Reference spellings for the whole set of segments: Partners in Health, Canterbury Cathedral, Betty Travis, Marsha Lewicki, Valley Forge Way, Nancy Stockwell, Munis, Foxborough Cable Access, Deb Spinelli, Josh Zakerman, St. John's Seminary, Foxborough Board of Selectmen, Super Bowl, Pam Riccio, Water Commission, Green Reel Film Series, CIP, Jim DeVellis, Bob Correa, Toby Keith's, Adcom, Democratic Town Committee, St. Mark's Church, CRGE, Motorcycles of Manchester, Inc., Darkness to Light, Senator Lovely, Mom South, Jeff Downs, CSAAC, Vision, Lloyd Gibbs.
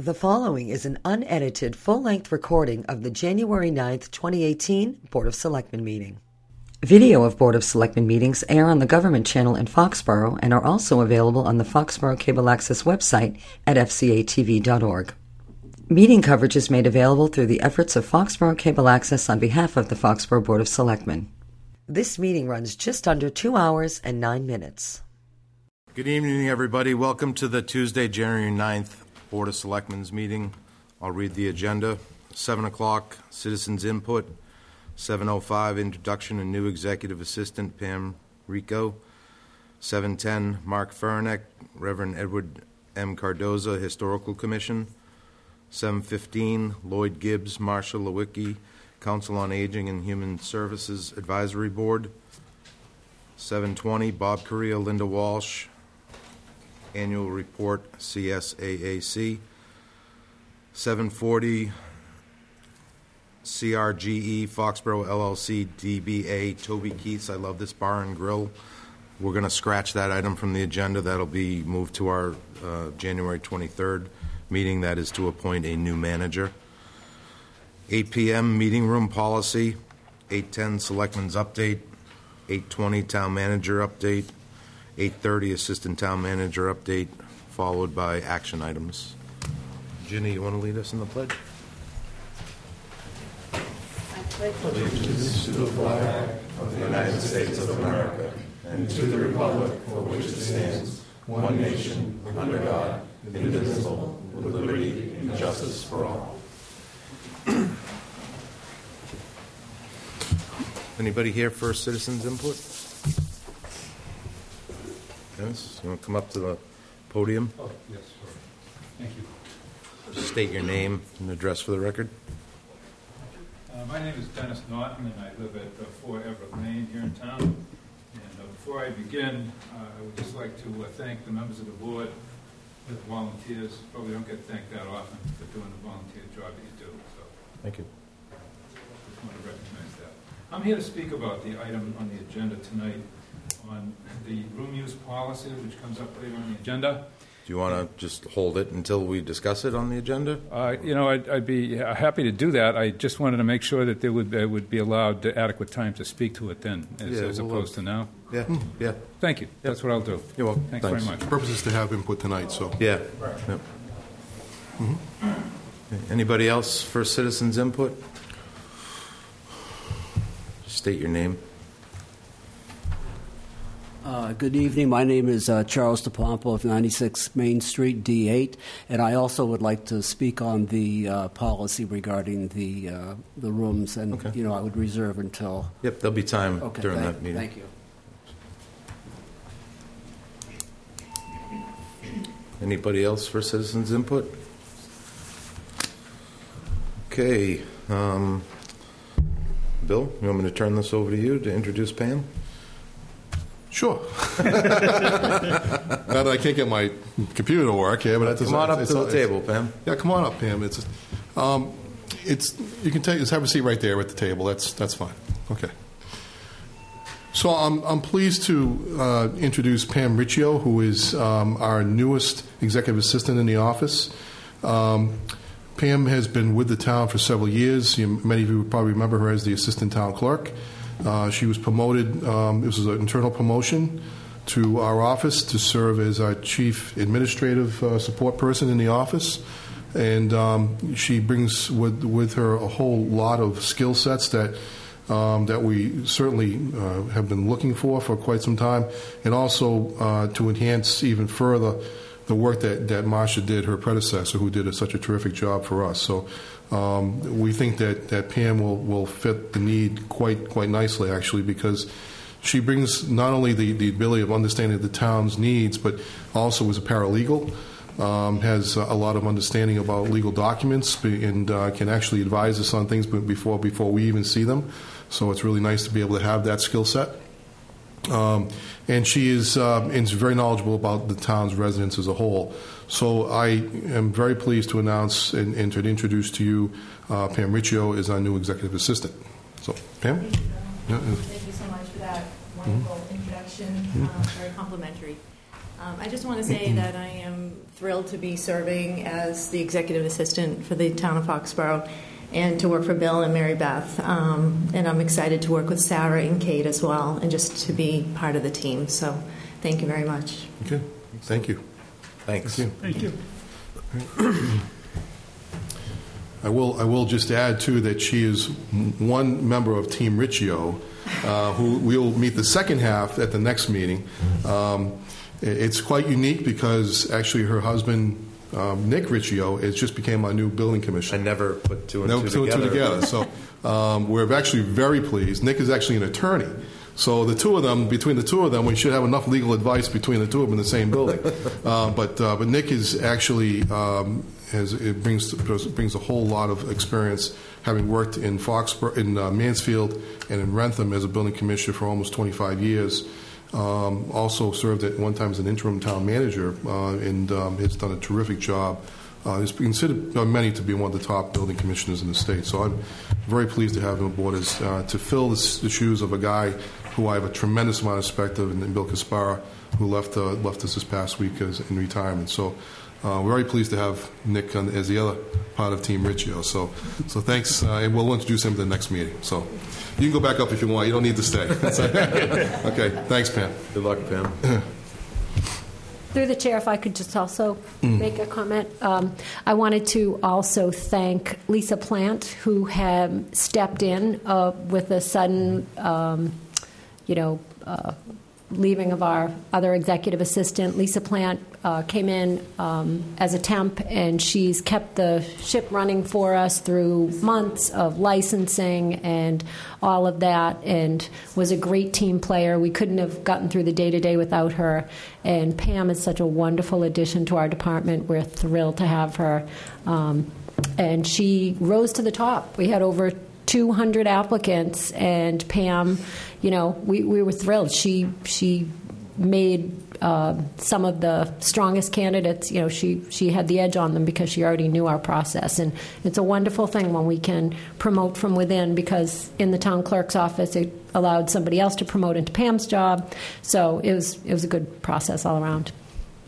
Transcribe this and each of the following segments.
The following is an unedited full-length recording of the January 9th, 2018 Board of Selectmen meeting. Video of Board of Selectmen meetings air on the Government Channel in Foxborough and are also available on the Foxborough Cable Access website at fcatv.org. Meeting coverage is made available through the efforts of Foxborough Cable Access on behalf of the Foxborough Board of Selectmen. This meeting runs just under 2 hours and 9 minutes. Good evening, everybody. Welcome to the Tuesday, January 9th Board of Selectmen's meeting. I'll read the agenda. 7 o'clock, citizens input. 7:05, introduction and new executive assistant, Pam Riccio. 7:10, Mark Ferenczek, Reverend Edward M. Cardoza, Historical Commission. 7:15, Lloyd Gibbs, Marsha Lewicki, Council on Aging and Human Services Advisory Board. 7:20, Bob Correa, Linda Walsh, Annual Report, CSAAC. 7:40, CRGE, Foxborough LLC, DBA, Toby Keith's. I love this bar and grill. We're going to scratch that item from the agenda. That'll be moved to our January 23rd meeting. That is to appoint a new manager. 8 p.m. meeting room policy. 8:10, selectmen's update. 8:20, town manager update. 8:30, assistant town manager update, followed by action items. Ginny, you want to lead us in the pledge? I pledge to the flag of the United States of America and to the republic for which it stands, one nation, under God, indivisible, with liberty and justice for all. Anybody here for citizens' input? Dennis, you want to come up to the podium? Oh, yes, sir. Thank you. Just state your name and address for the record. My name is Dennis Naughton, and I live at 4 Everett Lane here in town. And before I begin, I would just like to thank the members of the board, the volunteers. Probably don't get thanked that often for doing the volunteer job that you do. So thank you. Just want to recognize that. I'm here to speak about the item on the agenda tonight on the room use policy, which comes up later on the agenda. Do you want to just hold it until we discuss it on the agenda? I'd be happy to do that. I just wanted to make sure that there would be allowed adequate time to speak to it then, as opposed to now. Yeah, yeah. Thank you. Yeah. That's what I'll do. You're welcome. Thanks very much. The purpose is to have input tonight, so. Yeah. Right. Yeah. Mm-hmm. Anybody else for citizens' input? Just state your name. Good evening. My name is Charles DePompo of 96 Main Street, D8, and I also would like to speak on the policy regarding the rooms, and okay. I would reserve until... Yep, there'll be time during that meeting. Thank you. Anybody else for citizens' input? Okay. Bill, you want me to turn this over to you to introduce Pam? Sure. Now that I can't get my computer to work here, but come on up to the table, Pam. Yeah, come on up, Pam. You can just have a seat right there at the table. That's fine. Okay. So I'm pleased to introduce Pam Riccio, who is our newest executive assistant in the office. Pam has been with the town for several years. Many of you probably remember her as the assistant town clerk. She was promoted, this was an internal promotion to our office to serve as our chief administrative support person in the office. And she brings with her a whole lot of skill sets that we certainly have been looking for quite some time. And also to enhance even further the work that Marsha did, her predecessor, who did such a terrific job for us. So we think that Pam will fit the need quite nicely, actually, because she brings not only the ability of understanding the town's needs, but also is a paralegal, has a lot of understanding about legal documents, and can actually advise us on things before we even see them. So it's really nice to be able to have that skill set. And she is very knowledgeable about the town's residents as a whole. So I am very pleased to announce and to introduce to you Pam Riccio as our new executive assistant. So, Pam? Thank you so much for that wonderful introduction. Very complimentary. I just want to say that I am thrilled to be serving as the executive assistant for the town of Foxborough and to work for Bill and Mary Beth. And I'm excited to work with Sarah and Kate as well and just to be part of the team. So thank you very much. Okay. Thank you. Thanks. Thank you. Thank you. I will just add, too, that she is one member of Team Riccio, who we'll meet the second half at the next meeting. It's quite unique because actually her husband, Nick Riccio, has just became our new building commissioner. I never put two and two together. So we're actually very pleased. Nick is actually an attorney. So the two of them, between the two of them, we should have enough legal advice between the two of them in the same building. But Nick is actually brings a whole lot of experience, having worked in Foxborough, in Mansfield, and in Wrentham as a building commissioner for almost 25 years. Also served at one time as an interim town manager, and has done a terrific job. He's considered by many to be one of the top building commissioners in the state. So I'm very pleased to have him aboard as to fill the shoes of a guy who I have a tremendous amount of respect of, and Bill Caspara, who left us this past week in retirement. So we're very pleased to have Nick as the other part of Team Riccio. So thanks, and we'll introduce him to the next meeting. So you can go back up if you want. You don't need to stay. Okay, thanks, Pam. Good luck, Pam. Through the chair, if I could just also make a comment. I wanted to also thank Lisa Plant, who had stepped in with a sudden, leaving of our other executive assistant. Lisa Plant came in as a temp, and she's kept the ship running for us through months of licensing and all of that, and was a great team player. We couldn't have gotten through the day-to-day without her, and Pam is such a wonderful addition to our department. We're thrilled to have her, and she rose to the top. We had over 200 applicants, and Pam, we were thrilled. She made some of the strongest candidates. She had the edge on them because she already knew our process, and it's a wonderful thing when we can promote from within, because in the town clerk's office it allowed somebody else to promote into Pam's job. So it was a good process all around.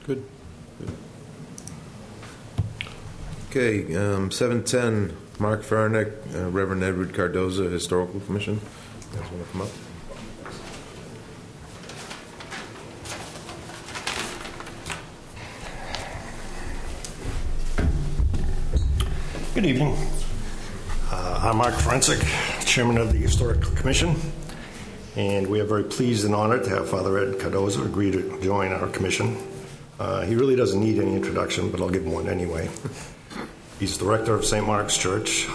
Good. Okay, 7:10. Mark Ferenczek, Reverend Edward Cardoza, Historical Commission. You guys want to come up? Good evening. I'm Mark Ferenczek, Chairman of the Historical Commission, and we are very pleased and honored to have Father Ed Cardoza agree to join our commission. He really doesn't need any introduction, but I'll give him one anyway. He's the rector of St. Mark's Church.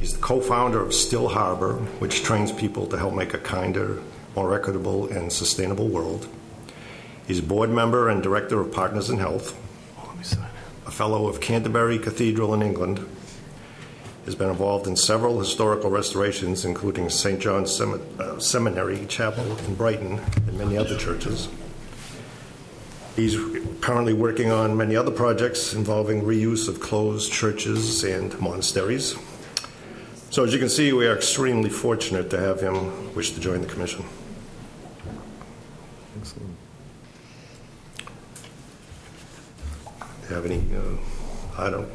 He's the co-founder of Still Harbor, which trains people to help make a kinder, more equitable, and sustainable world. He's a board member and director of Partners in Health, a fellow of Canterbury Cathedral in England, has been involved in several historical restorations, including St. John's Seminary Chapel in Brighton and many other churches. He's currently working on many other projects involving reuse of closed churches and monasteries. So as you can see, we are extremely fortunate to have him wish to join the commission. Excellent. Do you have any...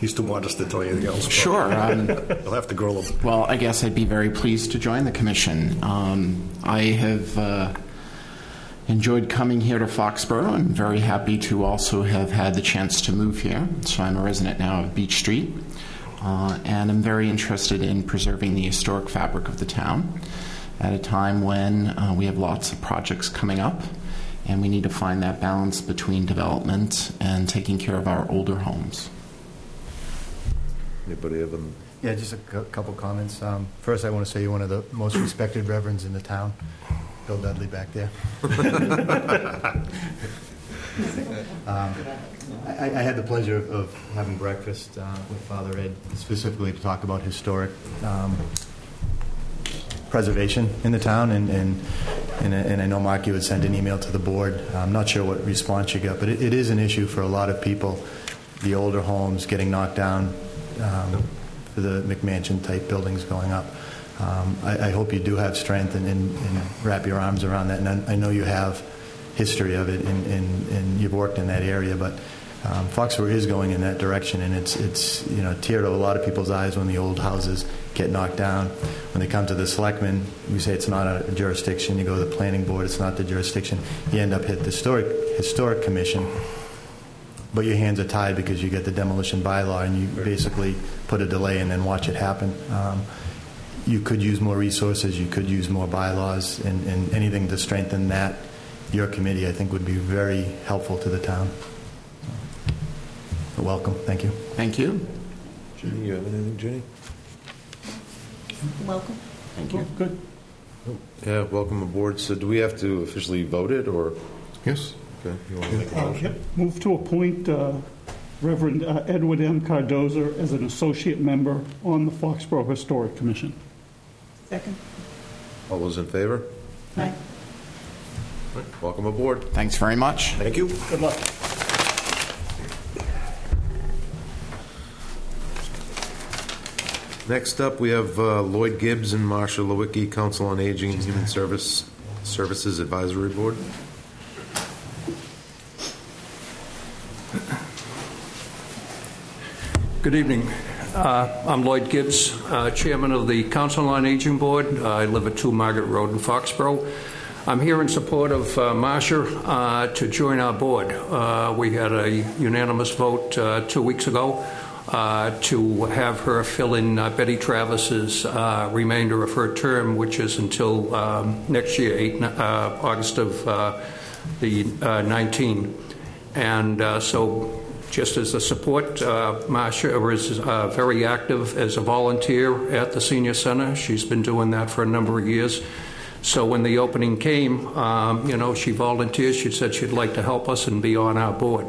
he's too modest to tell you anything else. Sure. You'll have to grow up. Well, I guess I'd be very pleased to join the commission. I have... enjoyed coming here to Foxborough. I'm very happy to also have had the chance to move here. So I'm a resident now of Beach Street, and I'm very interested in preserving the historic fabric of the town at a time when we have lots of projects coming up, and we need to find that balance between development and taking care of our older homes. Anybody have them? Yeah, just a couple comments. First, I want to say you're one of the most respected reverends in the town. Bill Dudley back there. I had the pleasure of having breakfast with Father Ed specifically to talk about historic preservation in the town, and I know Mark, you had sent an email to the board. I'm not sure what response you got, but it is an issue for a lot of people, the older homes getting knocked down for the McMansion-type buildings going up. I hope you do have strength and wrap your arms around that. And I know you have history of it, and you've worked in that area, but Foxborough is going in that direction, and it's you know, tear to a lot of people's eyes when the old houses get knocked down. When they come to the selectmen, we say it's not a jurisdiction. You go to the planning board, it's not the jurisdiction. You end up at the historic commission, but your hands are tied because you get the demolition bylaw, and you basically put a delay and then watch it happen. You could use more resources, you could use more bylaws, and anything to strengthen that, your committee, I think, would be very helpful to the town. But welcome. Thank you. Thank you. Judy, you have anything, Judy? Welcome. Thank you. Oh, good. Yeah, welcome aboard. So do we have to officially vote it, or? Yes. Okay. You want to make a motion? Yep. Move to appoint Reverend Edward M. Cardoza as an associate member on the Foxborough Historic Commission. Second. All those in favor? Aye. All right. Welcome aboard. Thanks very much. Thank you. Good luck. Next up, we have Lloyd Gibbs and Marsha Lewicki, Council on Aging and Human Services Advisory Board. Good evening. I'm Lloyd Gibbs, Chairman of the Council on Aging Board. I live at 2 Margaret Road in Foxborough. I'm here in support of Marsha to join our board. We had a unanimous vote 2 weeks ago to have her fill in Betty Travis's remainder of her term, which is until next year, August of the 19. And so just as a support, Marsha is very active as a volunteer at the Senior Center. She's been doing that for a number of years. So when the opening came, you know, she volunteered. She said she'd like to help us and be on our board.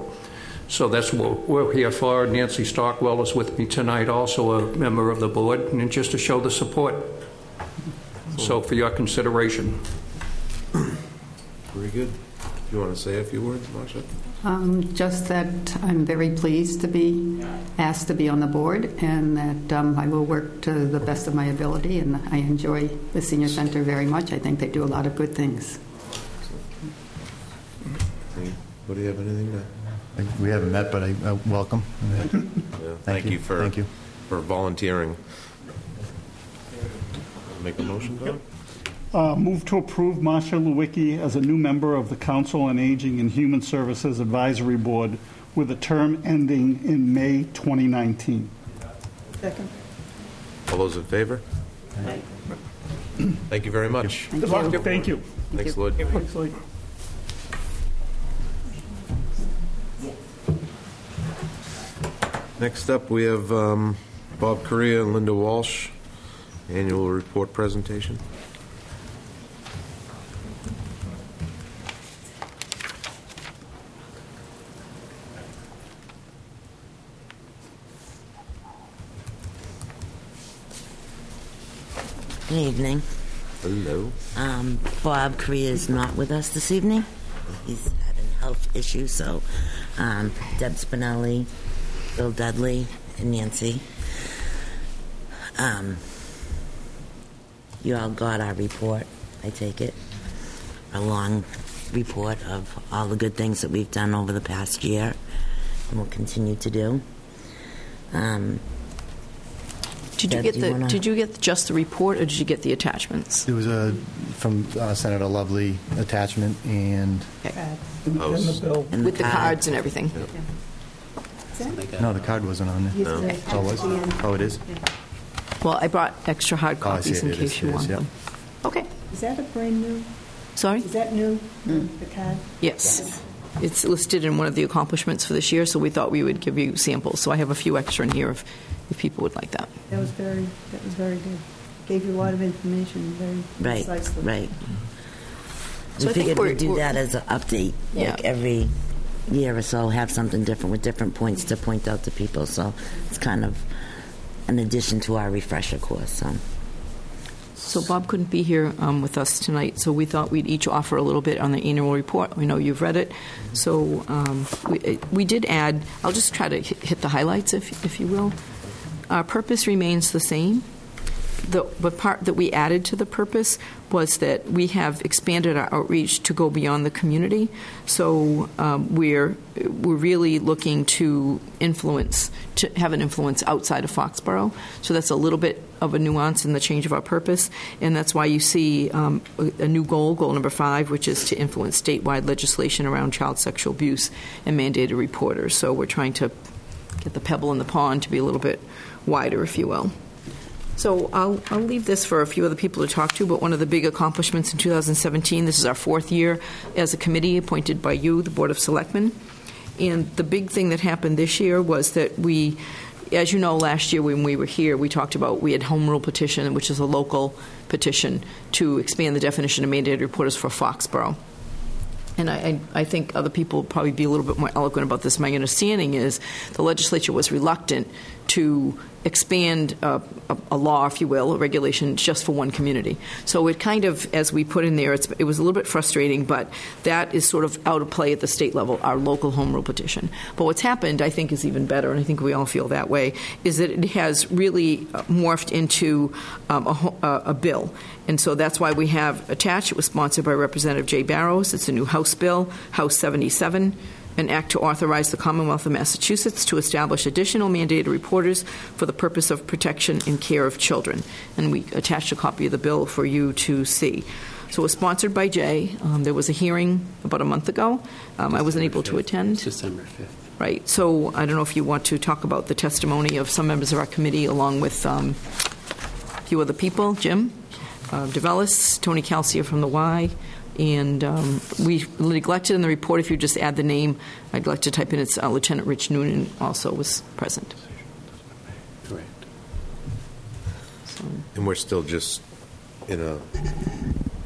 So that's what we're here for. Nancy Stockwell is with me tonight, also a member of the board, and just to show the support. So for your consideration. Very good. Do you want to say a few words, Marsha? Just that I'm very pleased to be asked to be on the board, and that I will work to the best of my ability, and I enjoy the Senior Center very much. I think they do a lot of good things. What do you have anything to... We haven't met, but I welcome. Yeah. Thank you for volunteering. Make a motion, Doug? Move to approve Marsha Lewicki as a new member of the Council on Aging and Human Services Advisory Board with a term ending in May 2019. Second. All those in favor? Aye. Thank you very much. Thank you. Thanks, Lloyd. Thanks, Lloyd. Next up, we have Bob Correa and Linda Walsh, annual report presentation. Good evening. Hello. Bob Correa is not with us this evening. He's had a health issue, so Deb Spinelli, Bill Dudley, and Nancy. You all got our report, I take it. A long report of all the good things that we've done over the past year and will continue to do. Did you get just the report, or did you get the attachments? There was from Senator Lovely attachment and... Okay. And the bill. And with the cards and everything. Yep. Yeah. No, the card wasn't on there. No. Oh, it is? Well, I brought extra hard copies in case you want them. Okay. Is that a brand new? Sorry? Is that new, the card? Yes. It's listed in one of the accomplishments for this year, so we thought we would give you samples. So I have a few extra in here if people would like that. That was very good. Gave you a lot of information, very precisely. Right. So we figured we'd do that as an update, like every... year or so, have something different with different points to point out to people. So it's kind of an addition to our refresher course. So Bob couldn't be here with us tonight, so we thought we'd each offer a little bit on the annual report. We know you've read it. So we did add, I'll just try to hit the highlights, if you will. Our purpose remains the same. the part that we added to the purpose was that we have expanded our outreach to go beyond the community. So we're really looking to influence, to have an influence outside of Foxborough. So that's a little bit of a nuance in the change of our purpose, and that's why you see a new goal, goal number 5, which is to influence statewide legislation around child sexual abuse and mandated reporters. So we're trying to get the pebble in the pond to be a little bit wider, if you will. So I'll leave this for a few other people to talk to, but one of the big accomplishments in 2017, this is our 4th year as a committee appointed by you, the Board of Selectmen, and the big thing that happened this year was that we, as you know, last year when we were here, we talked about we had home rule petition, which is a local petition to expand the definition of mandated reporters for Foxborough. And I think other people will probably be a little bit more eloquent about this. My understanding is the legislature was reluctant to expand a law, if you will, a regulation just for one community. So it kind of, as we put in there, it was a little bit frustrating, but that is sort of out of play at the state level, our local home rule petition. But what's happened, I think, is even better, and I think we all feel that way, is that it has really morphed into a bill. And so that's why we have attached, it was sponsored by Representative Jay Barrows. It's a new House bill, House 77. An act to authorize the Commonwealth of Massachusetts to establish additional mandated reporters for the purpose of protection and care of children. And we attached a copy of the bill for you to see. So it was sponsored by Jay. There was a hearing about a month ago. I wasn't able to attend. December 5th. Right. So I don't know if you want to talk about the testimony of some members of our committee along with a few other people, Jim DeVellis, Tony Calcia from the Y. And we neglected in the report, if you just add the name, I'd like to type in, it's Lieutenant Rich Noonan also was present. Correct. So. And we're still just in a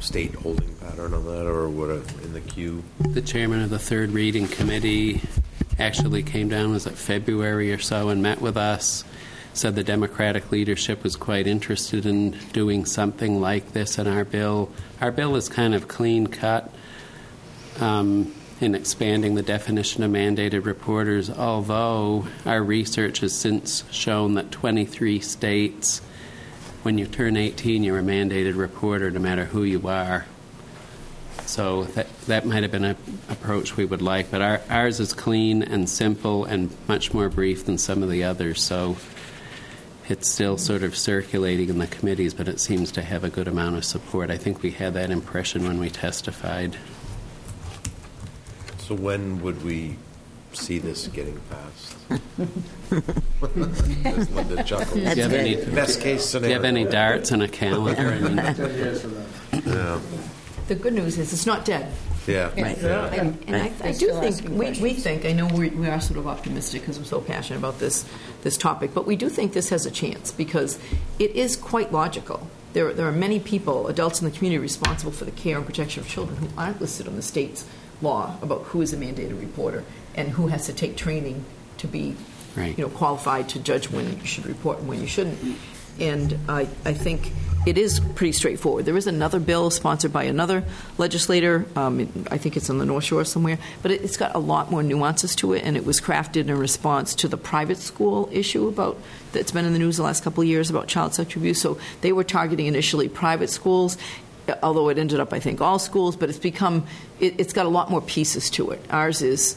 state holding pattern on that, or what, in the queue? The chairman of the third reading committee actually came down, was it February or so, and met with us, said the Democratic leadership was quite interested in doing something like this in our bill. Our bill is kind of clean cut in expanding the definition of mandated reporters, although our research has since shown that 23 states, when you turn 18, you're a mandated reporter no matter who you are. So that might have been an approach we would like, but ours is clean and simple and much more brief than some of the others. So it's still sort of circulating in the committees, but it seems to have a good amount of support. I think we had that impression when we testified. So when would we see this getting passed? That's Linda chuckles. That's best case scenario. Do you have any darts on a calendar? I mean, yeah. The good news is it's not dead. Yeah. Right. Yeah. And I do think, we think, I know we are sort of optimistic because we're so passionate about this topic, but we do think this has a chance because it is quite logical. There are many people, adults in the community, responsible for the care and protection of children who aren't listed on the state's law about who is a mandated reporter and who has to take training to be qualified to judge when you should report and when you shouldn't. And I think it is pretty straightforward. There is another bill sponsored by another legislator. I think it's on the North Shore somewhere. But it's got a lot more nuances to it, and it was crafted in response to the private school issue about that's been in the news the last couple of years about child sexual abuse. So they were targeting initially private schools, although it ended up, I think, all schools. But it's got a lot more pieces to it. Ours is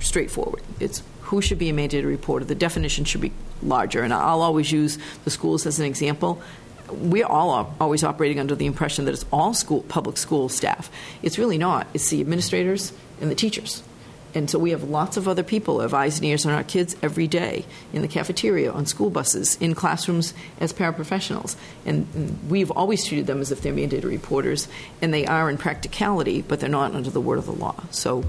straightforward. It's who should be a mandated reporter. The definition should be larger. And I'll always use the schools as an example. We're all always operating under the impression that it's all public school staff. It's really not. It's the administrators and the teachers. And so we have lots of other people who have eyes and ears on our kids every day, in the cafeteria, on school buses, in classrooms as paraprofessionals. And we've always treated them as if they're mandated reporters, and they are in practicality, but they're not under the word of the law. So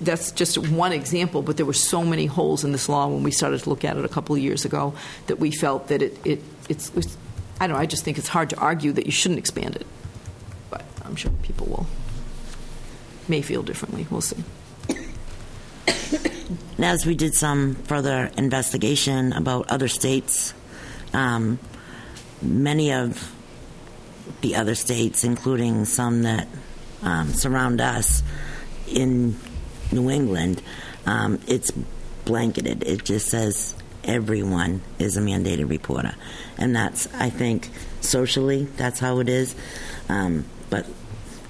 that's just one example, but there were so many holes in this law when we started to look at it a couple of years ago that we felt that it's I don't know, I just think it's hard to argue that you shouldn't expand it. But I'm sure people may feel differently. We'll see. Now, as we did some further investigation about other states, many of the other states, including some that surround us in New England, it's blanketed. It just says everyone is a mandated reporter. And that's, I think, socially, that's how it is. But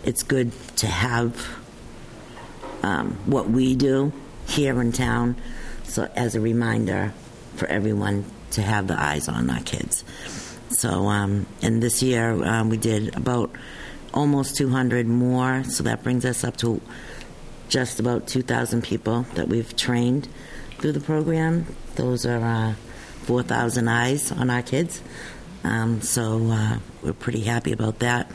it's good to have what we do here in town, so as a reminder for everyone to have the eyes on our kids. So, and this year we did about almost 200 more, so that brings us up to just about 2,000 people that we've trained through the program. Those are 4,000 eyes on our kids. So we're pretty happy about that.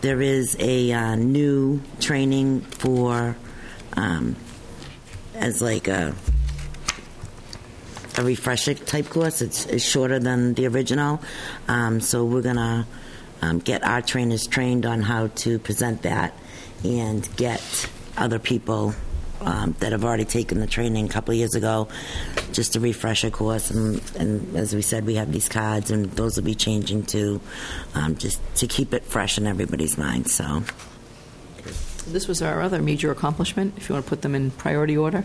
There is a new training for, as like a refresher type course. It's shorter than the original. So we're going to get our trainers trained on how to present that and get other people that have already taken the training a couple of years ago, just a refresher course. And as we said, we have these cards, and those will be changing too, just to keep it fresh in everybody's mind. So this was our other major accomplishment, if you want to put them in priority order.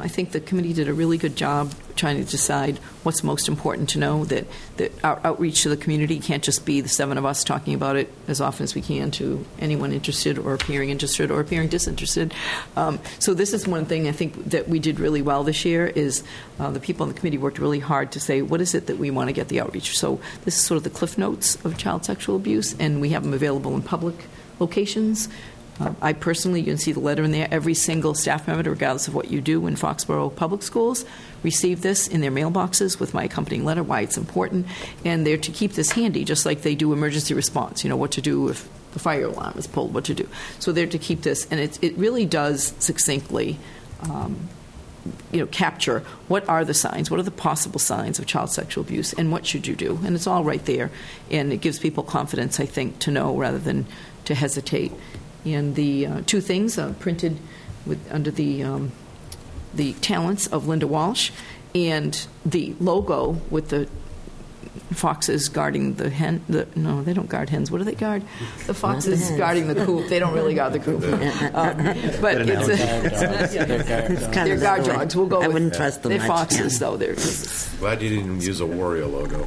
I think the committee did a really good job trying to decide what's most important to know, that our outreach to the community can't just be the seven of us talking about it as often as we can to anyone interested or appearing disinterested. So this is one thing I think that we did really well this year is the people on the committee worked really hard to say, what is it that we want to get the outreach? So this is sort of the cliff notes of child sexual abuse, and we have them available in public locations. I personally, you can see the letter in there, every single staff member, regardless of what you do in Foxborough Public Schools, receive this in their mailboxes with my accompanying letter, why it's important, and they're to keep this handy, just like they do emergency response, you know, what to do if the fire alarm is pulled, what to do. So they're to keep this, and it really does succinctly capture what are the signs, what are the possible signs of child sexual abuse, and what should you do, and it's all right there, and it gives people confidence, I think, to know rather than to hesitate. And the two things printed under the talents of Linda Walsh, and the logo with the foxes guarding the hen. No, they don't guard hens. What do they guard? The foxes guarding the coop. They don't really guard the coop. But they're guard dogs. We'll go. I wouldn't trust them. They're much. Foxes, though. They're glad you didn't use a Wario logo.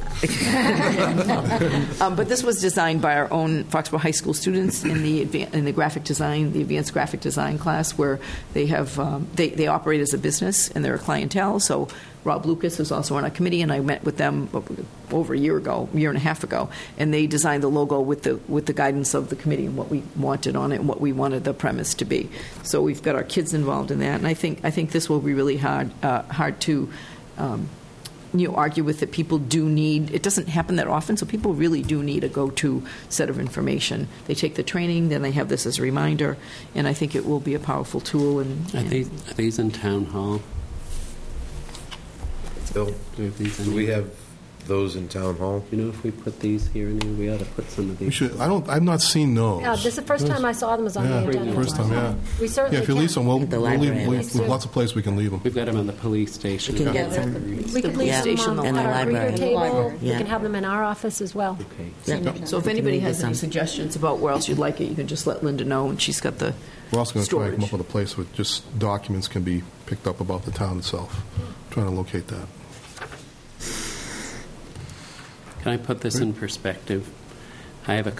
But this was designed by our own Foxborough High School students in the graphic design, the advanced graphic design class, where they have they operate as a business and they're a clientele. So Rob Lucas is also on our committee, and I met with them over a year and a half ago, and they designed the logo with the guidance of the committee and what we wanted on it and what we wanted the premise to be. So we've got our kids involved in that, and I think this will be really hard to argue with, that people do need. It doesn't happen that often, so people really do need a go-to set of information. They take the training, then they have this as a reminder, and I think it will be a powerful tool. Are these in town hall? Bill, do we have those in town hall? You know, if we put these here and there, we ought to put some of these. We should. I've not seen those. Yeah, this is the first time I saw them was on the agenda. First time, We certainly if you leave some, we'll leave. We've lots of places we can leave them. We've got them on the police station. We can get them. We can leave them on our reader table. We can have them in our office as well. Okay. So if anybody has any suggestions about where else you'd like it, you can just let Linda know, and she's got the storage. We're also going to try and come up with a place where just documents can be picked up about the town itself. Trying to locate that. Can I put this in perspective? I have a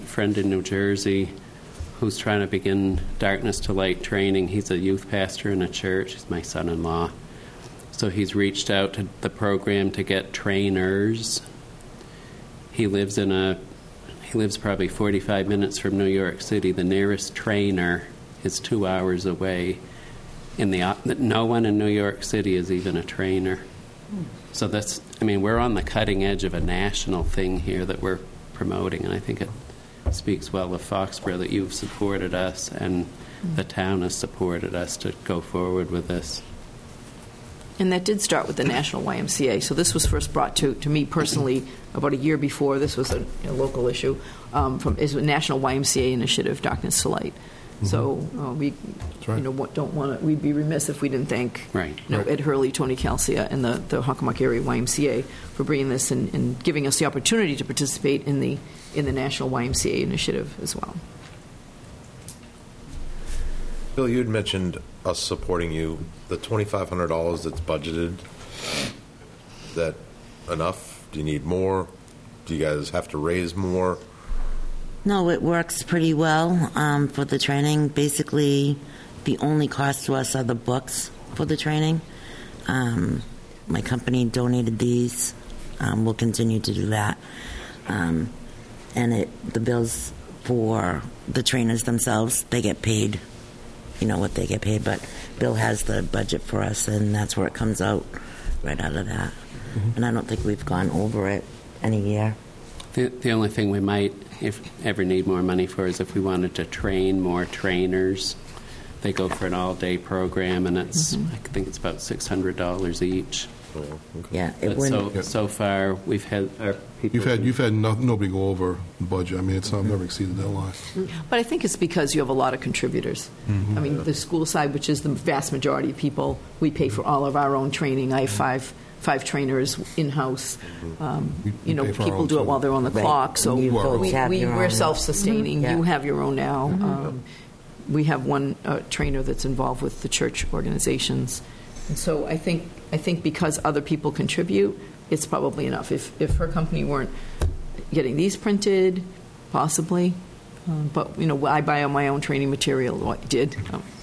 friend in New Jersey who's trying to begin Darkness to Light training. He's a youth pastor in a church. He's my son-in-law. So he's reached out to the program to get trainers. He lives probably 45 minutes from New York City. The nearest trainer is 2 hours away. No one in New York City is even a trainer. So we're on the cutting edge of a national thing here that we're promoting, and I think it speaks well of Foxborough that you've supported us and the town has supported us to go forward with this. And that did start with the National YMCA. So this was first brought to me personally about a year before. This was a local issue. It's a National YMCA initiative, Darkness to Light. So we, right. Don't want to. We'd be remiss if we didn't thank Ed Hurley, Tony Calcia, and the Hockomock Area YMCA for bringing this and giving us the opportunity to participate in the National YMCA initiative as well. Bill, you had mentioned us supporting you. The $2,500 that's budgeted Is that enough? Do you need more? Do you guys have to raise more? No, it works pretty well for the training. Basically, the only cost to us are the books for the training. My company donated these. We'll continue to do that. And the bills for the trainers themselves, they get paid. You know what they get paid, but Bill has the budget for us, and that's where it comes out, right out of that. Mm-hmm. And I don't think we've gone over it any year. The only thing we might, if ever, need more money for is if we wanted to train more trainers. They go for an all-day program, and it's I think it's about $600 each. Oh, okay. Yeah, it wouldn't. So far, we've had our people. You've had nobody go over the budget. I mean, it's I've never exceeded that line. But I think it's because you have a lot of contributors. Mm-hmm. I mean, the school side, which is the vast majority of people, we pay for all of our own training. I have five trainers in-house. People do it while they're on the clock, so we're self-sustaining. Mm-hmm. Yeah. You have your own now. Mm-hmm. We have one trainer that's involved with the church organizations, and so I think because other people contribute, it's probably enough. If her company weren't getting these printed, possibly, but I buy my own training material. Well, I did,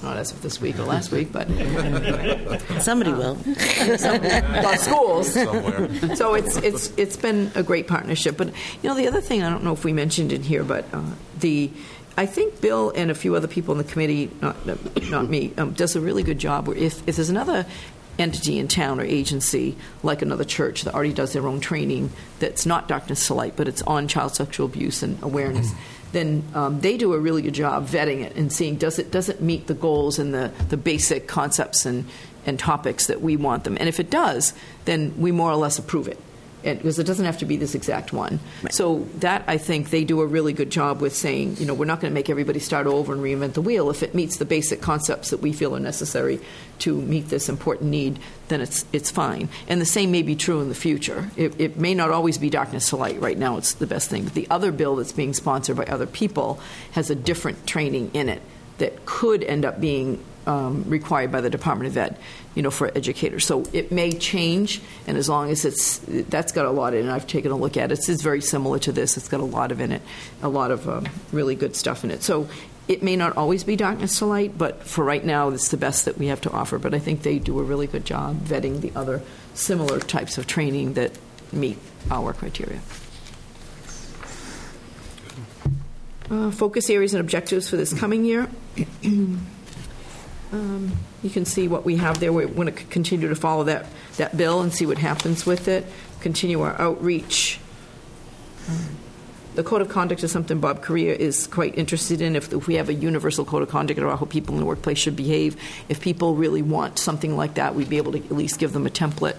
not as of this week or last week, but anyway. Somebody will. Schools. Somewhere. So it's been a great partnership. But the other thing, I don't know if we mentioned it here, but I think Bill and a few other people in the committee, not me, does a really good job where if there's another entity in town or agency, like another church that already does their own training that's not Darkness to Light, but it's on child sexual abuse and awareness, then they do a really good job vetting it and seeing does it meet the goals and the basic concepts and topics that we want them. And if it does, then we more or less approve it. Because it doesn't have to be this exact one. Right. So that, I think, they do a really good job with saying, we're not going to make everybody start over and reinvent the wheel. If it meets the basic concepts that we feel are necessary to meet this important need, then it's fine. And the same may be true in the future. It may not always be Darkness to Light. Right now it's the best thing. But the other bill that's being sponsored by other people has a different training in it that could end up being required by the Department of Ed, for educators. So it may change, and as long as that's got a lot in it. I've taken a look at it. It's very similar to this. It's got a lot in it, a lot of really good stuff in it. So it may not always be Darkness to Light, but for right now, it's the best that we have to offer. But I think they do a really good job vetting the other similar types of training that meet our criteria. Focus areas and objectives for this coming year. You can see what we have there. We want to continue to follow that bill and see what happens with it. Continue our outreach. The code of conduct is something Bob Correa is quite interested in. If we have a universal code of conduct about how people in the workplace should behave, if people really want something like that, we'd be able to at least give them a template,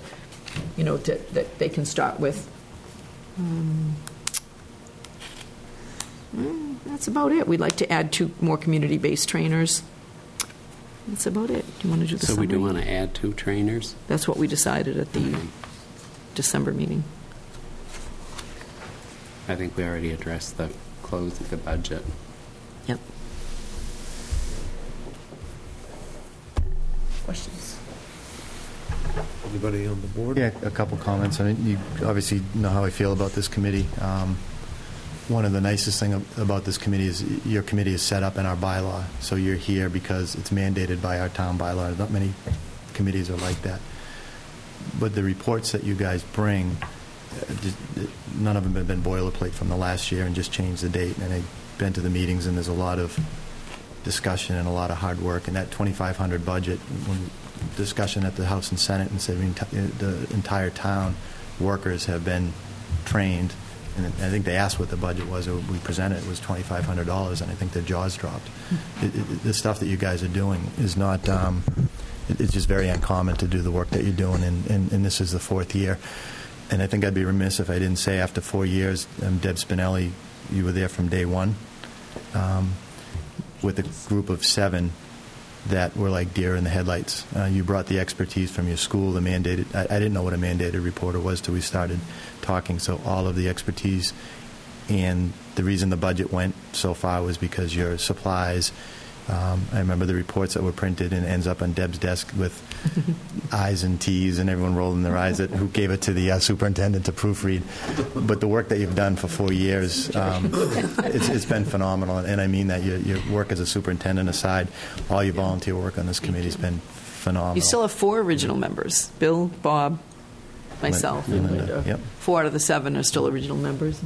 that they can start with. That's about it. We'd like to add 2 more community-based trainers. That's about it. Do you want to do the summary? So we do want to add 2 trainers? That's what we decided at the December meeting. I think we already addressed the close of the budget. Yep. Questions? Anybody on the board? Yeah, a couple comments. I mean, you obviously know how I feel about this committee. One of the nicest things about this committee is your committee is set up in our bylaw. So you're here because it's mandated by our town bylaw. Not many committees are like that. But the reports that you guys bring, none of them have been boilerplate from the last year and just changed the date. And I've been to the meetings, and there's a lot of discussion and a lot of hard work. And that $2,500 budget, discussion at the House and Senate, and said the entire town workers have been trained. And I think they asked what the budget was. We presented it was $2,500, and I think their jaws dropped. The stuff that you guys are doing is not. It's just very uncommon to do the work that you're doing, and this is the 4th year. And I think I'd be remiss if I didn't say after 4 years, Deb Spinelli, you were there from day one, with a group of 7 that were like deer in the headlights. You brought the expertise from your school, the mandated. I didn't know what a mandated reporter was till we started talking. So all of the expertise, and the reason the budget went so far was because your supplies I remember the reports that were printed, and it ends up on Deb's desk with I's and T's and everyone rolling their eyes at who gave it to the superintendent to proofread. But the work that you've done for 4 years, it's been phenomenal. And I mean that your work as a superintendent aside, all your volunteer work on this committee has been phenomenal. You still have 4 original members, Bill, Bob, myself, and Linda. Yep. 4 out of the 7 are still original members.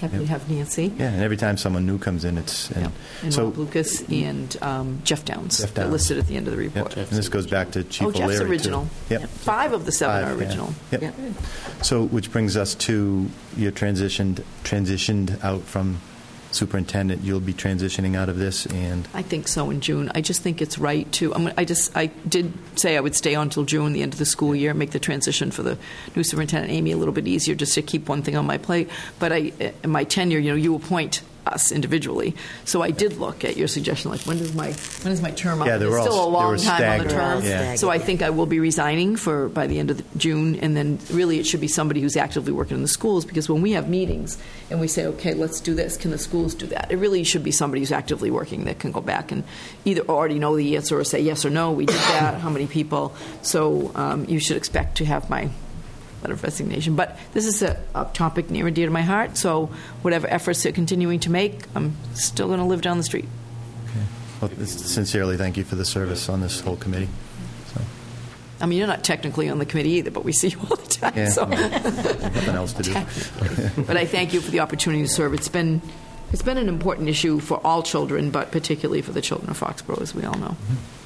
Happy to have Nancy. Yeah, and every time someone new comes in, it's... And so, Rob Lucas and Jeff Downs. Jeff Downs. They're listed at the end of the report. Yep. And this goes back to Chief O'Leary. Jeff's original. Yep. 5 of the 7 are original. Yeah. Yep. Yep. So, which brings us to you're transitioned out from superintendent. You'll be transitioning out of this, and... I think so in June. I just think it's right to... I did say I would stay on until June, the end of the school year, make the transition for the new superintendent, Amy, a little bit easier just to keep one thing on my plate. But in my tenure, you appoint us individually. So I did look at your suggestion, like, when is my term up? Yeah, it's still a long time on the term. Yeah. So I think I will be resigning by the end of June, and then really it should be somebody who's actively working in the schools, because when we have meetings and we say, okay, let's do this, can the schools do that? It really should be somebody who's actively working that can go back and either already know the answer or say yes or no, we did that, how many people. So you should expect to have my letter of resignation. But this is a topic near and dear to my heart, so whatever efforts they're continuing to make, I'm still going to live down the street. Okay. Well, sincerely, thank you for the service on this whole committee. So. I mean, you're not technically on the committee either, but we see you all the time. Yeah, so. Well, nothing else to do. But I thank you for the opportunity to serve. It's been an important issue for all children, but particularly for the children of Foxborough, as we all know. Mm-hmm.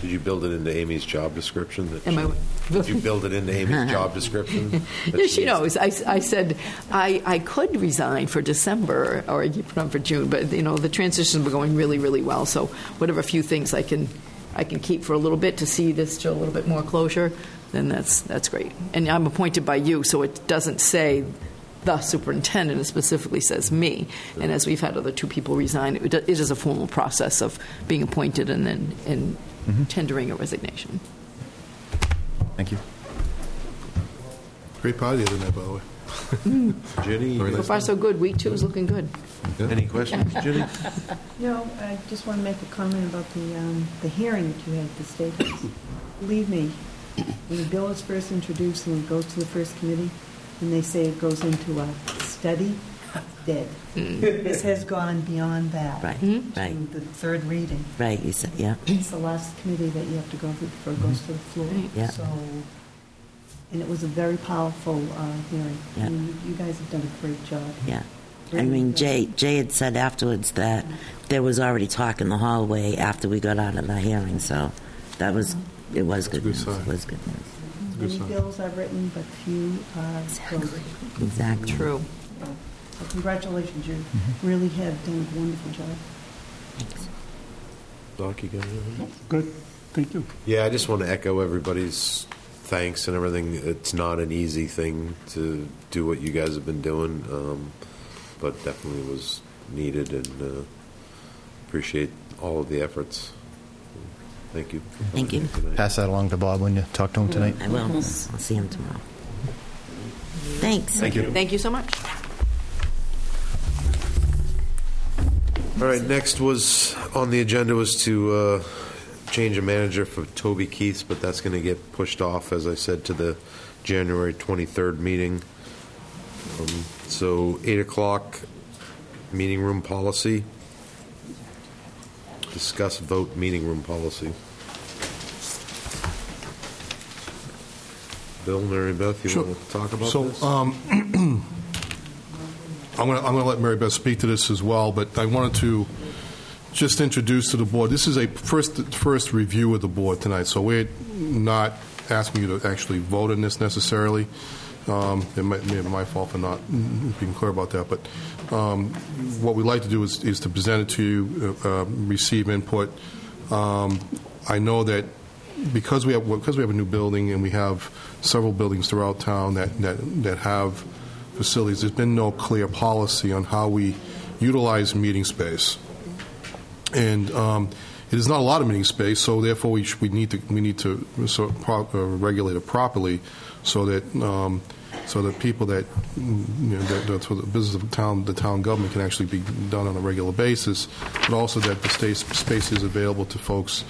Did you build it into Amy's job description? Did you build it into Amy's job description? Yeah, she knows. I said I could resign for December or for June, but the transitions were going really, really well. So whatever few things I can keep for a little bit to see this show a little bit more closure, then that's great. And I'm appointed by you, so it doesn't say the superintendent, it specifically says me. And as we've had other 2 people resign, it is a formal process of being appointed and then tendering a resignation. Thank you. Great party the other night, by the way. Ginny, so far so good. Week 2 is looking good. Yeah. Any questions, Ginny? No, I just want to make a comment about the hearing that you had at the State House. Believe me, when the bill is first introduced and it goes to the first committee, and they say it goes into a study, dead. This has gone beyond that. Right. Mm-hmm. Right. The 3rd reading. Right. You said, yeah. It's the last committee that you have to go through before it goes to the floor. Right. Yeah. So, and it was a very powerful hearing. Yeah. I mean, you guys have done a great job. Yeah. Great Jay had said afterwards that there was already talk in the hallway after we got out of the hearing. So that was it was good news. Many bills are written, but few are closed. Exactly. True. So congratulations, you really have done a wonderful job. Thanks. Doc, you got anything? Good. Thank you. Yeah, I just want to echo everybody's thanks and everything. It's not an easy thing to do what you guys have been doing, but definitely was needed, and appreciate all of the efforts. Thank you. Thank you. Pass that along to Bob when you talk to him tonight. I will. I'll see him tomorrow. Thanks. Thank you. Thank you so much. All right, next was on the agenda was to change a manager for Toby Keith's, but that's going to get pushed off, as I said, to the January 23rd meeting. So 8 o'clock, meeting room policy. Discuss vote meeting room policy. Bill, Mary Beth, you want to talk about this? So I'm going to let Mary Beth speak to this as well, but I wanted to just introduce to the board. This is a first review of the board tonight, so we're not asking you to actually vote on this necessarily. It might be my fault for not being clear about that, but what we like to do is to present it to you, receive input. I know that because we have a new building and we have several buildings throughout town that have facilities, there's been no clear policy on how we utilize meeting space, and it is not a lot of meeting space. So therefore, we need to regulate it properly, so that so that people that, you know, that for the business of the town government, can actually be done on a regular basis, but also that the space is available to folks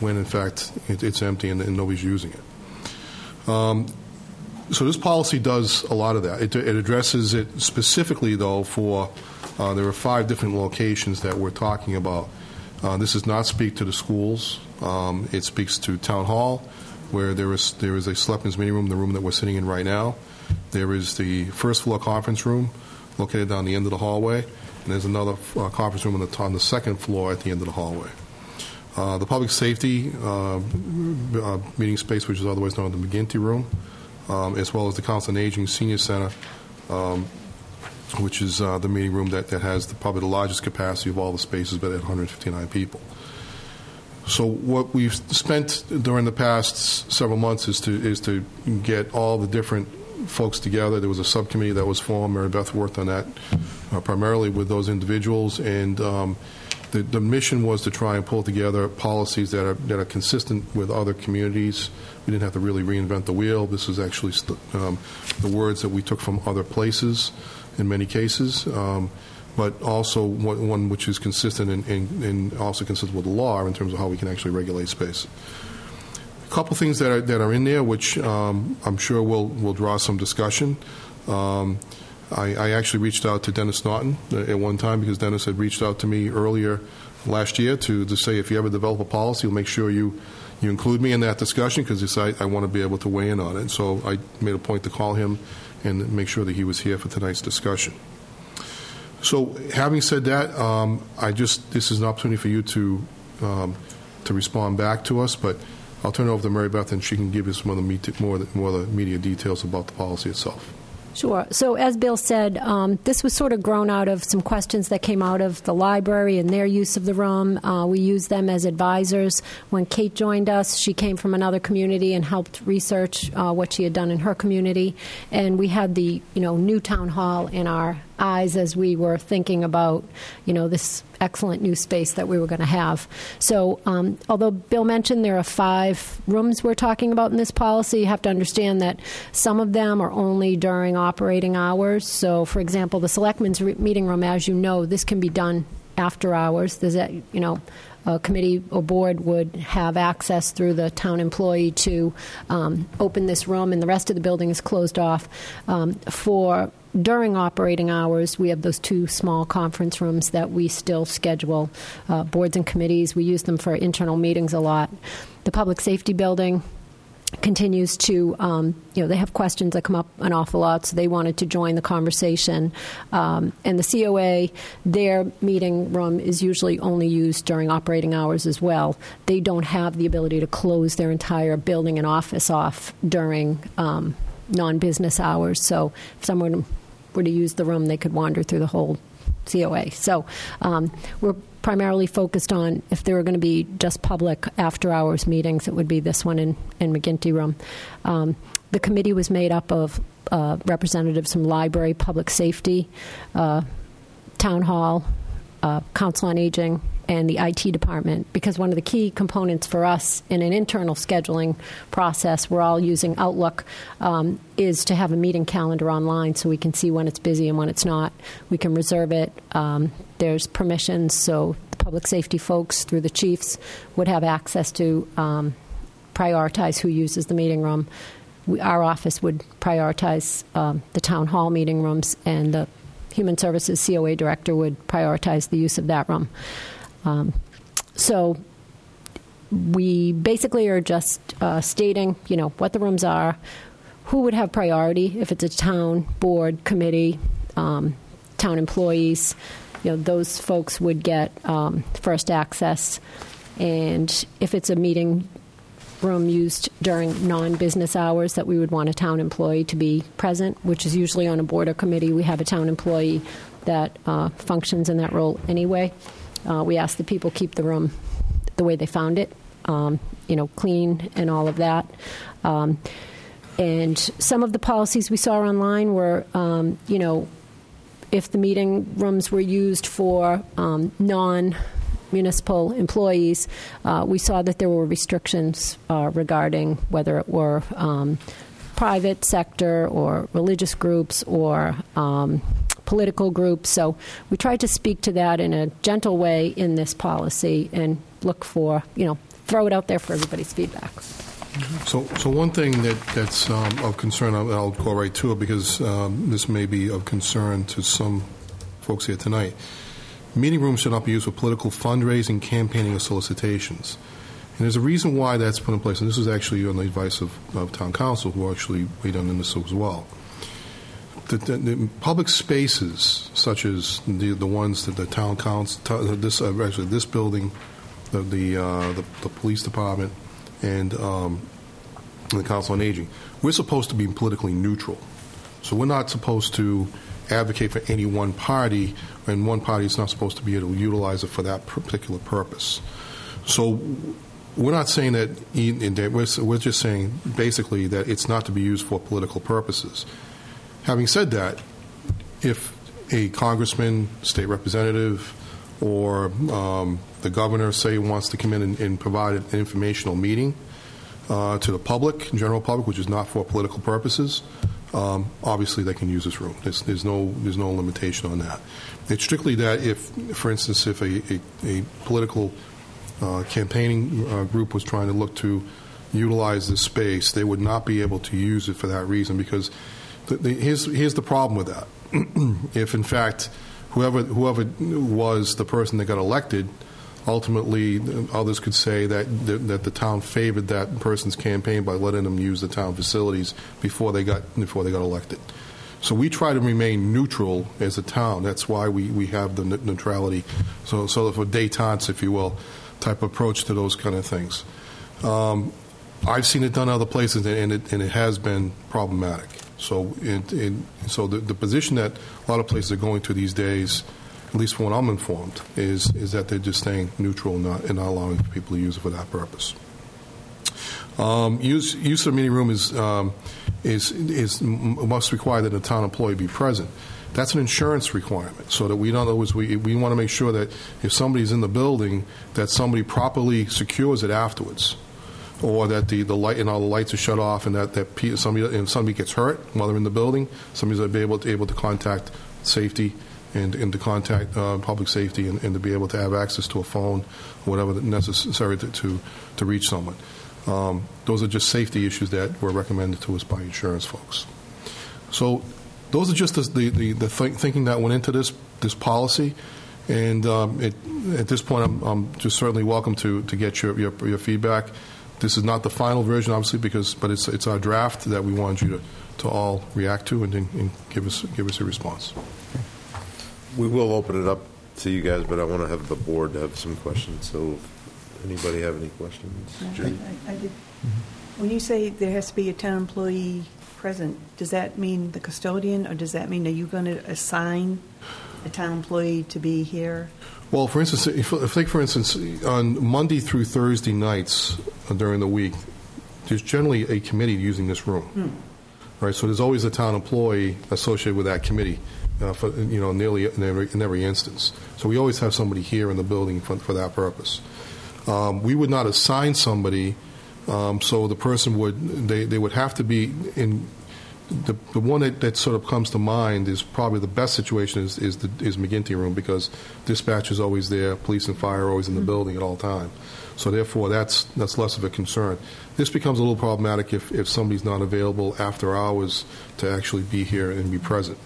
when, in fact, it's empty and nobody's using it. So this policy does a lot of that. It addresses it specifically, though, for there are 5 different locations that we're talking about. This does not speak to the schools. It speaks to Town Hall, where there is a Selectmen's Meeting Room, the room that we're sitting in right now. There is the first floor conference room located down the end of the hallway, and there's another conference room on the second floor at the end of the hallway. The public safety meeting space, which is otherwise known as the McGinty Room, as well as the Council on Aging Senior Center, which is the meeting room that has probably the largest capacity of all the spaces, but at 159 people. So what we've spent during the past several months is to get all the different folks together. There was a subcommittee that was formed. Mary Beth worked on that primarily with those individuals, and the mission was to try and pull together policies that are consistent with other communities. We didn't have to really reinvent the wheel. This is actually the words that we took from other places in many cases, but also one which is consistent and also consistent with the law in terms of how we can actually regulate space. A couple things that are in there, which I'm sure will draw some discussion. I actually reached out to Dennis Naughton at one time, because Dennis had reached out to me earlier last year to say, if you ever develop a policy, we'll make sure you include me in that discussion, because I want to be able to weigh in on it. So I made a point to call him and make sure that he was here for tonight's discussion. So having said that, this is an opportunity for you to respond back to us, but I'll turn it over to Mary Beth, and she can give you some of the media details about the policy itself. Sure. So as Bill said, this was sort of grown out of some questions that came out of the library and their use of the room. We used them as advisors. When Kate joined us, she came from another community and helped research what she had done in her community. And we had the, new town hall in our eyes as we were thinking about, this excellent new space that we were going to have. So although Bill mentioned there are 5 rooms we're talking about in this policy, you have to understand that some of them are only during operating hours. So, for example, the Selectmen's Meeting Room, as you know, this can be done after hours. There's a committee or board would have access through the town employee to open this room, and the rest of the building is closed off for during operating hours. We have those 2 small conference rooms that we still schedule boards and committees. We use them for internal meetings a lot. The public safety building continues to, they have questions that come up an awful lot, so they wanted to join the conversation. And the COA, their meeting room is usually only used during operating hours as well. They don't have the ability to close their entire building and office off during non-business hours, so if someone were to use the room, they could wander through the whole COA. So we're primarily focused on, if there were going to be just public after-hours meetings, it would be this one in McGinty Room. The committee was made up of representatives from library, public safety, town hall, council on aging, and the IT department, because one of the key components for us in an internal scheduling process, we're all using Outlook, is to have a meeting calendar online so we can see when it's busy and when it's not. We can reserve it. There's permissions, so the public safety folks through the chiefs would have access to prioritize who uses the meeting room. Our office would prioritize the town hall meeting rooms, and the Human Services COA director would prioritize the use of that room. So we basically are just stating, what the rooms are, who would have priority if it's a town board committee, town employees. Those folks would get first access. And if it's a meeting room used during non-business hours, that we would want a town employee to be present, which is usually on a board or committee. We have a town employee that functions in that role anyway. We ask that people keep the room the way they found it, clean and all of that. And some of the policies we saw online were, if the meeting rooms were used for non-municipal employees, we saw that there were restrictions regarding whether it were private sector or religious groups or political groups. So we tried to speak to that in a gentle way in this policy and look for, you know, throw it out there for everybody's feedback. So one thing that's of concern, I'll go right to it because this may be of concern to some folks here tonight. Meeting rooms should not be used for political fundraising, campaigning, or solicitations. And there's a reason why that's put in place, and this is actually on the advice of town council, who actually weighed in on this as well. The public spaces, such as the ones that the town council, this building, the police department, and the Council on Aging, we're supposed to be politically neutral. So we're not supposed to advocate for any one party, and one party is not supposed to be able to utilize it for that particular purpose. So we're not saying that, we're just saying basically that it's not to be used for political purposes. Having said that, if a congressman, state representative, or the governor, say, wants to come in and provide an informational meeting to the public, general public, which is not for political purposes, obviously they can use this room. There's no limitation on that. It's strictly that if, for instance, if a political campaigning group was trying to look to utilize this space, they would not be able to use it for that reason, because here's the problem with that. If, in fact, whoever was the person that got elected, ultimately others could say that the town favored that person's campaign by letting them use the town facilities before they got elected. So we try to remain neutral as a town. That's why we have the neutrality, so for détente, if you will, type approach to those kind of things. I've seen it done other places, and it has been problematic. So so the position that a lot of places are going to these days, at least from what I'm informed, is that they're just staying neutral and not allowing people to use it for that purpose. Use of a meeting room must require that a town employee be present. That's an insurance requirement, so that we want to make sure that if somebody's in the building, that somebody properly secures it afterwards, or that the light and all the lights are shut off, and that somebody gets hurt while they're in the building, somebody's going to be able to contact safety and to contact public safety and to be able to have access to a phone, whatever necessary to reach someone. Those are just safety issues that were recommended to us by insurance folks. So those are just the thinking that went into this policy. And at this point, I'm just certainly welcome to get your feedback. This is not the final version, obviously, but it's our draft that we wanted you to all react to and give us a response. We will open it up to you guys, but I want to have the board have some questions. So, if anybody have any questions? No, I did. Mm-hmm. When you say there has to be a town employee present, does that mean the custodian, or does that mean are you going to assign a town employee to be here? Well, for instance, if, on Monday through Thursday nights during the week, there's generally a committee using this room, right? So there's always a town employee associated with that committee, for nearly in every instance. So we always have somebody here in the building for that purpose. We would not assign somebody, so the person they would have to be in. The one that sort of comes to mind is probably the best situation is McGinty Room, because dispatch is always there, police and fire are always in the building at all time. So therefore, that's less of a concern. This becomes a little problematic if somebody's not available after hours to actually be here and be present.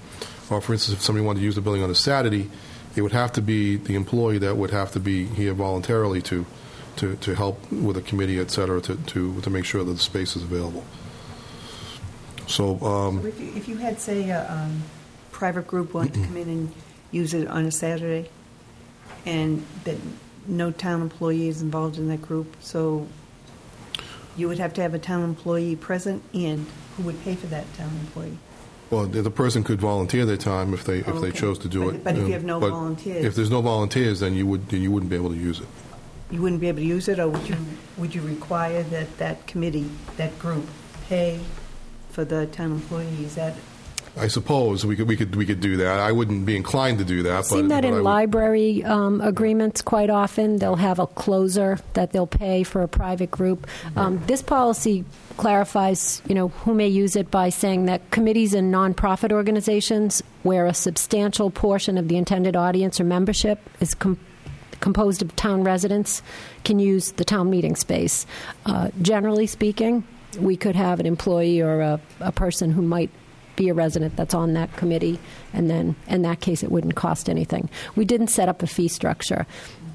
Or, for instance, if somebody wanted to use the building on a Saturday, it would have to be the employee that would have to be here voluntarily to help with a committee, et cetera, to make sure that the space is available. So if you had, say, a private group wanted to come in and use it on a Saturday, and that no town employee is involved in that group, so you would have to have a town employee present, and who would pay for that town employee? Well, the person could volunteer their time if they chose to do it. But if you have no volunteers, if there's no volunteers, then you wouldn't be able to use it. You wouldn't be able to use it, or would you require that committee, that group, pay for the town employees? That I suppose we could do that. I wouldn't be inclined to do that. I've seen that in library agreements quite often. They'll have a closer that they'll pay for a private group. This policy clarifies, who may use it by saying that committees and nonprofit organizations where a substantial portion of the intended audience or membership is composed of town residents can use the town meeting space. Generally speaking, we could have an employee or a person who might be a resident that's on that committee, and then in that case it wouldn't cost anything. We didn't set up a fee structure.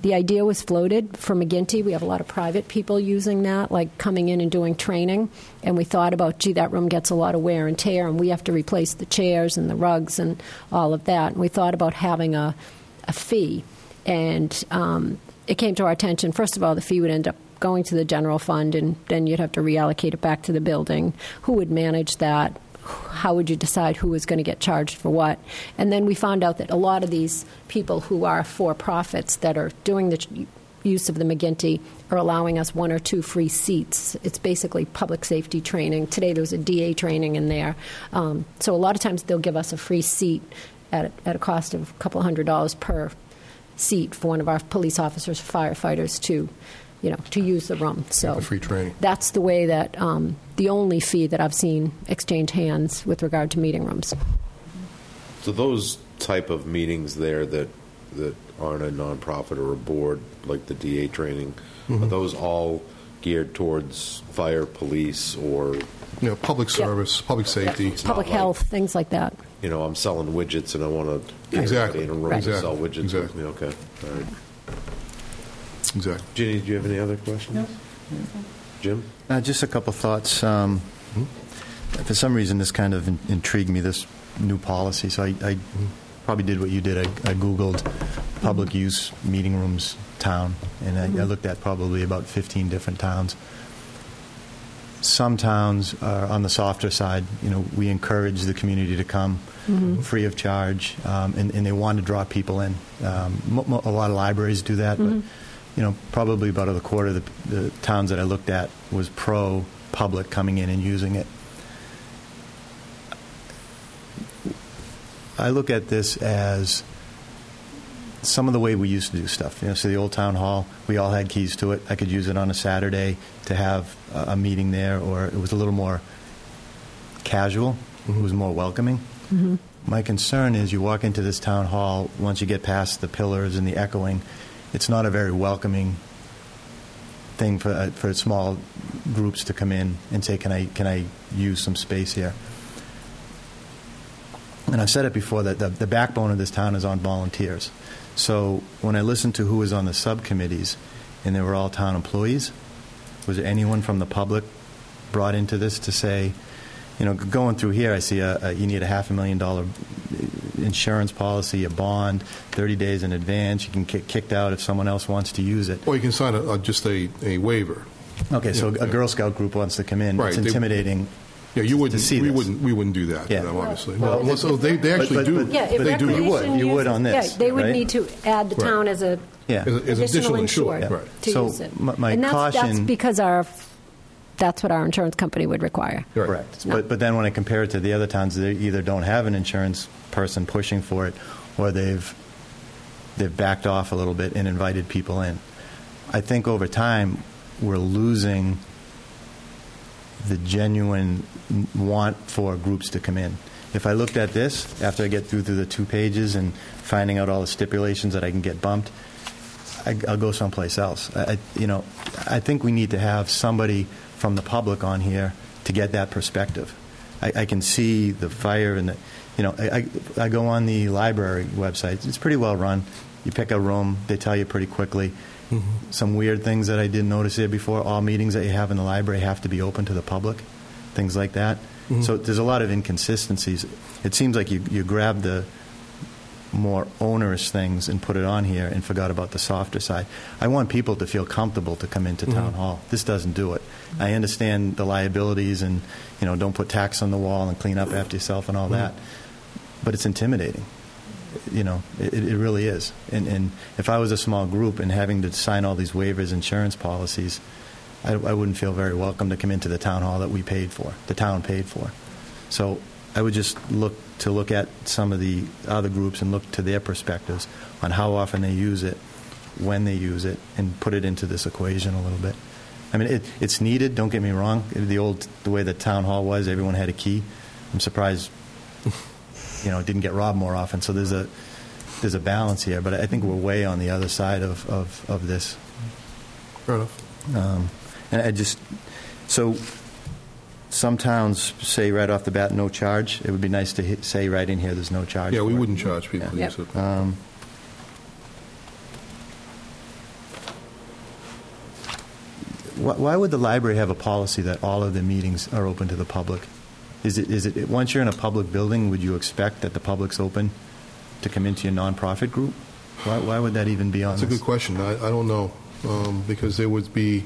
The idea was floated from McGinty. We have a lot of private people using that, like coming in and doing training, and we thought about, that room gets a lot of wear and tear, and we have to replace the chairs and the rugs and all of that. And we thought about having a fee, and it came to our attention, first of all, the fee would end up going to the general fund, and then you'd have to reallocate it back to the building. Who would manage that? How would you decide who was going to get charged for what? And then we found out that a lot of these people who are for-profits that are doing the use of the McGinty are allowing us one or two free seats. It's basically public safety training. Today there was a DA training in there. So a lot of times they'll give us a free seat at a cost of a couple $100 per seat for one of our police officers, firefighters, to use the room. So the free training. That's the way that the only fee that I've seen exchange hands with regard to meeting rooms. So those type of meetings there that aren't a nonprofit or a board, like the DA training, mm-hmm. are those all geared towards fire, police, or public service, yep. public safety, yep. public health, things like that. I'm selling widgets and I want to exactly in a room right. to sell widgets. Exactly. Okay. All right. Exactly. Ginny, do you have any other questions? No. Jim? Just a couple thoughts. For some reason, this kind of intrigued me, this new policy. So I probably did what you did. I Googled public use meeting rooms town, and I looked at probably about 15 different towns. Some towns are on the softer side. We encourage the community to come free of charge, and they want to draw people in. A lot of libraries do that, but probably about a quarter of the towns that I looked at was pro-public coming in and using it. I look at this as some of the way we used to do stuff. So the old town hall, we all had keys to it. I could use it on a Saturday to have a meeting there, or it was a little more casual. Mm-hmm. It was more welcoming. Mm-hmm. My concern is you walk into this town hall, once you get past the pillars and the echoing, it's not a very welcoming thing for small groups to come in and say, can I use some space here? And I've said it before that the backbone of this town is on volunteers. So when I listened to who was on the subcommittees, and they were all town employees, was there anyone from the public brought into this to say, going through here, I see you need a $500,000 insurance policy, a bond, 30 days in advance. You can get kicked out if someone else wants to use it. Or you can sign just a waiver. Okay, so a Girl Scout group wants to come in. Right. It's intimidating. We wouldn't do that. Yeah. To them, obviously. Well, so they actually do. But, yeah, if they do. You would on this. Yeah, they would need to add the town as a additional insured to use it. My and caution. That's because that's what our insurance company would require. Correct. No. But then when I compare it to the other towns, they either don't have an insurance person pushing for it, or they've backed off a little bit and invited people in. I think over time we're losing the genuine want for groups to come in. If I looked at this, after I get through the two pages and finding out all the stipulations that I can get bumped, I'll go someplace else. I think we need to have somebody from the public on here to get that perspective. I can see the fire and I go on the library website. It's pretty well run. You pick a room, they tell you pretty quickly. Mm-hmm. Some weird things that I didn't notice there before. All meetings that you have in the library have to be open to the public, things like that. Mm-hmm. So there's a lot of inconsistencies. It seems like you grab the more onerous things and put it on here and forgot about the softer side. I want people to feel comfortable to come into town hall. This doesn't do it. I understand the liabilities and, don't put tacks on the wall and clean up after yourself and all that. But it's intimidating. It really is. And if I was a small group and having to sign all these waivers, insurance policies, I wouldn't feel very welcome to come into the town hall that we paid for, the town paid for. So I would just look at some of the other groups and look to their perspectives on how often they use it, when they use it, and put it into this equation a little bit. I mean, it's needed, don't get me wrong. The way the town hall was, everyone had a key. I'm surprised, it didn't get robbed more often. So there's a balance here, but I think we're way on the other side of this. Fair enough. So some towns say right off the bat, no charge. It would be nice to say right in here, there's no charge. Yeah, we wouldn't charge people to use it. Why would the library have a policy that all of the meetings are open to the public? Is it once you're in a public building, would you expect that the public's open to come into your nonprofit group? Why would that even be on this? That's a good question. I don't know, because obviously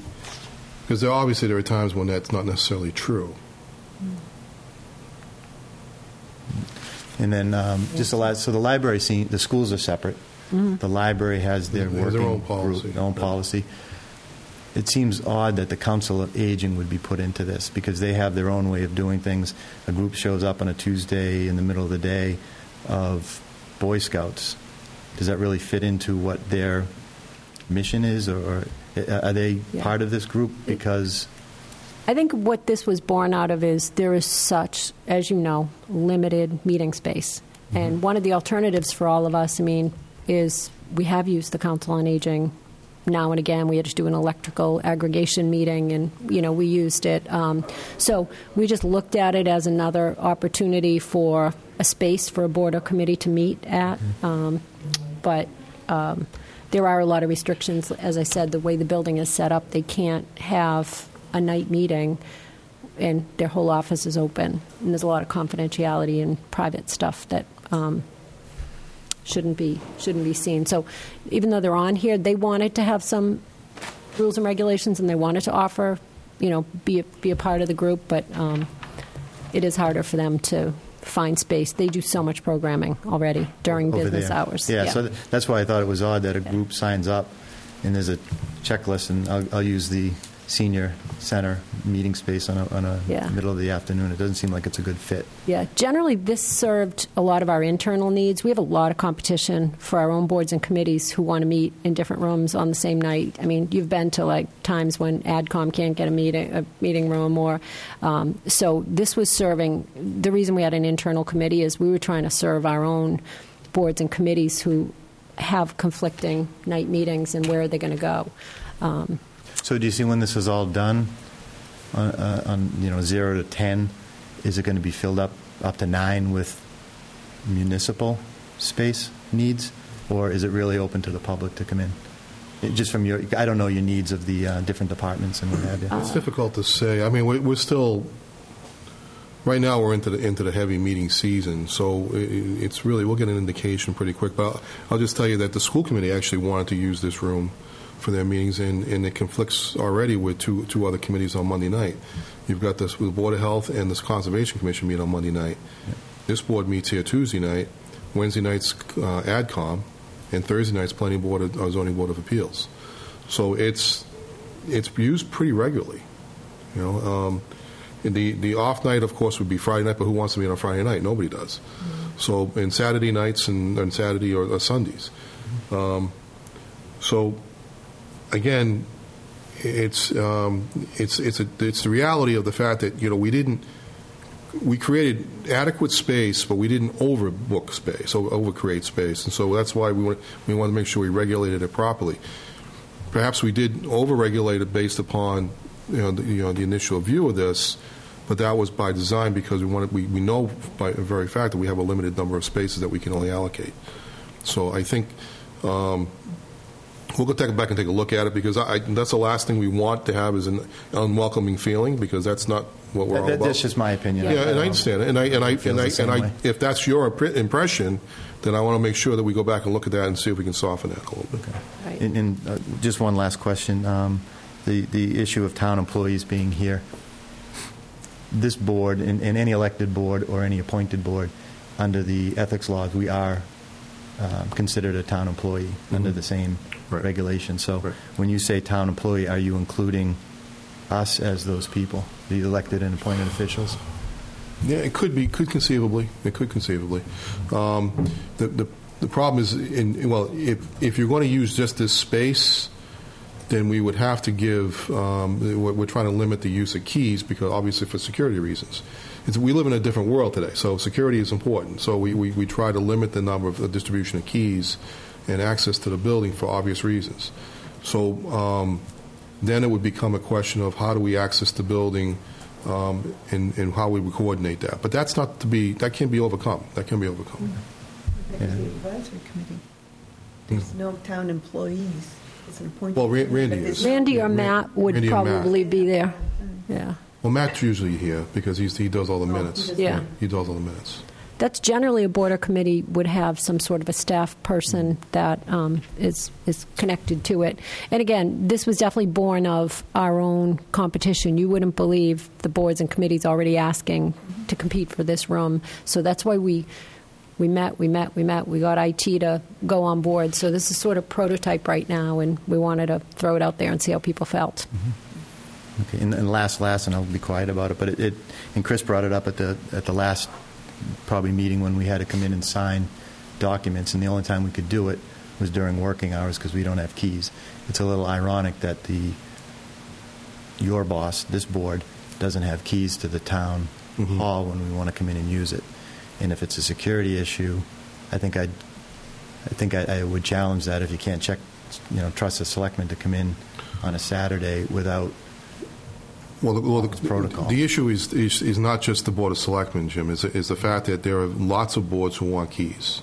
there are times when that's not necessarily true. And then the library scene, the schools are separate. Mm-hmm. The library has their own policy. Group, their own policy. It seems odd that the Council of Aging would be put into this because they have their own way of doing things. A group shows up on a Tuesday in the middle of the day of Boy Scouts. Does that really fit into what their mission is, or are they part of this group? Because I think what this was born out of is there is such, as you know, limited meeting space. Mm-hmm. And one of the alternatives for all of us, is we have used the Council on Aging. Now and again, we had to do an electrical aggregation meeting, and, we used it. So we just looked at it as another opportunity for a space for a board or committee to meet at. But there are a lot of restrictions. As I said, the way the building is set up, they can't have a night meeting, and their whole office is open. And there's a lot of confidentiality and private stuff that... shouldn't be seen. So even though they're on here, they wanted to have some rules and regulations, and they wanted to offer, be a part of the group, but it is harder for them to find space. They do so much programming already during business hours. Yeah, so that's why I thought it was odd that a group signs up, and there's a checklist, and I'll use the senior center meeting space on a middle of the afternoon. It doesn't seem like it's a good fit. Yeah, generally this served a lot of our internal needs. We have a lot of competition for our own boards and committees who want to meet in different rooms on the same night. You've been to times when Adcom can't get a meeting room, or so this was serving. The reason we had an internal committee is we were trying to serve our own boards and committees who have conflicting night meetings, and where are they going to go? So do you see when this is all done, on 0 to 10, is it going to be filled up to 9 with municipal space needs, or is it really open to the public to come in? Just from I don't know your needs of the different departments and what have you. It's difficult to say. We're still right now. We're into the heavy meeting season, so it's really we'll get an indication pretty quick. But I'll just tell you that the school committee actually wanted to use this room for their meetings, and it conflicts already with two other committees on Monday night. You've got this with the Board of Health and this Conservation Commission meet on Monday night. Yeah. This board meets here Tuesday night, Wednesday night's ADCOM, and Thursday night's Planning Board or Zoning Board of Appeals. So it's used pretty regularly. And the off night, of course, would be Friday night, but who wants to meet on Friday night? Nobody does. Mm-hmm. So and Saturday nights and Saturday or Sundays. Mm-hmm. Again, it's the reality of the fact that we created adequate space, but we didn't overbook space, overcreate space, and so that's why we want to make sure we regulated it properly. Perhaps we did overregulate it based upon the initial view of this, but that was by design because we know by the very fact that we have a limited number of spaces that we can only allocate. So I think. We'll go back and take a look at it because that's the last thing we want to have is an unwelcoming feeling because that's not what we're all about. That's just my opinion. Yeah, and I understand it. And if that's your impression, then I want to make sure that we go back and look at that and see if we can soften that a little bit. Okay. Right. And just one last question: the issue of town employees being here. This board and any elected board or any appointed board, under the ethics laws, we are considered a town employee mm-hmm. under the same. Right. Regulation. So right. When you say town employee, are you including us as those people, the elected and appointed officials? Yeah, it could be. Could conceivably. The problem is, if you're going to use just this space, then we would have to give. We're trying to limit the use of keys because obviously for security reasons. We live in a different world today, so security is important. So we try to limit the number of the distribution of keys and access to the building for obvious reasons. So then it would become a question of how do we access the building. And how we would coordinate that, but that's not to be. That can be overcome. Mm-hmm. Yeah. The advisory committee. There's no town employees. It's an appointment. Well, Randy or Matt would probably be there. Yeah. Well, Matt's usually here because he does all the minutes. He does all the minutes. That's generally a board or committee would have some sort of a staff person that is connected to it. And again, this was definitely born of our own competition. You wouldn't believe the boards and committees already asking to compete for this room. So that's why we met. We got IT to go on board. So this is sort of prototype right now, and we wanted to throw it out there and see how people felt. Mm-hmm. Okay, and last, and I'll be quiet about it, but it and Chris brought it up at the last probably meeting when we had to come in and sign documents, and the only time we could do it was during working hours because we don't have keys. It's a little ironic that your boss, this board, doesn't have keys to the town hall when we want to come in and use it. And if it's a security issue, I think I would challenge that if you can't trust the selectmen to come in on a Saturday without. Well, the protocol. The issue is not just the Board of Selectmen, Jim. Is the fact that there are lots of boards who want keys,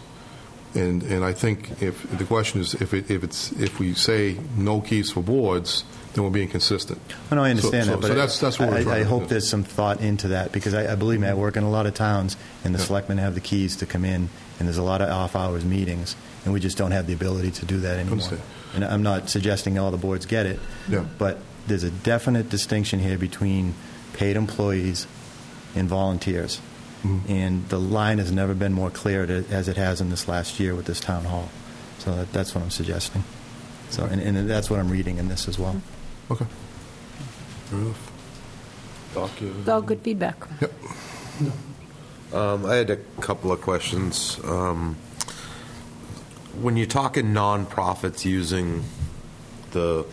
and I think if the question is if we say no keys for boards, then we're being inconsistent. No, I understand that. So that's what we're trying to do. I hope there's some thought into that because I believe me, I work in a lot of towns, and the selectmen have the keys to come in, and there's a lot of off hours meetings, and we just don't have the ability to do that anymore. And I'm not suggesting all the boards get it, but. There's a definite distinction here between paid employees and volunteers. Mm-hmm. And the line has never been more clear as it has in this last year with this town hall. So that's what I'm suggesting. So and that's what I'm reading in this as well. Okay. Fair enough. It's all good feedback. Yep. I had a couple of questions. When you talk in nonprofits using the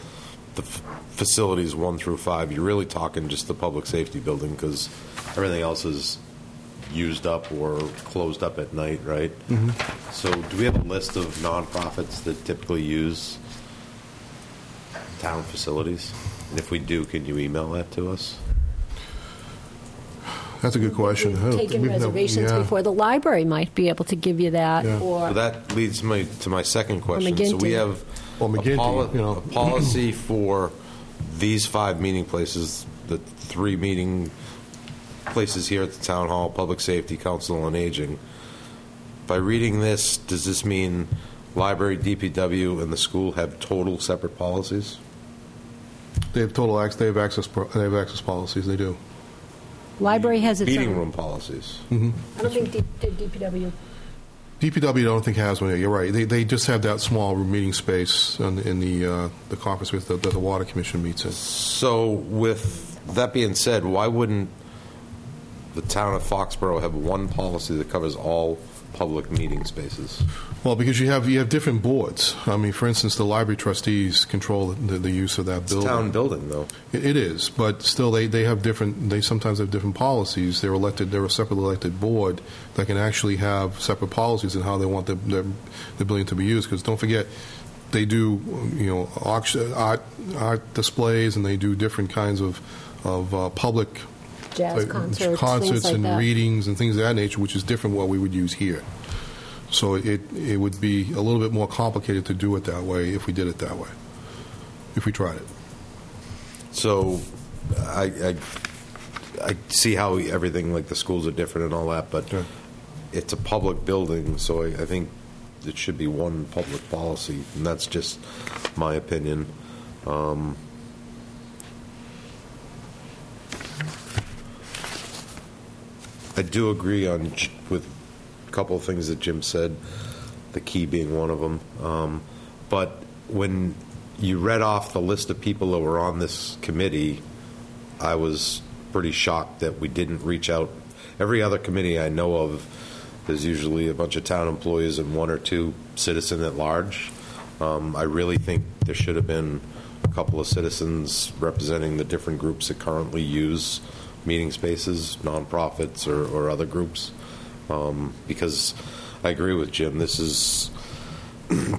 facilities 1 through 5, you're really talking just the public safety building because everything else is used up or closed up at night, right? Mm-hmm. So do we have a list of nonprofits that typically use town facilities? And if we do, can you email that to us? That's a good question. We've taken reservations before. The library might be able to give you that. Yeah. Well, that leads me to my second question. So we have a policy for these 5 meeting places, the 3 meeting places here at the town hall, public safety, council on aging. By reading this, does this mean library, DPW, and the school have total separate policies? They have total access. They have access policies. They do. Library has its meeting room policies. Mm-hmm. I don't think DPW. DPW, I don't think has one. You're right. They just have that small meeting space in the conference with that the Water Commission meets in. So, with that being said, why wouldn't the town of Foxborough have one policy that covers all public meeting spaces? Well, because you have different boards. I mean, for instance, the library trustees control the use of that building. It's a town building, though. It is, but still, they have different. They sometimes have different policies. They're elected. They're a separate elected board that can actually have separate policies in how they want the building to be used. Because don't forget, they do auction, art displays, and they do different kinds of public. Jazz concerts and that. Readings and things of that nature, which is different what we would use here. So it would be a little bit more complicated to do it that way if we did it that way, if we tried it. So I see how everything, like the schools are different and all that, but it's a public building, so I think it should be one public policy, and that's just my opinion. I do agree with a couple of things that Jim said, the key being one of them. But when you read off the list of people that were on this committee, I was pretty shocked that we didn't reach out Every other committee I know of, there's usually a bunch of town employees and one or two citizen at large. I really think there should have been a couple of citizens representing the different groups that currently use meeting spaces, nonprofits or other groups, because I agree with Jim. This is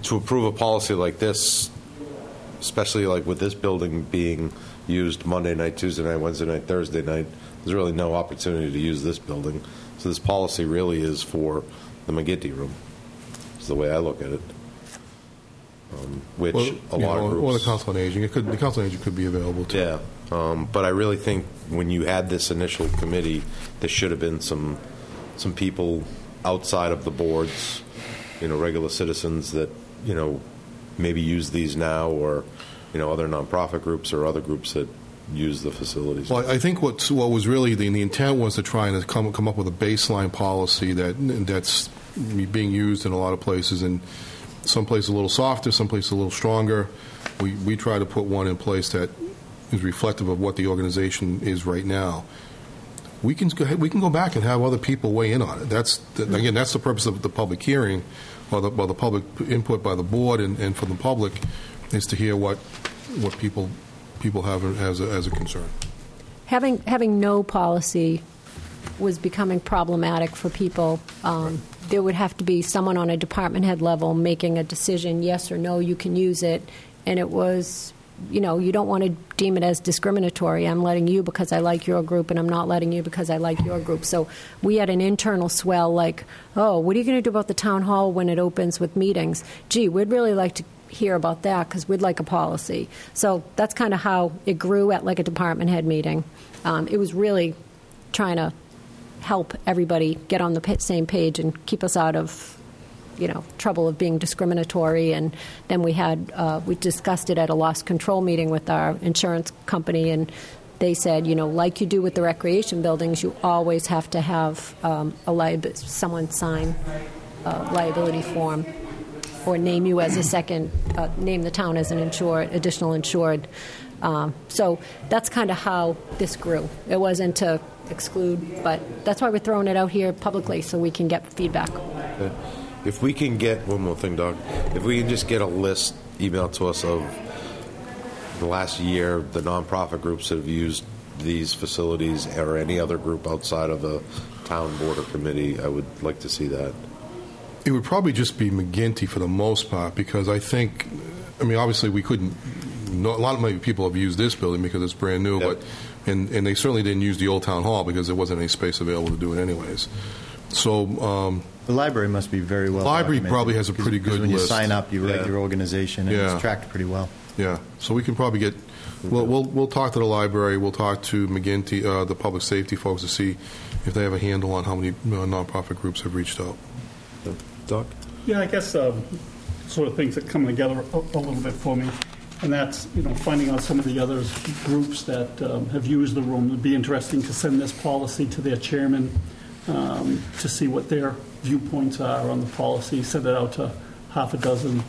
to approve a policy like this, especially like with this building being used Monday night, Tuesday night, Wednesday night, Thursday night, there's really no opportunity to use this building. So this policy really is for the McGinty Room. It's the way I look at it. Which a lot of groups, or the Council on Aging, the Council on Aging could be available too. Yeah, but I really think when you had this initial committee, there should have been some people outside of the boards, regular citizens that maybe use these now, or other nonprofit groups or other groups that use the facilities. Well, I think what was really the intent was to try and come up with a baseline policy that's being used in a lot of places, and some places a little softer, some places a little stronger. We try to put one in place that is reflective of what the organization is right now. We can go back and have other people weigh in on it. That's the purpose of the public hearing, or the public input by the board and from the public, is to hear what people have as a concern. Having no policy was becoming problematic for people. Right. There would have to be someone on a department head level making a decision, yes or no, you can use it. And it was, you don't want to deem it as discriminatory. I'm letting you because I like your group, and I'm not letting you because I like your group. So we had an internal swell like, oh, what are you going to do about the town hall when it opens with meetings? Gee, we'd really like to hear about that because we'd like a policy. So that's kind of how it grew at like a department head meeting. It was really trying to help everybody get on the same page and keep us out of, trouble of being discriminatory. And then we discussed it at a loss control meeting with our insurance company, and they said, like you do with the recreation buildings, you always have to have someone sign a liability form or name you as a second, name the town as an additional insured. So that's kind of how this grew. It wasn't to exclude, but that's why we're throwing it out here publicly, so we can get feedback. If we can get, one more thing, Doc, if we can just get a list emailed to us of the last year, the nonprofit groups that have used these facilities or any other group outside of a town board or committee, I would like to see that. It would probably just be McGinty for the most part, because obviously we couldn't. A lot of people have used this building because it's brand new, yep. But and they certainly didn't use the old town hall because there wasn't any space available to do it anyways. So the library must be very well. The library probably has a pretty good when list. You sign up, you rate your organization, and it's tracked pretty well. Yeah, so we can probably get. We'll talk to the library. We'll talk to McGinty, the public safety folks, to see if they have a handle on how many nonprofit groups have reached out. Doc? Yeah, I guess sort of things that come together a little bit for me. And that's, finding out some of the other groups that have used the room. It would be interesting to send this policy to their chairman to see what their viewpoints are on the policy, send it out to half a dozen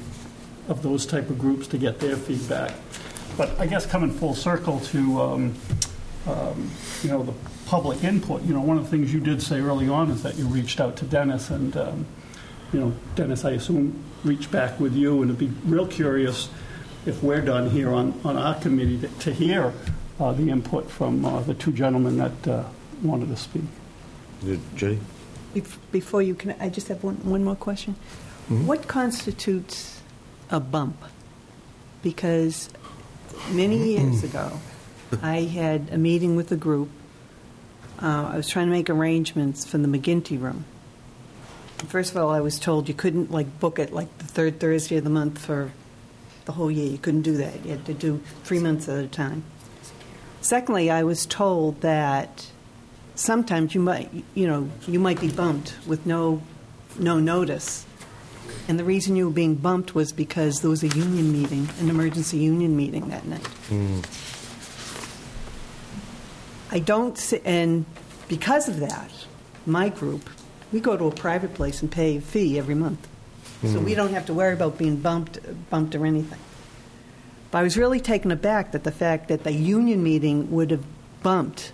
of those type of groups to get their feedback. But I guess coming full circle to, the public input, one of the things you did say early on is that you reached out to Dennis, and, Dennis, I assume, reached back with you, and it'd be real curious if we're done here on our committee to hear the input from the two gentlemen that wanted to speak. Jay? Before you can, I just have one more question. Mm-hmm. What constitutes a bump? Because many years ago, I had a meeting with a group. I was trying to make arrangements for the McGinty Room. First of all, I was told you couldn't book it the third Thursday of the month for the whole year. You couldn't do that. You had to do 3 months at a time. Secondly, I was told that sometimes you might be bumped with no notice. And the reason you were being bumped was because there was a union meeting, an emergency union meeting that night. I don't see, and because of that, my group, we go to a private place and pay a fee every month. So we don't have to worry about being bumped or anything. But I was really taken aback that the fact that the union meeting would have bumped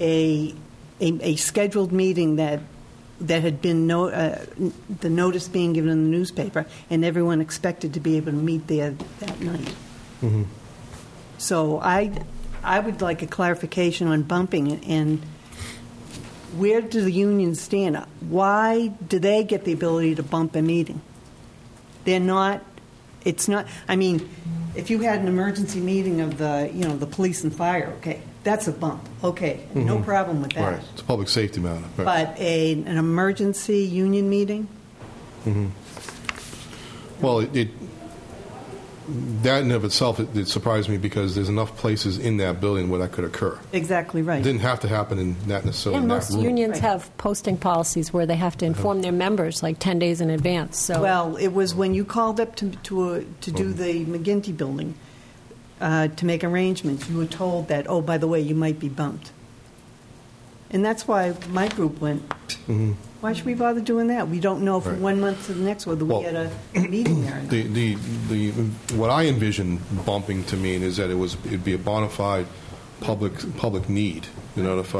a a scheduled meeting that had been the notice being given in the newspaper, and everyone expected to be able to meet there that night. Mm-hmm. So I would like a clarification on bumping it, and where do the unions stand? Why do they get the ability to bump a meeting? They're not. It's not. I mean, if you had an emergency meeting of the police and fire, okay, that's a bump. Okay, mm-hmm. No problem with that. Right, it's a public safety matter. Right. But an emergency union meeting. Mm-hmm. Well, it that in of itself it surprised me because there's enough places in that building where that could occur. Exactly right. It didn't have to happen in that necessarily. And most unions right. have posting policies where they have to inform their members like 10 days in advance. So well, it was when you called up to do the McGinty building to make arrangements, you were told that, oh, by the way, you might be bumped. And that's why my group went, mm-hmm. Why should we bother doing that? We don't know from right. 1 month to the next whether we had a meeting there or not. The what I envision bumping to mean is that it'd be a bona fide public need. You know, if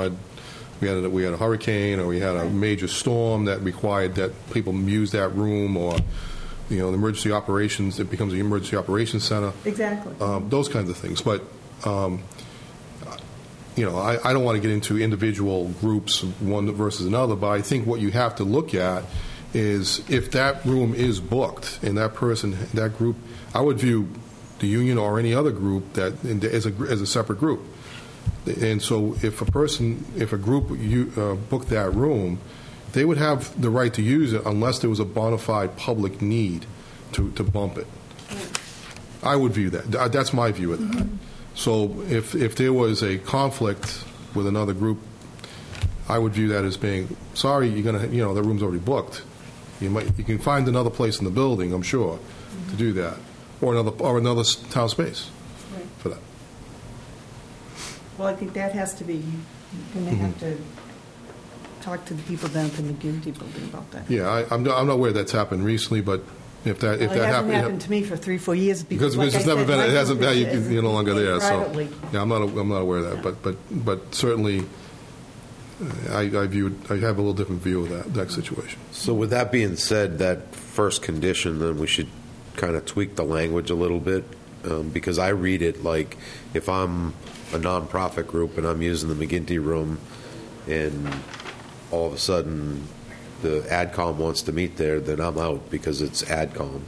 we had a hurricane or we had a major storm that required that people use that room, or you know, the emergency operations, it becomes the emergency operations center. Exactly. Those kinds of things, but. You know, I don't want to get into individual groups, one versus another, but I think what you have to look at is if that room is booked and that group, I would view the union or any other group that as a separate group. And so if a group booked that room, they would have the right to use it unless there was a bona fide public need to bump it. I would view that. That's my view of that. Mm-hmm. So if there was a conflict with another group, I would view that as being, sorry, you're going to, you know, that room's already booked. You can find another place in the building, I'm sure, mm-hmm. to do that, or another town space right. for that. Well, I think that has to be, you're going to have to talk to the people down at the McGinty building about that. Yeah, I'm not aware that's happened recently, but. It hasn't happened to me for 3-4 years because it's never been. It hasn't been. You're no longer there. Privately. So yeah, I'm not aware of that. No. But certainly, I have a little different view of that situation. So with that being said, that first condition, then we should kind of tweak the language a little bit because I read it like if I'm a nonprofit group and I'm using the McGinty Room, and all of a sudden. The Adcom wants to meet there, then I'm out because it's Adcom.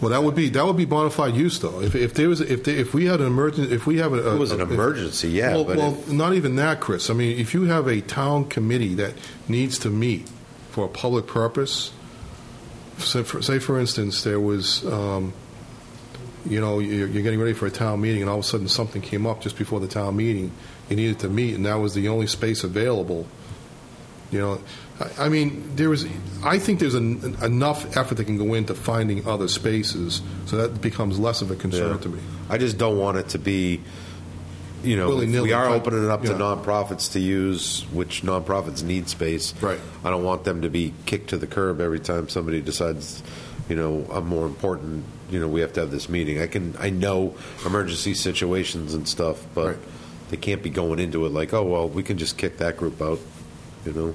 Well, that would be bona fide use though. If we have an emergency, yeah. Well, not even that, Chris. I mean, if you have a town committee that needs to meet for a public purpose, say for instance, there was, you know, you're getting ready for a town meeting, and all of a sudden something came up just before the town meeting. You needed to meet, and that was the only space available. You know, I mean, I think there's enough effort that can go into finding other spaces, so that becomes less of a concern to me. I just don't want it to be, you know, we are opening it up to nonprofits to use, which nonprofits need space. Right. I don't want them to be kicked to the curb every time somebody decides, you know, I'm more important. You know, we have to have this meeting. I know emergency situations and stuff, but they can't be going into it like, oh well, we can just kick that group out. You know,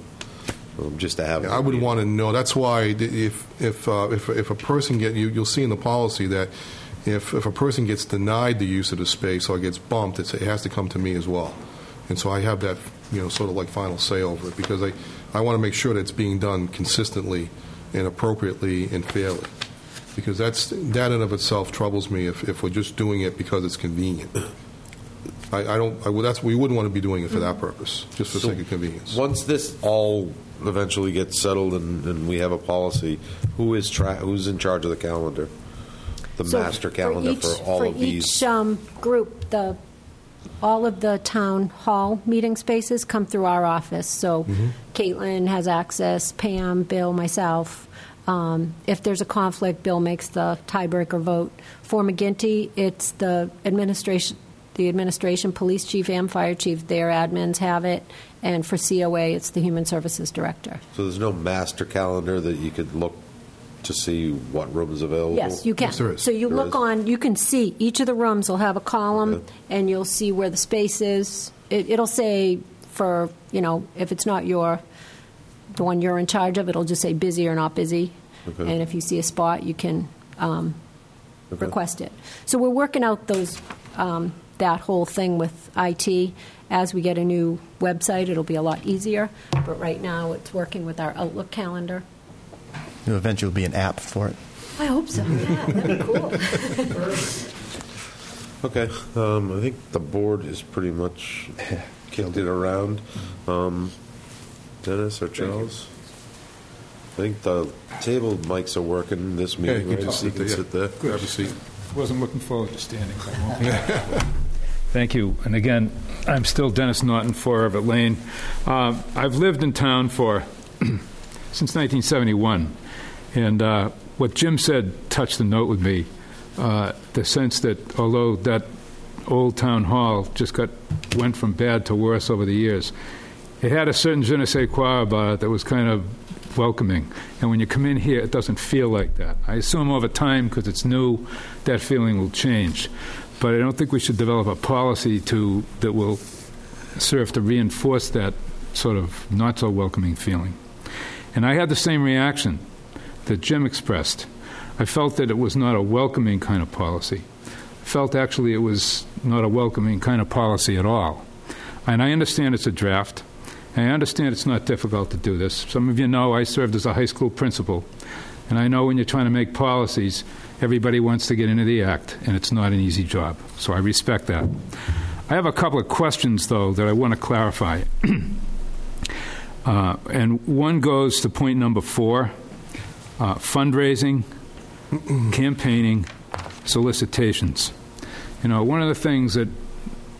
just to have. I would want to know. That's why if a person you'll see in the policy that if a person gets denied the use of the space or gets bumped, it has to come to me as well. And so I have that, you know, sort of like final say over it because I want to make sure that it's being done consistently and appropriately and fairly because that in of itself troubles me if we're just doing it because it's convenient. We wouldn't want to be doing it for that purpose, just for sake of convenience. Once this all eventually gets settled and we have a policy, who's in charge of the calendar, master calendar for all of these? Each group, all of the town hall meeting spaces come through our office. So Caitlin has access, Pam, Bill, myself. If there's a conflict, Bill makes the tiebreaker vote. For McGinty, it's the administration. The administration, police chief and fire chief, their admins have it. And for COA, it's the human services director. So there's no master calendar that you could look to see what room is available? Yes, you can. Yes, there is. So you can see each of the rooms will have a column, and you'll see where the space is. It'll say for, you know, if it's not your, the one you're in charge of, it'll just say busy or not busy. Okay. And if you see a spot, you can request it. So we're working out those that whole thing with IT. As we get a new website, it'll be a lot easier. But right now, it's working with our Outlook calendar. It'll eventually be an app for it. I hope so. Yeah, that'd be cool. Okay. I think the board is pretty much kicked it around. Dennis or Charles? I think the table mics are working this meeting. Yeah, you can sit there. Grab a seat. Wasn't looking forward to standing. Thank you. And again, I'm still Dennis Naughton, 4 Everett Lane. I've lived in town for since 1971. And what Jim said touched the note with me, the sense that although that old town hall just went from bad to worse over the years, it had a certain je ne sais quoi about it that was kind of welcoming. And when you come in here, it doesn't feel like that. I assume over time, because it's new, that feeling will change. But I don't think we should develop a policy that will serve to reinforce that sort of not-so-welcoming feeling. And I had the same reaction that Jim expressed. I felt that it was not a welcoming kind of policy. I felt actually it was not a welcoming kind of policy at all. And I understand it's a draft. I understand it's not difficult to do this. Some of you know I served as a high school principal, and I know when you're trying to make policies, everybody wants to get into the act, and it's not an easy job. So I respect that. I have a couple of questions, though, that I want to clarify. And one goes to point number 4, fundraising, campaigning, solicitations. You know, one of the things that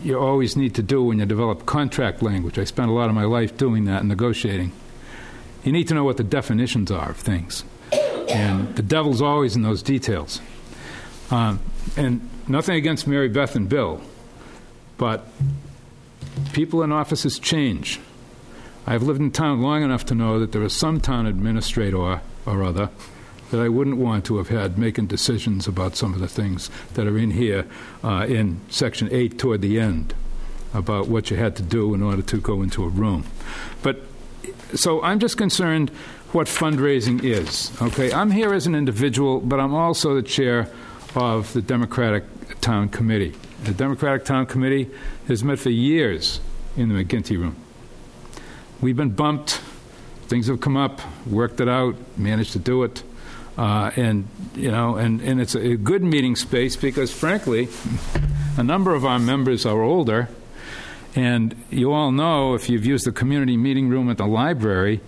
you always need to do when you develop contract language. I spent a lot of my life doing that and negotiating. You need to know what the definitions are of things. And the devil's always in those details. And nothing against Mary Beth and Bill, but people in offices change. I've lived in town long enough to know that there is some town administrator or other that I wouldn't want to have had making decisions about some of the things that are in here in Section 8 toward the end about what you had to do in order to go into a room. But so I'm just concerned what fundraising is. Okay, I'm here as an individual, but I'm also the chair of the Democratic Town Committee. The Democratic Town Committee has met for years in the McGinty Room. We've been bumped. Things have come up, worked it out, managed to do it. And you know, and it's a good meeting space because, frankly, a number of our members are older, and you all know if you've used the community meeting room at the library,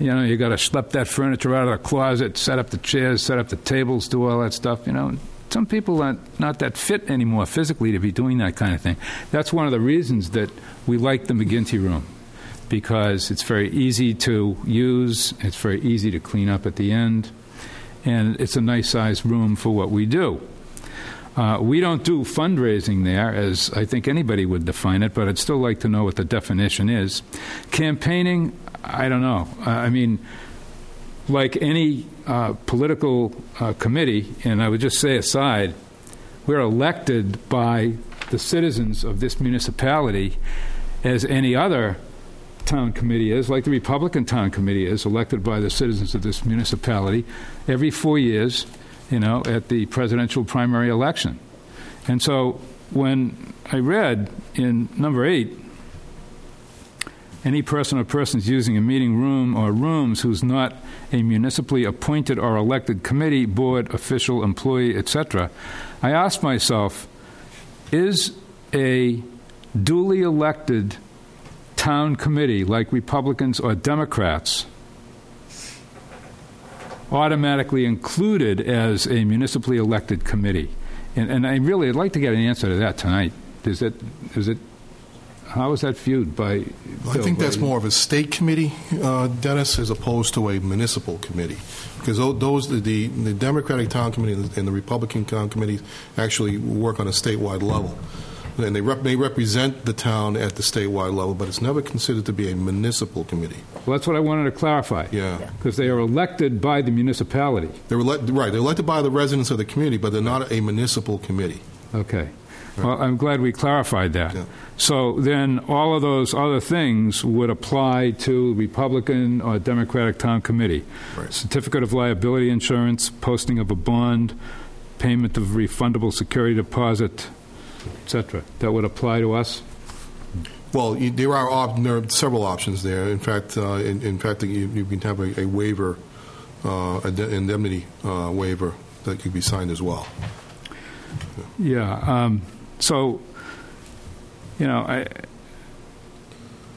you know, you got to schlep that furniture out of the closet, set up the chairs, set up the tables, do all that stuff. You know, some people are not that fit anymore physically to be doing that kind of thing. That's one of the reasons that we like the McGinty Room, because it's very easy to use, it's very easy to clean up at the end. And it's a nice-sized room for what we do. We don't do fundraising there, as I think anybody would define it, but I'd still like to know what the definition is. Campaigning, I don't know. I mean, like any political committee, and I would just say aside, we're elected by the citizens of this municipality as any other town committee is, like the Republican Town Committee is, elected by the citizens of this municipality every 4 years, you know, at the presidential primary election. And so when I read in number 8, any person or persons using a meeting room or rooms who's not a municipally appointed or elected committee, board, official, employee, etc., I asked myself, is a duly elected town committee, like Republicans or Democrats, automatically included as a municipally elected committee? And I really would like to get an answer to that tonight. How is that viewed by Bill? I think that's more of a state committee, Dennis, as opposed to a municipal committee. Because those the Democratic Town Committee and the Republican Town Committee actually work on a statewide level. And they may represent the town at the statewide level, but it's never considered to be a municipal committee. Well, that's what I wanted to clarify. Yeah. Because they are elected by the municipality. They're elected by the residents of the community, but they're not a municipal committee. Okay. Well, I'm glad we clarified that. Yeah. So then all of those other things would apply to Republican or Democratic Town Committee. Right. Certificate of liability insurance, posting of a bond, payment of refundable security deposit, et cetera. That would apply to us? Well, there are several options there. In fact, you can have a waiver, an indemnity waiver that could be signed as well. Yeah. So,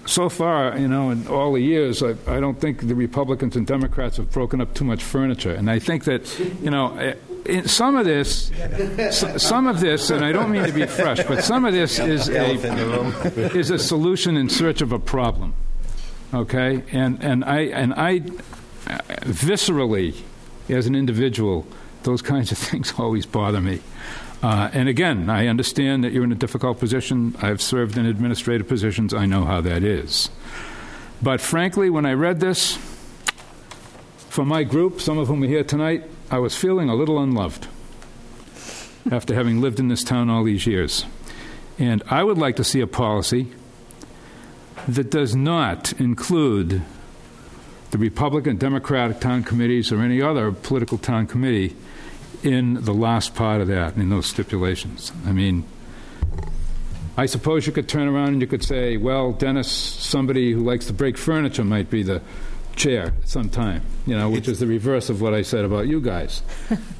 so far, in all the years, I don't think the Republicans and Democrats have broken up too much furniture. And I think that, some of this, and I don't mean to be fresh, but some of this is a solution in search of a problem. Okay? And I viscerally, as an individual, those kinds of things always bother me. And again, I understand that you're in a difficult position. I've served in administrative positions. I know how that is. But frankly, when I read this, for my group, some of whom are here tonight, I was feeling a little unloved after having lived in this town all these years. And I would like to see a policy that does not include the Republican, Democratic town committees or any other political town committee in the last part of that, in those stipulations. I mean, I suppose you could turn around and you could say, well, Dennis, somebody who likes to break furniture might be the chair sometime, which is the reverse of what I said about you guys.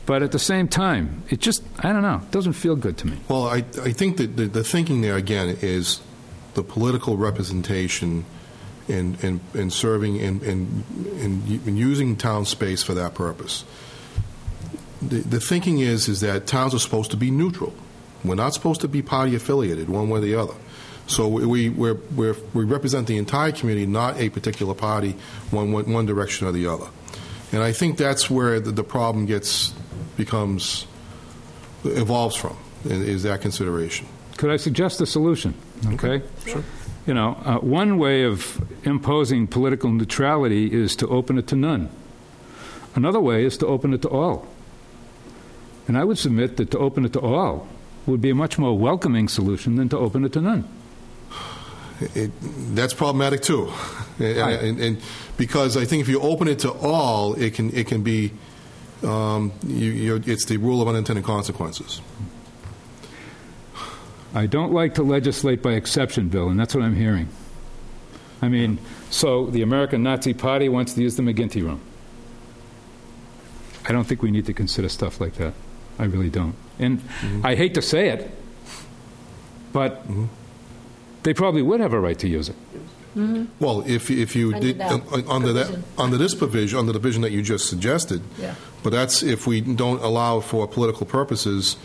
But at the same time, it just, I don't know, it doesn't feel good to me. Well, I think that the thinking there, again, is the political representation and serving and using town space for that purpose. The thinking is that towns are supposed to be neutral. We're not supposed to be party affiliated one way or the other. So we represent the entire community, not a particular party, one direction or the other. And I think that's where the problem evolves from, is that consideration. Could I suggest a solution? Okay. Sure. One way of imposing political neutrality is to open it to none. Another way is to open it to all. And I would submit that to open it to all would be a much more welcoming solution than to open it to none. That's problematic too, and because I think if you open it to all, it can be it's the rule of unintended consequences. I don't like to legislate by exception, Bill, and that's what I'm hearing. I mean, so the American Nazi Party wants to use the McGinty Room. I don't think we need to consider stuff like that. I really don't. And I hate to say it, but they probably would have a right to use it. Mm-hmm. Well, under the provision that you just suggested, yeah. But that's if we don't allow for political purposes,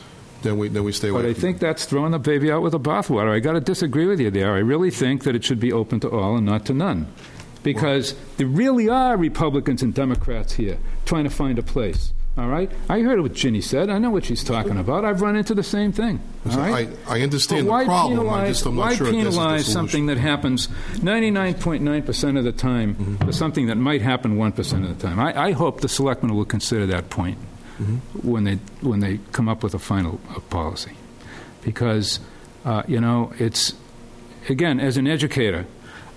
then we stay away. But I think that's throwing the baby out with the bathwater. I got to disagree with you there. I really think that it should be open to all and not to none, because there really are Republicans and Democrats here trying to find a place. All right? I heard what Ginny said. I know what she's talking about. I've run into the same thing. All right? I understand the problem. Why penalize something that happens 99.9% of the time for something that might happen 1% of the time? I hope the selectmen will consider that point when they come up with a final policy. Because, it's, again, as an educator,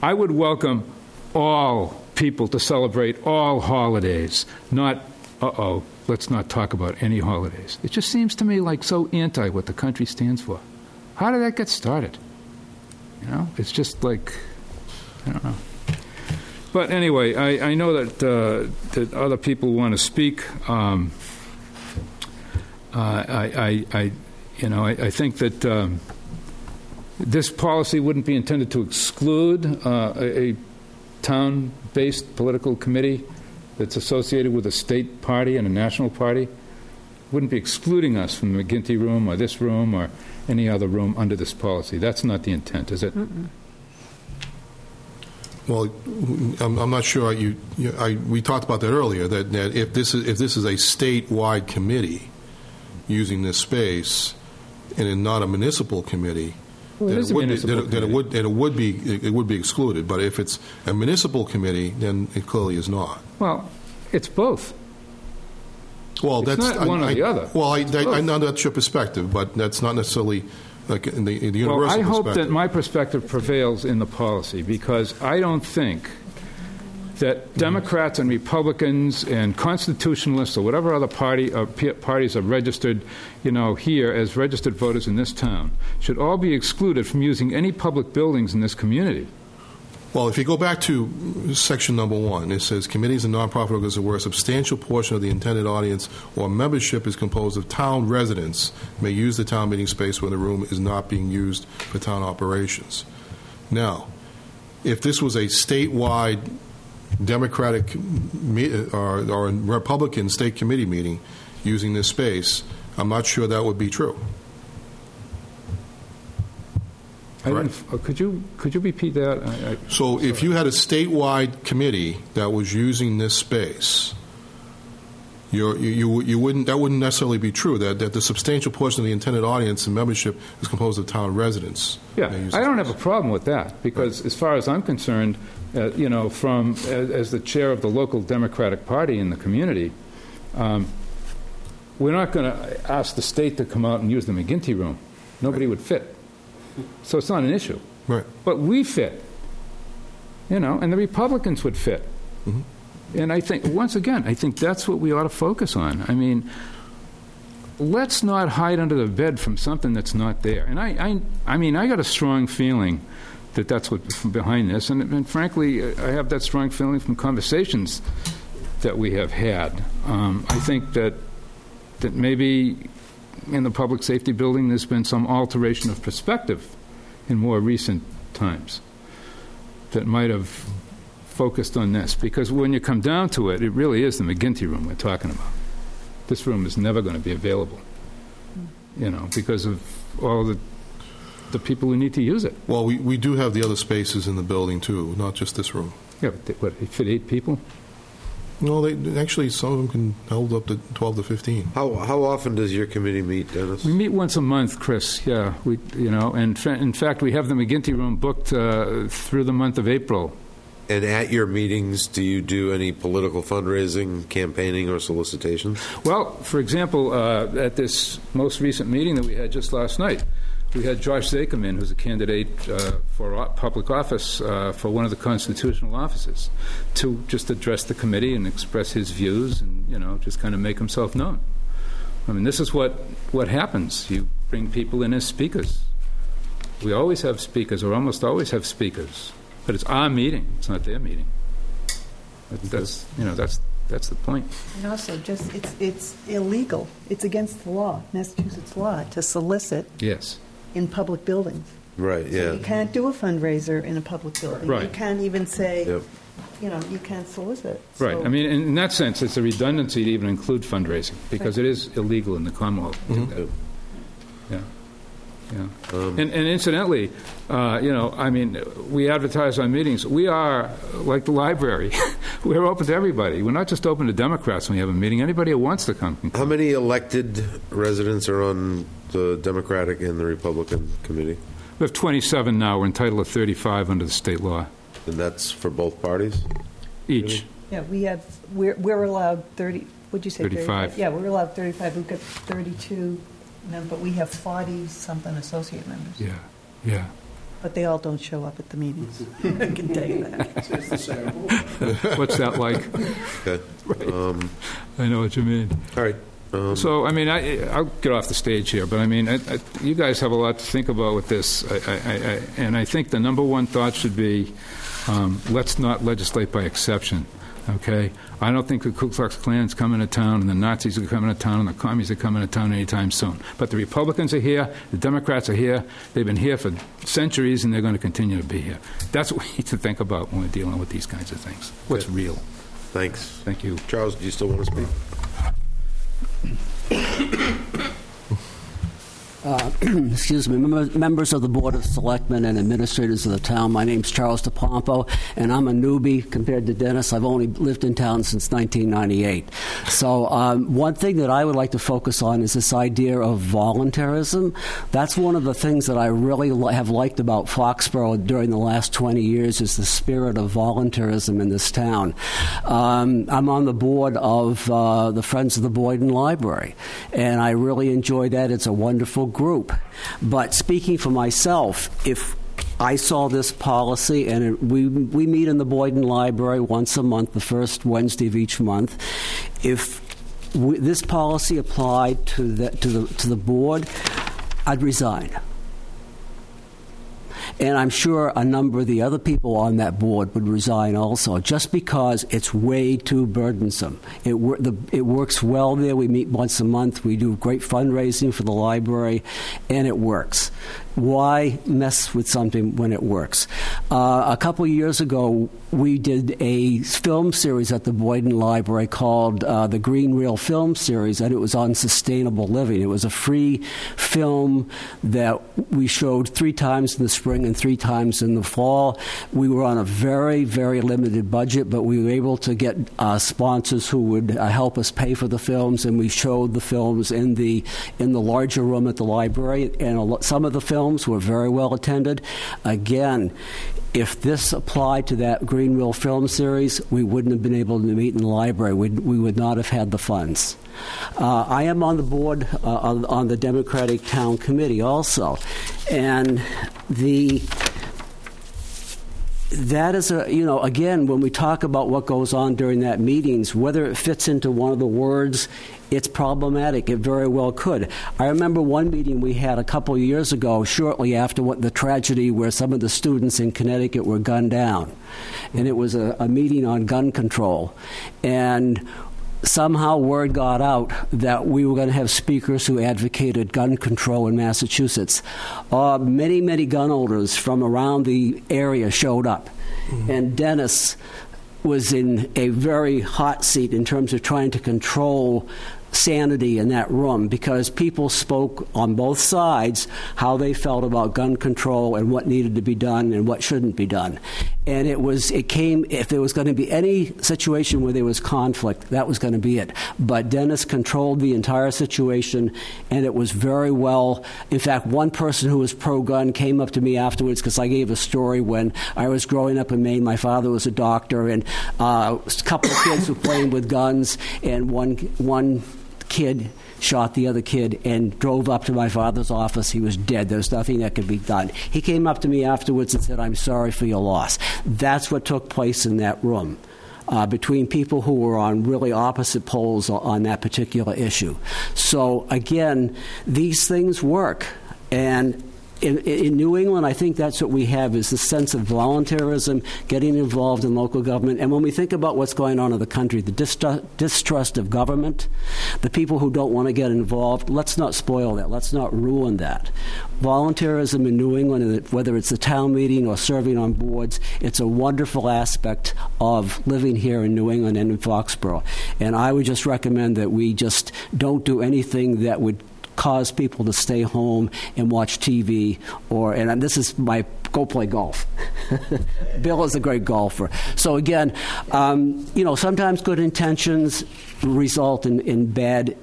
I would welcome all people to celebrate all holidays, not let's not talk about any holidays. It just seems to me like so anti what the country stands for. How did that get started? It's just like, I don't know. But anyway, I know that other people want to speak. I think that this policy wouldn't be intended to exclude a town-based political committee that's associated with a state party and a national party. Wouldn't be excluding us from the McGinty Room or this room or any other room under this policy. That's not the intent, is it? Mm-mm. Well, I'm not sure. We talked about that earlier. That if this is a statewide committee using this space, and not a municipal committee. Well, it would be excluded, but if it's a municipal committee, then it clearly is not. Well, it's both. Well, that's not one or the other. Well, I know that's your perspective, but that's not necessarily like in the universal perspective. Well, I hope that my perspective prevails in the policy, because I don't think that Democrats and Republicans and constitutionalists or whatever other party or parties are registered, you know, here as registered voters in this town should all be excluded from using any public buildings in this community. Well, if you go back to section number 1, it says committees and nonprofit organizations where a substantial portion of the intended audience or membership is composed of town residents may use the town meeting space when the room is not being used for town operations. Now, if this was a statewide Democratic or Republican state committee meeting using this space, I'm not sure that would be true. Could you repeat that? So if you had a statewide committee that was using this space, you wouldn't, that wouldn't necessarily be true, that the substantial portion of the intended audience and membership is composed of town residents. Yeah, I don't have a problem with that, because right. As far as I'm concerned, you know, from as the chair of the local Democratic Party in the community, we're not going to ask the state to come out and use the McGinty Room. Nobody right. would fit. So it's not an issue. Right. But we fit, you know, and the Republicans would fit. Mm-hmm. And I think, once again, I think that's what we ought to focus on. I mean, let's not hide under the bed from something that's not there. And I mean, I got a strong feeling that that's what's behind this. And frankly, I have that strong feeling from conversations that we have had. I think that maybe in the public safety building, there's been some alteration of perspective in more recent times that might have focused on this. Because when you come down to it, it really is the McGinty Room we're talking about. This room is never going to be available, you know, because of all the people who need to use it. Well, we do have the other spaces in the building, too, not just this room. Yeah, but it fit 8 people? No, they actually, some of them can hold up to 12 to 15. How often does your committee meet, Dennis? We meet once a month, Chris. Yeah, we, you know, and in fact, we have the McGinty Room booked through the month of April. And at your meetings, do you do any political fundraising, campaigning, or solicitations? Well, for example, at this most recent meeting that we had just last night, we had Josh Zakerman, who's a candidate for public office for one of the constitutional offices, to just address the committee and express his views and, you know, just kind of make himself known. I mean, this is what happens. You bring people in as speakers. We always have speakers, or almost always have speakers. But it's our meeting. It's not their meeting. That's, you know, that's the point. And also, just it's illegal. It's against the law, Massachusetts law, to solicit. Yes. In public buildings. Right, yeah. So you can't do a fundraiser in a public building. Right. You can't even say, yep. You know, you can't solicit. So. Right. I mean, in that sense, it's a redundancy to even include fundraising, because right. It is illegal in the Commonwealth. Mm-hmm. Yeah. Yeah. And incidentally, you know, I mean, we advertise our meetings. We are like the library. We're open to everybody. We're not just open to Democrats when we have a meeting. Anybody who wants to come can come. How many elected residents are on the Democratic and the Republican committee? We have 27 now. We're entitled to 35 under the state law. And that's for both parties? Each. Really? Yeah, we have. We're allowed 30. Would you say 35? Yeah, we're allowed 35. We've got 32. No, but we have 40-something associate members. Yeah, yeah. But they all don't show up at the meetings. I can tell you that. What's that like? Okay. Right. I know what you mean. All right. So, I mean, I'll get off the stage here, but, I mean, you guys have a lot to think about with this. And I think the number one thought should be let's not legislate by exception. Okay, I don't think the Ku Klux Klan's coming to town, and the Nazis are coming to town, and the commies are coming to town anytime soon. But the Republicans are here, the Democrats are here. They've been here for centuries, and they're going to continue to be here. That's what we need to think about when we're dealing with these kinds of things. What's real? Thanks. Thank you, Charles. Do you still want to speak? Excuse me, members of the Board of Selectmen and administrators of the town. My name's Charles DePompo, and I'm a newbie compared to Dennis. I've only lived in town since 1998. So one thing that I would like to focus on is this idea of voluntarism. That's one of the things that I really have liked about Foxborough during the last 20 years is the spirit of voluntarism in this town. I'm on the board of the Friends of the Boyden Library, and I really enjoy that. It's a wonderful group. But speaking for myself, if I saw this policy, and we meet in the Boyden Library once a month, the first Wednesday of each month. If this policy applied to the board, I'd resign. And I'm sure a number of the other people on that board would resign also, just because it's way too burdensome. It works well there. We meet once a month. We do great fundraising for the library, and it works. Why mess with something when it works? A couple of years ago, we did a film series at the Boyden Library called the Green Reel Film Series, and it was on sustainable living. It was a free film that we showed 3 times in the spring and 3 times in the fall. We were on a very, very limited budget, but we were able to get sponsors who would help us pay for the films, and we showed the films in the larger room at the library, and some of the films were very well attended. Again, if this applied to that Green Reel film series, we wouldn't have been able to meet in the library. We would not have had the funds. I am on the board on the Democratic Town Committee also, and that is again, when we talk about what goes on during that meetings, whether it fits into one of the words. It's problematic. It very well could. I remember one meeting we had a couple of years ago, shortly after the tragedy where some of the students in Connecticut were gunned down. And it was a meeting on gun control. And somehow word got out that we were going to have speakers who advocated gun control in Massachusetts. Many, many gun owners from around the area showed up. Mm-hmm. And Dennis was in a very hot seat in terms of trying to control sanity in that room, because people spoke on both sides how they felt about gun control and what needed to be done and what shouldn't be done. And if there was going to be any situation where there was conflict, that was going to be it. But Dennis controlled the entire situation, and it was very well. In fact, one person who was pro-gun came up to me afterwards, because I gave a story when I was growing up in Maine. My father was a doctor, and a couple of kids were playing with guns, and one kid shot the other kid and drove up to my father's office. He was dead. There was nothing that could be done. He came up to me afterwards and said, "I'm sorry for your loss." That's what took place in that room between people who were on really opposite poles on that particular issue. So, again, these things work. And in New England, I think that's what we have, is the sense of voluntarism, getting involved in local government. And when we think about what's going on in the country, the distrust of government, the people who don't want to get involved, let's not spoil that. Let's not ruin that. Voluntarism in New England, whether it's the town meeting or serving on boards, it's a wonderful aspect of living here in New England and in Foxborough. And I would just recommend that we just don't do anything that would cause people to stay home and watch TV, and this is my go play golf. Bill is a great golfer. So again, sometimes good intentions result in bad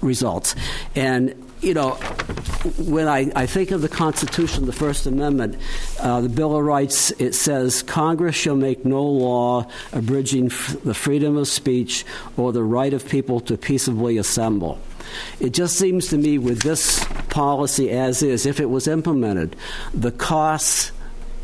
results. And when I think of the Constitution, the First Amendment, the Bill of Rights, it says, "Congress shall make no law abridging the freedom of speech or the right of people to peaceably assemble." It just seems to me, with this policy as is, if it was implemented, the costs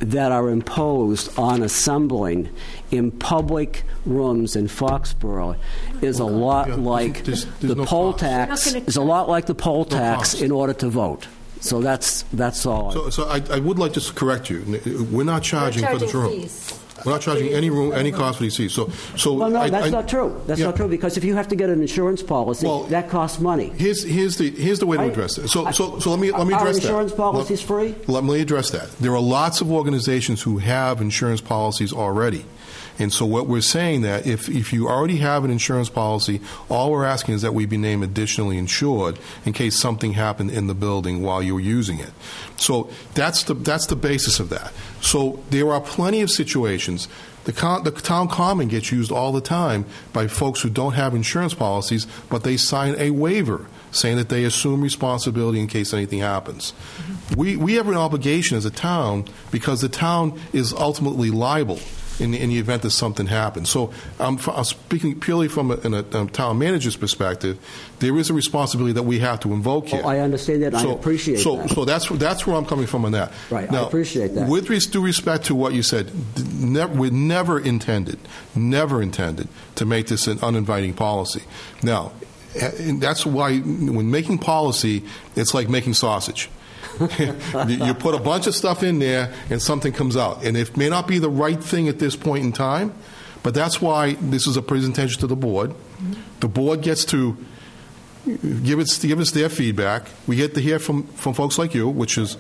that are imposed on assembling in public rooms in Foxborough is a lot like the poll tax. Is a lot like the poll tax in order to vote. So that's all. So I would like to correct you. We're not charging for this room. Fees. We're not charging any room, any cost for these fees. That's not true. That's not true, because if you have to get an insurance policy, that costs money. Here's the way to address that. So let me address that. Are insurance policies free? Let me address that. There are lots of organizations who have insurance policies already. And so what we're saying, that if you already have an insurance policy, all we're asking is that we be named additionally insured in case something happened in the building while you were using it. So that's the basis of that. So there are plenty of situations. The town common gets used all the time by folks who don't have insurance policies, but they sign a waiver saying that they assume responsibility in case anything happens. Mm-hmm. We have an obligation as a town, because the town is ultimately liable. in the event that something happens. So I'm speaking purely from a town manager's perspective. There is a responsibility that we have to invoke here. Oh, I understand that. So, I appreciate that. So that's where I'm coming from on that. Right. Now, I appreciate that. With due respect to what you said, we never intended to make this an uninviting policy. Now, that's why when making policy, it's like making sausage. You put a bunch of stuff in there and something comes out. And it may not be the right thing at this point in time, but that's why this is a presentation to the board. The board gets to give us their feedback. We get to hear from folks like you, which is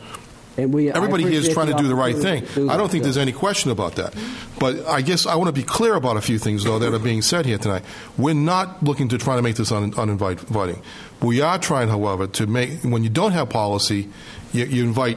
everybody here is trying to do the right thing. I don't think there's any question about that. But I guess I want to be clear about a few things, though, that are being said here tonight. We're not looking to try to make this uninviting. We are trying, however, to make, when you don't have policy, you invite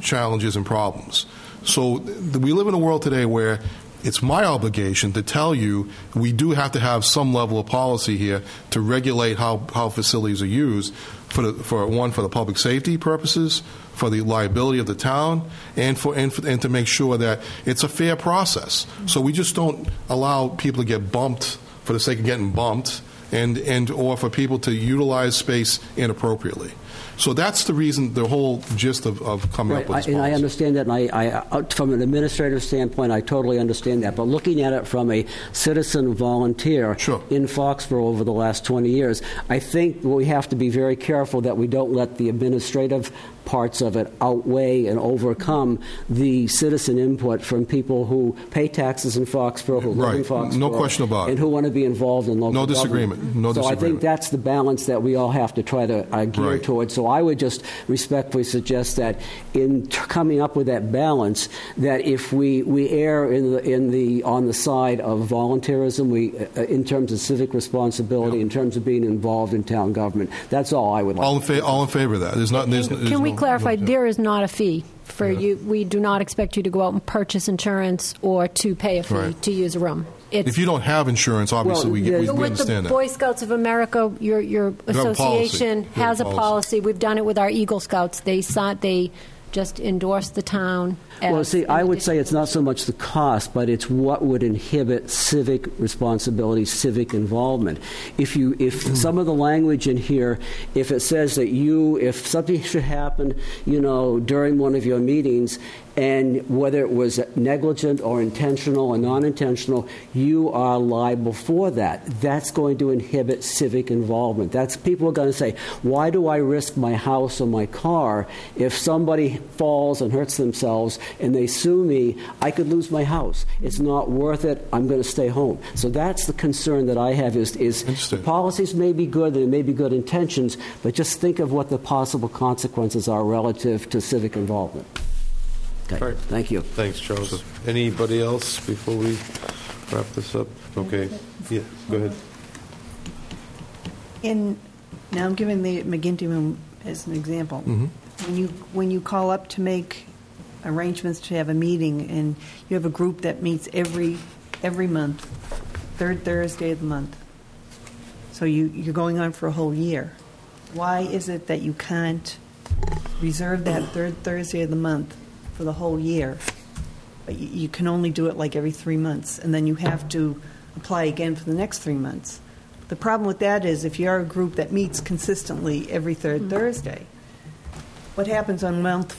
challenges and problems. So we live in a world today where it's my obligation to tell you we do have to have some level of policy here to regulate how facilities are used for the public safety purposes, for the liability of the town, and to make sure that it's a fair process. So we just don't allow people to get bumped for the sake of getting bumped and or for people to utilize space inappropriately. So that's the reason, the whole gist of coming up with this policy. And I understand that, and I from an administrative standpoint, I totally understand that. But looking at it from a citizen volunteer in Foxborough over the last 20 years, I think we have to be very careful that we don't let the administrative parts of it outweigh and overcome the citizen input from people who pay taxes in Foxborough, who live in Foxborough. No question about it. And who want to be involved in local government. No disagreement. So I think that's the balance that we all have to try to gear towards. So I would just respectfully suggest that in coming up with that balance, that if we err on the side of volunteerism, we in terms of civic responsibility, in terms of being involved in town government. That's all I would like. All in favor of that. Can we clarify? There is not a fee for you. We do not expect you to go out and purchase insurance or to pay a fee to use a room. If you don't have insurance, obviously we understand that. With the Boy Scouts of America, your association has a policy. We've done it with our Eagle Scouts. They just endorse the town. Well, see, I would say it's not so much the cost, but it's what would inhibit civic responsibility, civic involvement. If some of the language in here, if it says that if something should happen, during one of your meetings, and whether it was negligent or intentional or non-intentional, you are liable for that. That's going to inhibit civic involvement. People are going to say, why do I risk my house or my car? If somebody falls and hurts themselves and they sue me, I could lose my house. It's not worth it. I'm going to stay home. So that's the concern that I have is the policies may be good, and it may be good intentions, but just think of what the possible consequences are relative to civic involvement. Right. Thank you. Thanks, Charles. Anybody else before we wrap this up? Okay. Yeah, go ahead. Now I'm giving the McGinty Room as an example. Mm-hmm. When you call up to make arrangements to have a meeting, and you have a group that meets every month, third Thursday of the month, so you're going on for a whole year. Why is it that you can't reserve that third Thursday of the month for the whole year, but you can only do it like every 3 months, and then you have to apply again for the next 3 months? The problem with that is if you're a group that meets consistently every third Thursday, what happens on month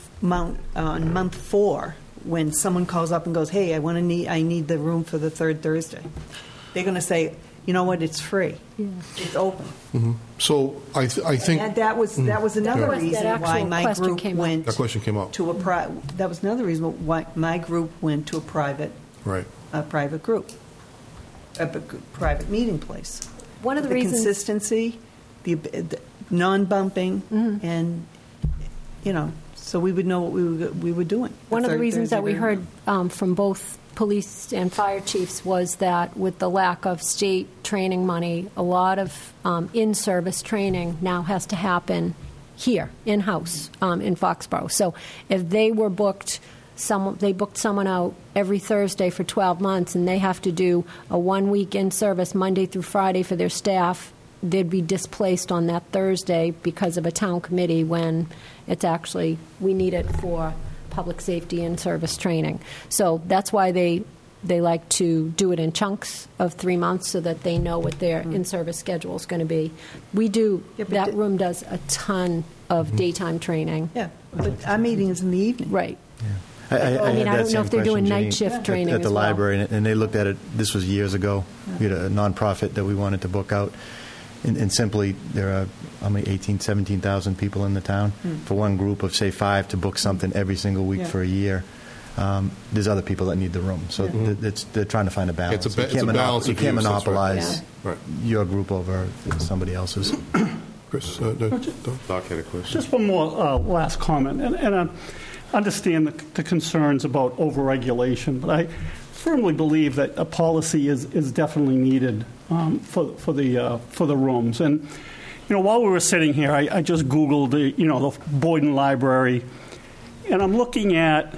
4 when someone calls up and goes, "Hey, I need the room for the third Thursday"? They're going to say, "You know what? It's free. Yeah. It's open." Mm-hmm. So I think that was another reason why my group went. That question came up to a That was another reason why my group went to a private meeting place. One of the reasons, consistency, the non-bumping, and so we would know what we were doing. One of the reasons that we heard from both police and fire chiefs was that with the lack of state training money, a lot of in-service training now has to happen here, in-house, in Foxborough. So if they were booked someone out every Thursday for 12 months and they have to do a one-week in-service Monday through Friday for their staff, they'd be displaced on that Thursday because of a town committee when it's actually, we need it for public safety and service training. So that's why they They like to do it in chunks of 3 months so that they know what their in-service schedule is going to be. We do, that room does a ton of daytime training. Yeah, but our meeting is in the evening. Right. Yeah. I don't know if they're doing night shift training at the library, and they looked at it. This was years ago. Yeah. We had a nonprofit that we wanted to book out, and simply there are only 17,000 people in the town for one group of say 5 to book something every single week for a year. There's other people that need the room, so they're trying to find a balance. It's a balance. You can't monopolize your group over somebody else's. Chris, Doc had a question. Just one more last comment, and I understand the concerns about overregulation, but I firmly believe that a policy is definitely needed for the rooms. And you know, while we were sitting here, I just Googled the Boyden Library, and I'm looking at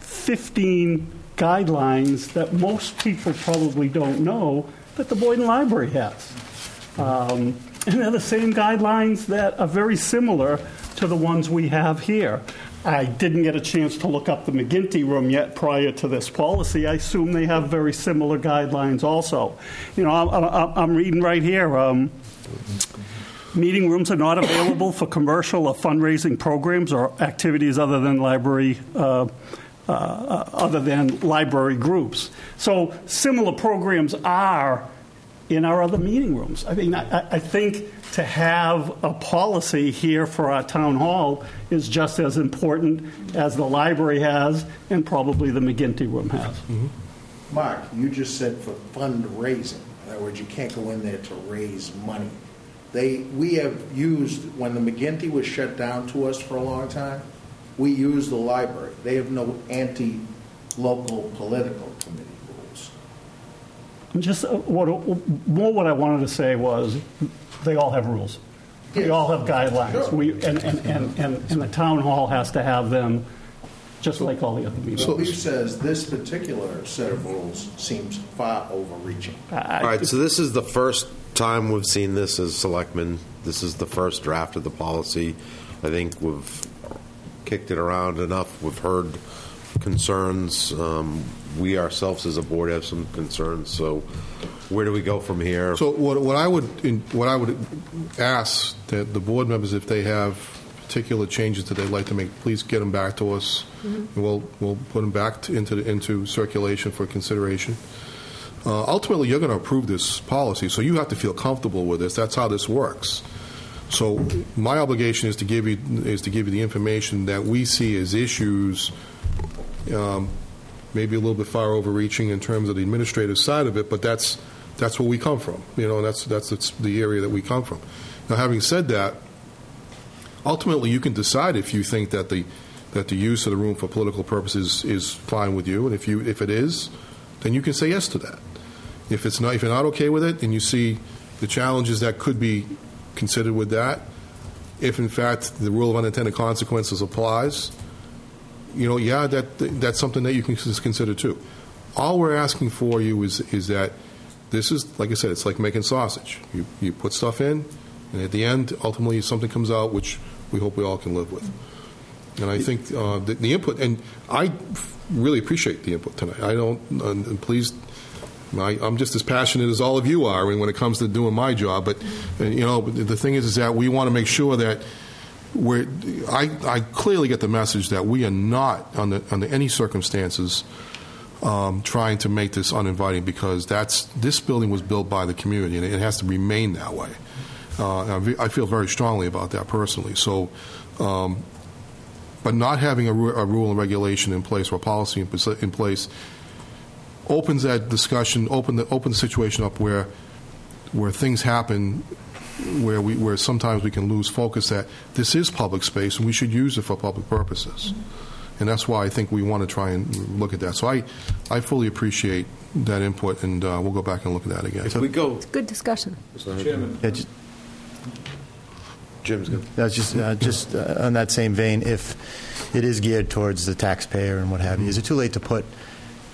15 guidelines that most people probably don't know that the Boyden Library has. And they're the same guidelines that are very similar to the ones we have here. I didn't get a chance to look up the McGinty Room yet prior to this policy. I assume they have very similar guidelines also. You know, I'm reading right here. Meeting rooms are not available for commercial or fundraising programs or activities other than library groups. So similar programs are in our other meeting rooms. I mean, I think to have a policy here for our town hall is just as important as the library has and probably the McGinty Room has. Mm-hmm. Mark, you just said for fundraising. In other words, you can't go in there to raise money. We have used, when the McGinty was shut down to us for a long time, we use the library. They have no anti-local political committee. Just what I wanted to say was they all have rules. Yes. They all have guidelines. Sure. And the town hall has to have them just like all the other meetings. So Steve says this particular set of rules seems far overreaching. All right, so this is the first time we've seen this as selectmen. This is the first draft of the policy. I think we've kicked it around enough. We've heard concerns. We ourselves as a board have some concerns. So where do we go from here? So what I would ask that the board members, if they have particular changes that they'd like to make, please get them back to us. Mm-hmm. And we'll put them back into circulation for consideration. Ultimately, you're going to approve this policy, so you have to feel comfortable with this. That's how this works. So my obligation is to give you the information that we see as issues, maybe a little bit far overreaching in terms of the administrative side of it, but that's where we come from, and that's the area that we come from. Now, having said that, ultimately you can decide if you think that the use of the room for political purposes is fine with you, and if it is, then you can say yes to that. If it's not, if you're not okay with it, and you see the challenges that could be considered with that, if in fact the rule of unintended consequences applies, that's something that you can consider too. All we're asking for you is that this is, like I said, it's like making sausage. You put stuff in, and at the end, ultimately, something comes out which we hope we all can live with. And I think the input, and I really appreciate the input tonight. I don't, and please. I'm just as passionate as all of you are when it comes to doing my job. But, the thing is that we want to make sure that I clearly get the message that we are not under any circumstances trying to make this uninviting, because this building was built by the community, and it has to remain that way. I feel very strongly about that personally. So, but not having a rule and regulation in place or a policy in place opens that discussion, open the situation up where things happen, where sometimes we can lose focus that this is public space and we should use it for public purposes. And that's why I think we want to try and look at that. So I fully appreciate that input, and we'll go back and look at that again. It's a good discussion. Chairman. Jim's good. That's just on that same vein, if it is geared towards the taxpayer and what have you, is it too late to put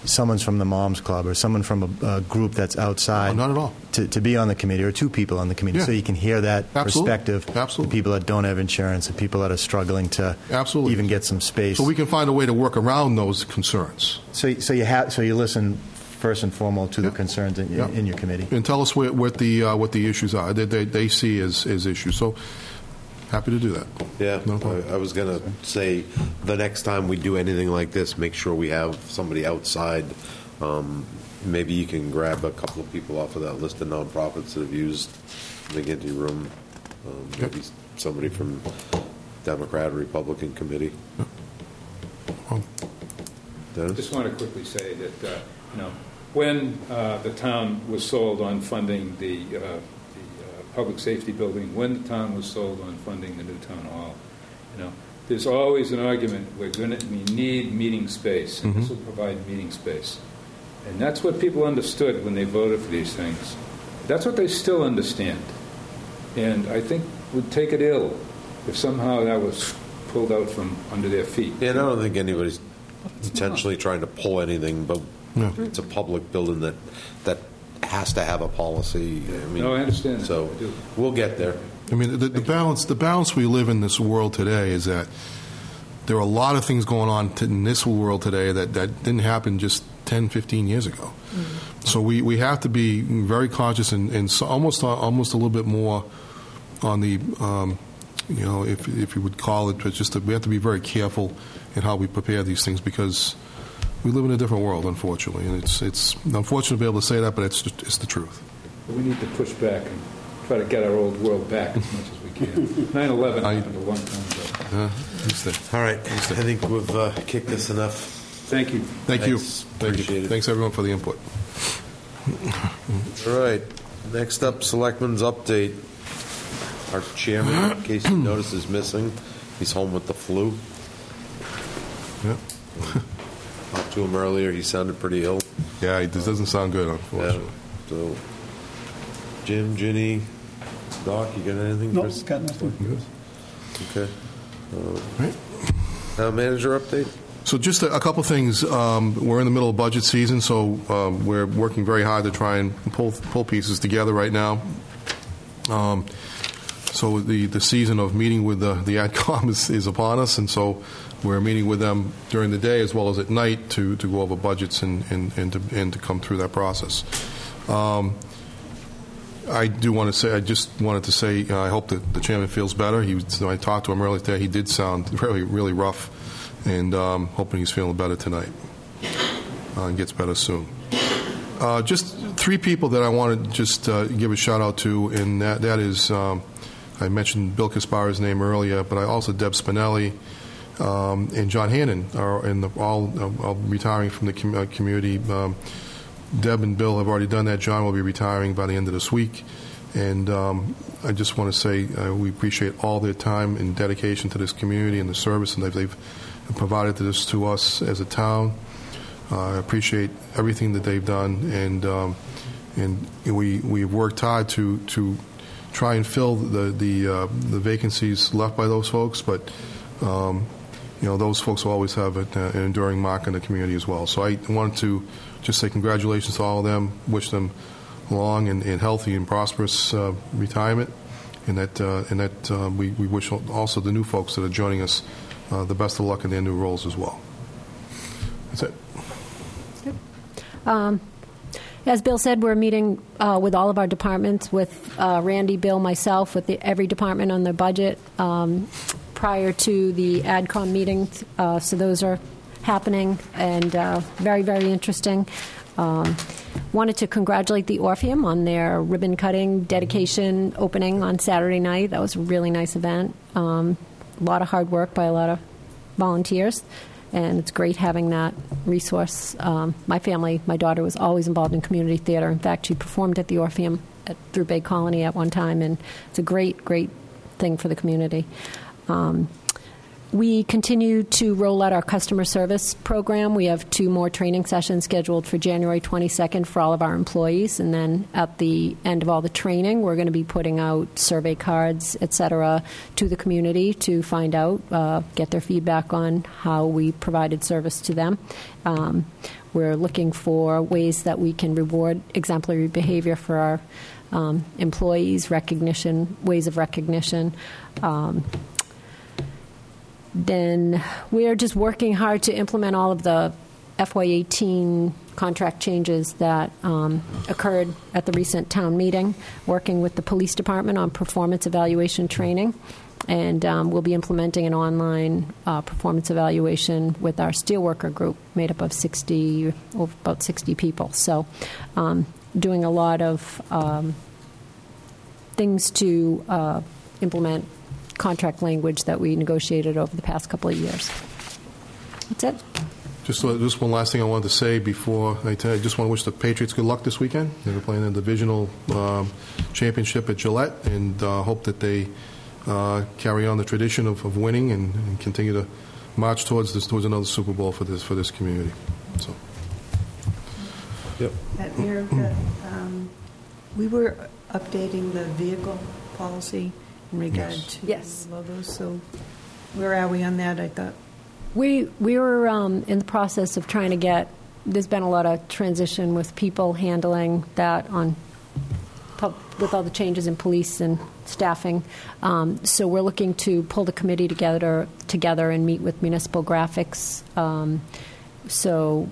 someone's from the Moms Club or someone from a group that's outside not at all. To be on the committee, or two people on the committee, so you can hear that perspective. Absolutely. The people that don't have insurance, the people that are struggling to even get some space. So we can find a way to work around those concerns. So you listen first and foremost to the concerns in your committee. And tell us what the issues are that they see as issues. So happy to do that. Yeah, no problem. I was going to say the next time we do anything like this, make sure we have somebody outside. Maybe you can grab a couple of people off of that list of nonprofits that have used the McGinty Room. Maybe somebody from Democrat or Republican committee. Yep. Oh. I just want to quickly say that when the town was sold on funding the public safety building, when the town was sold on funding the new town hall, there's always an argument. We need meeting space, and this will provide meeting space, and that's what people understood when they voted for these things. That's what they still understand, and I think would take it ill if somehow that was pulled out from under their feet. Yeah, and I don't think anybody's potentially trying to pull anything, but it's a public building that has to have a policy. I understand. So we'll get there. I mean, the balance we live in this world today is that there are a lot of things going on in this world today that didn't happen just 10, 15 years ago. Mm-hmm. So we have to be very conscious and so almost a little bit more on the if you would call it, but just that we have to be very careful in how we prepare these things because we live in a different world, unfortunately, and it's unfortunate to be able to say that, but it's the truth. We need to push back and try to get our old world back as much as we can. 9/11 happened a long time ago. All right, I think we've kicked this enough. Thank you. Thank you. Thanks everyone for the input. All right. Next up, Selectman's update. Our chairman, in case you notice, is missing. He's home with the flu. Yeah. Talked to him earlier. He sounded pretty ill. Yeah, this doesn't sound good, unfortunately. Yeah. So, Jim, Ginny, Doc, you got anything? No, Chris? Got nothing. Okay. Right. Manager update? So just a couple things. We're in the middle of budget season, so we're working very hard to try and pull pieces together right now. So the season of meeting with the Adcom is upon us, and so we're meeting with them during the day as well as at night to go over budgets and to come through that process. I just wanted to say I hope that the chairman feels better. I talked to him earlier today. He did sound really, really rough, and hoping he's feeling better tonight and gets better soon. Just three people that I want to just give a shout-out to, and that is I mentioned Bill Kaspar's name earlier, but I also Deb Spinelli and John Hannon are all retiring from the community. Deb and Bill have already done that. John will be retiring by the end of this week. And I just want to say we appreciate all their time and dedication to this community and the service, and they've provided this to us as a town. I appreciate everything that they've done, and we've worked hard to try and fill the vacancies left by those folks, but those folks will always have an enduring mark in the community as well. So I wanted to just say congratulations to all of them, wish them long and healthy and prosperous retirement, and that we wish also the new folks that are joining us the best of luck in their new roles as well. That's it. Yep. As Bill said, we're meeting with all of our departments, with Randy, Bill, myself, with every department on their budget prior to the AdCom meetings. So those are happening and very, very interesting. Wanted to congratulate the Orpheum on their ribbon cutting dedication opening on Saturday night. That was a really nice event. A lot of hard work by a lot of volunteers. And it's great having that resource. My family, my daughter, was always involved in community theater. In fact, she performed at the Orpheum through Bay Colony at one time, and it's a great, great thing for the community. We continue to roll out our customer service program. We have two more training sessions scheduled for January 22nd for all of our employees, and then at the end of all the training, we're going to be putting out survey cards, et cetera, to the community to find out, get their feedback on how we provided service to them. We're looking for ways that we can reward exemplary behavior for our employees, ways of recognition. Then we're just working hard to implement all of the FY18 contract changes that occurred at the recent town meeting, working with the police department on performance evaluation training. And we'll be implementing an online performance evaluation with our steelworker group made up of about 60 people. So doing a lot of things to implement contract language that we negotiated over the past couple of years. That's it. Just one last thing I wanted to say before I tell you, I just want to wish the Patriots good luck this weekend. They're playing the divisional championship at Gillette, and hope that they carry on the tradition of winning and continue to march towards another Super Bowl for this community. So, yep. Erica, we were updating the vehicle policy in regard to logos. So, where are we on that? I thought we were in the process of trying to get. There's been a lot of transition with people handling that with all the changes in police and staffing. So we're looking to pull the committee together and meet with municipal graphics. So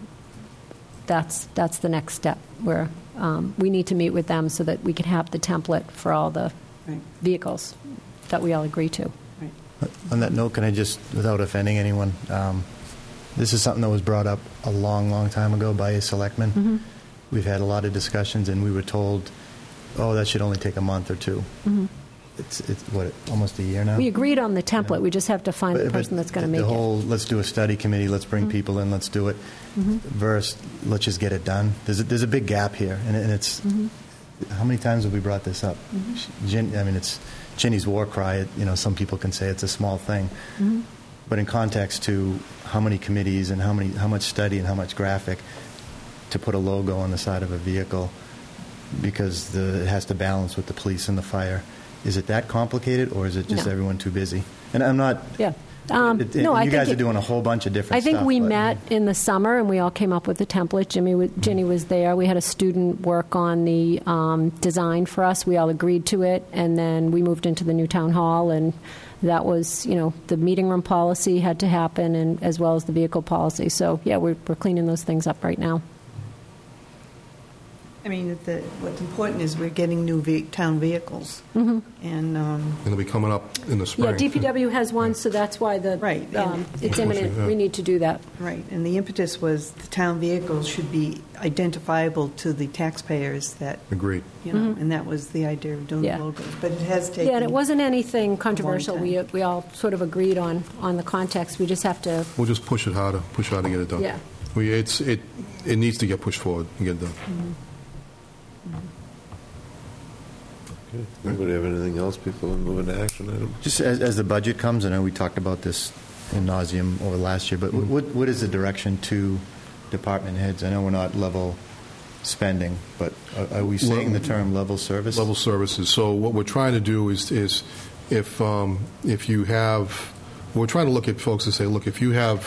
that's the next step where we need to meet with them so that we can have the template for all the vehicles that we all agree to. Right. On that note, can I just, without offending anyone, this is something that was brought up a long, long time ago by a selectman. Mm-hmm. We've had a lot of discussions, and we were told, oh, that should only take a month or two. Mm-hmm. It's what, almost a year now? We agreed on the template. We just have to find the person that's going to make it. The whole, let's do a study committee, let's bring mm-hmm. people in, let's do it, mm-hmm. versus let's just get it done. There's a big gap here, and it's, mm-hmm. how many times have we brought this up? Mm-hmm. It's Ginny's war cry. Some people can say it's a small thing. Mm-hmm. But in context to how many committees and how much study and how much graphic to put a logo on the side of a vehicle, because it has to balance with the police and the fire. Is it that complicated, or is it just everyone too busy? And I'm not... Yeah. You guys are doing a whole bunch of different stuff. I think we met in the summer, and we all came up with a template. Ginny was there. We had a student work on the design for us. We all agreed to it, and then we moved into the new town hall, and that was, the meeting room policy had to happen, and as well as the vehicle policy. So, we're cleaning those things up right now. What's important is we're getting new town vehicles, mm-hmm. and it'll be coming up in the spring. Yeah, DPW has one, so that's why it's imminent. We need to do that. Right, and the impetus was the town vehicles should be identifiable to the taxpayers. That agreed. Mm-hmm. And that was the idea of doing logos, but it has taken. Yeah, and it wasn't anything controversial. We all sort of agreed on the context. We just have to. We'll just push it harder. Push hard to get it done. Yeah. It needs to get pushed forward and get done. Mm-hmm. Okay. Anybody have anything else before we move into action item? Just as the budget comes, I know we talked about this in nauseum over last year, but mm-hmm. what is the direction to department heads? I know we're not level spending, but are we saying the term level service? Level services. So what we're trying to do is if you have, we're trying to look at folks and say, look, if you have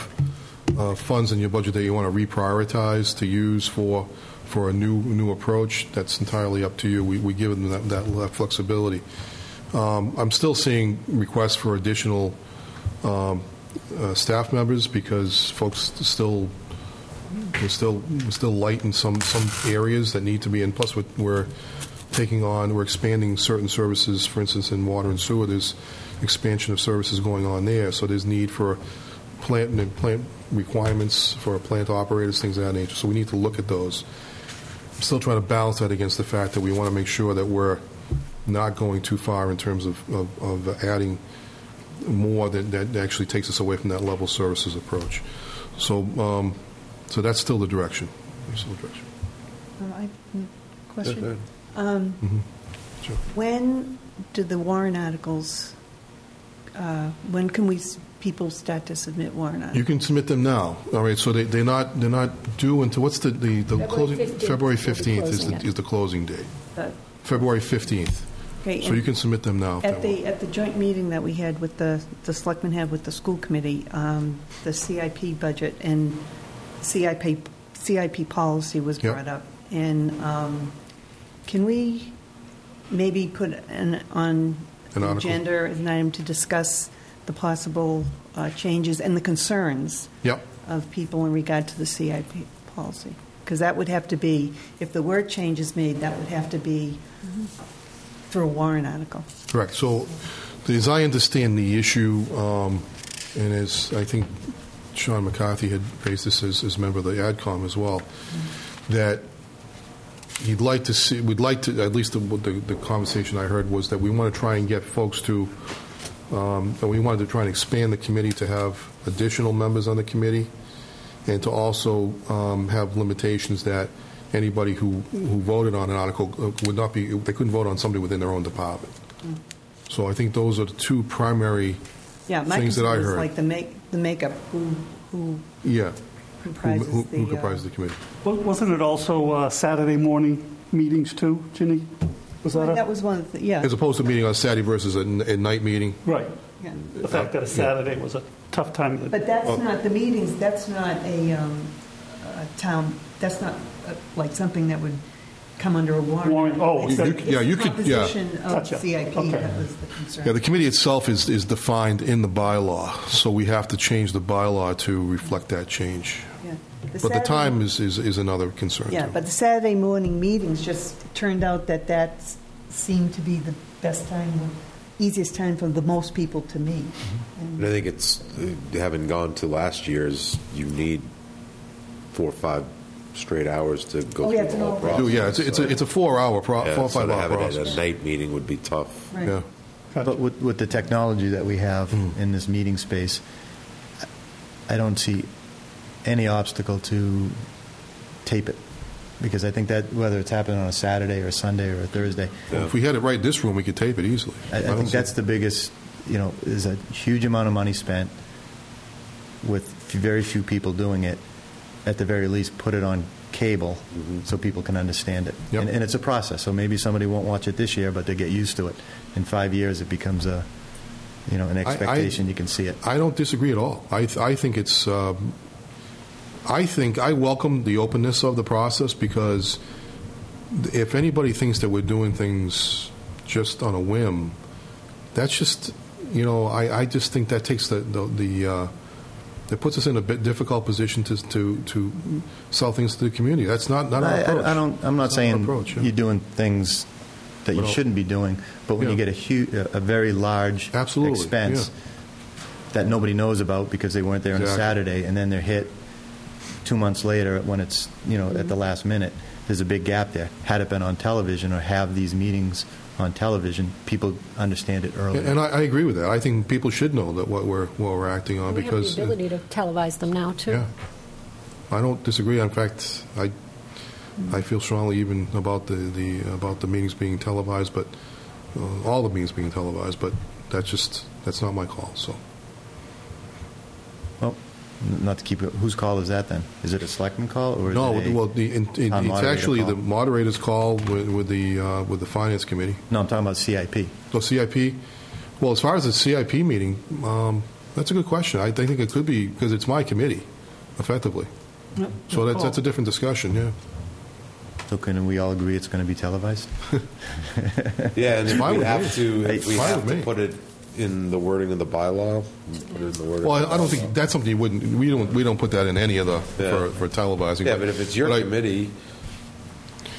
funds in your budget that you want to reprioritize to use for a new approach, that's entirely up to you. We give them that flexibility. I'm still seeing requests for additional staff members because folks we're still light in some areas that need to be in. Plus, we're expanding certain services. For instance, in water and sewer, there's expansion of services going on there. So there's need for plant requirements for plant operators, things of that nature. So we need to look at those. I'm still trying to balance that against the fact that we want to make sure that we're not going too far in terms of adding more that actually takes us away from that level services approach. So so that's still the direction. Question. Yeah, mm-hmm. Sure. When do the warrant articles, when can we people start to submit warrant articles? You can submit them now. All right, so they're not due until what's the February closing? 15th. February 15th is the closing date. February 15th. Okay, so you can submit them now. At the joint meeting that we had with the selectmen had with the school committee, the CIP budget and CIP policy was brought up, and can we maybe put on the agenda as an item to discuss the possible changes and the concerns of people in regard to the CIP policy. because that would have to be, if the word change is made, that would have to be through a warrant article. Correct. So as I understand the issue, and as I think Sean McCarthy had raised this as a member of the Adcom as well, that you'd like to see, we'd like to, at least the conversation I heard was that we want to try and get folks to, we wanted to try and expand the committee to have additional members on the committee and to also have limitations that anybody who voted on an article would not be, they couldn't vote on somebody within their own department. So I think those are the two primary things that I heard. Yeah, like the makeup, who who comprises the committee. Well, wasn't it also Saturday morning meetings too, Ginny? Was that that was one of the, as opposed to meeting on Saturday versus a night meeting. Right. Yeah. The fact that a Saturday was a tough time. But that's not the meetings. That's not a town. That's not like something that would come under a warrant. Oh, you could. Composition of CIP. Okay. That was the concern. Yeah, the committee itself is defined in the bylaw, so we have to change the bylaw to reflect that change. Yeah. The time is another concern. Yeah, too. But the Saturday morning meetings just turned out that seemed to be the best time. Easiest time for the most people to meet. And I think it's, having gone to last year's, you need 4 or 5 straight hours to go through the whole process. It's a 4-hour, 4 or 5 hour process. A night meeting would be tough. Right. Yeah. But with the technology that we have in this meeting space, I don't see any obstacle to tape it. Because I think that whether it's happening on a Saturday or a Sunday or a Thursday. Well, if we had it right this room, we could tape it easily. I think that's the biggest, there's a huge amount of money spent with very few people doing it. At the very least, put it on cable so people can understand it. Yep. And it's a process. So maybe somebody won't watch it this year, but they get used to it. In 5 years, it becomes a, an expectation. You can see it. I don't disagree at all. I think it's... I think I welcome the openness of the process, because if anybody thinks that we're doing things just on a whim, that's just, I just think that takes that puts us in a bit difficult position to sell things to the community. That's not our approach. I'm not saying you're doing things that you shouldn't be doing, but when you get a very large expense that nobody knows about because they weren't there on a Saturday, and then they're hit 2 months later when it's at the last minute, there's a big gap there. Had it been on television, or have these meetings on television, people understand it earlier. And I agree with that. I think people should know that what we're acting on, because we have the ability to televise them now too. Yeah, I don't disagree. In fact, I feel strongly even about the meetings being televised, but all the meetings being televised. But that's not my call. So. Well. Not to keep it. Whose call is that then? Is it a selectman call or it's actually the moderator's call with the finance committee. No, I'm talking about CIP. So CIP. Well, as far as the CIP meeting, that's a good question. I think it could be, because it's my committee, effectively. Yep. So that's a different discussion. Yeah. So can we all agree it's going to be televised? Yeah, and if we have to put it. In the wording of the bylaw? I don't think that's something you wouldn't... We don't put that in any other for televising. Yeah, but if it's your committee,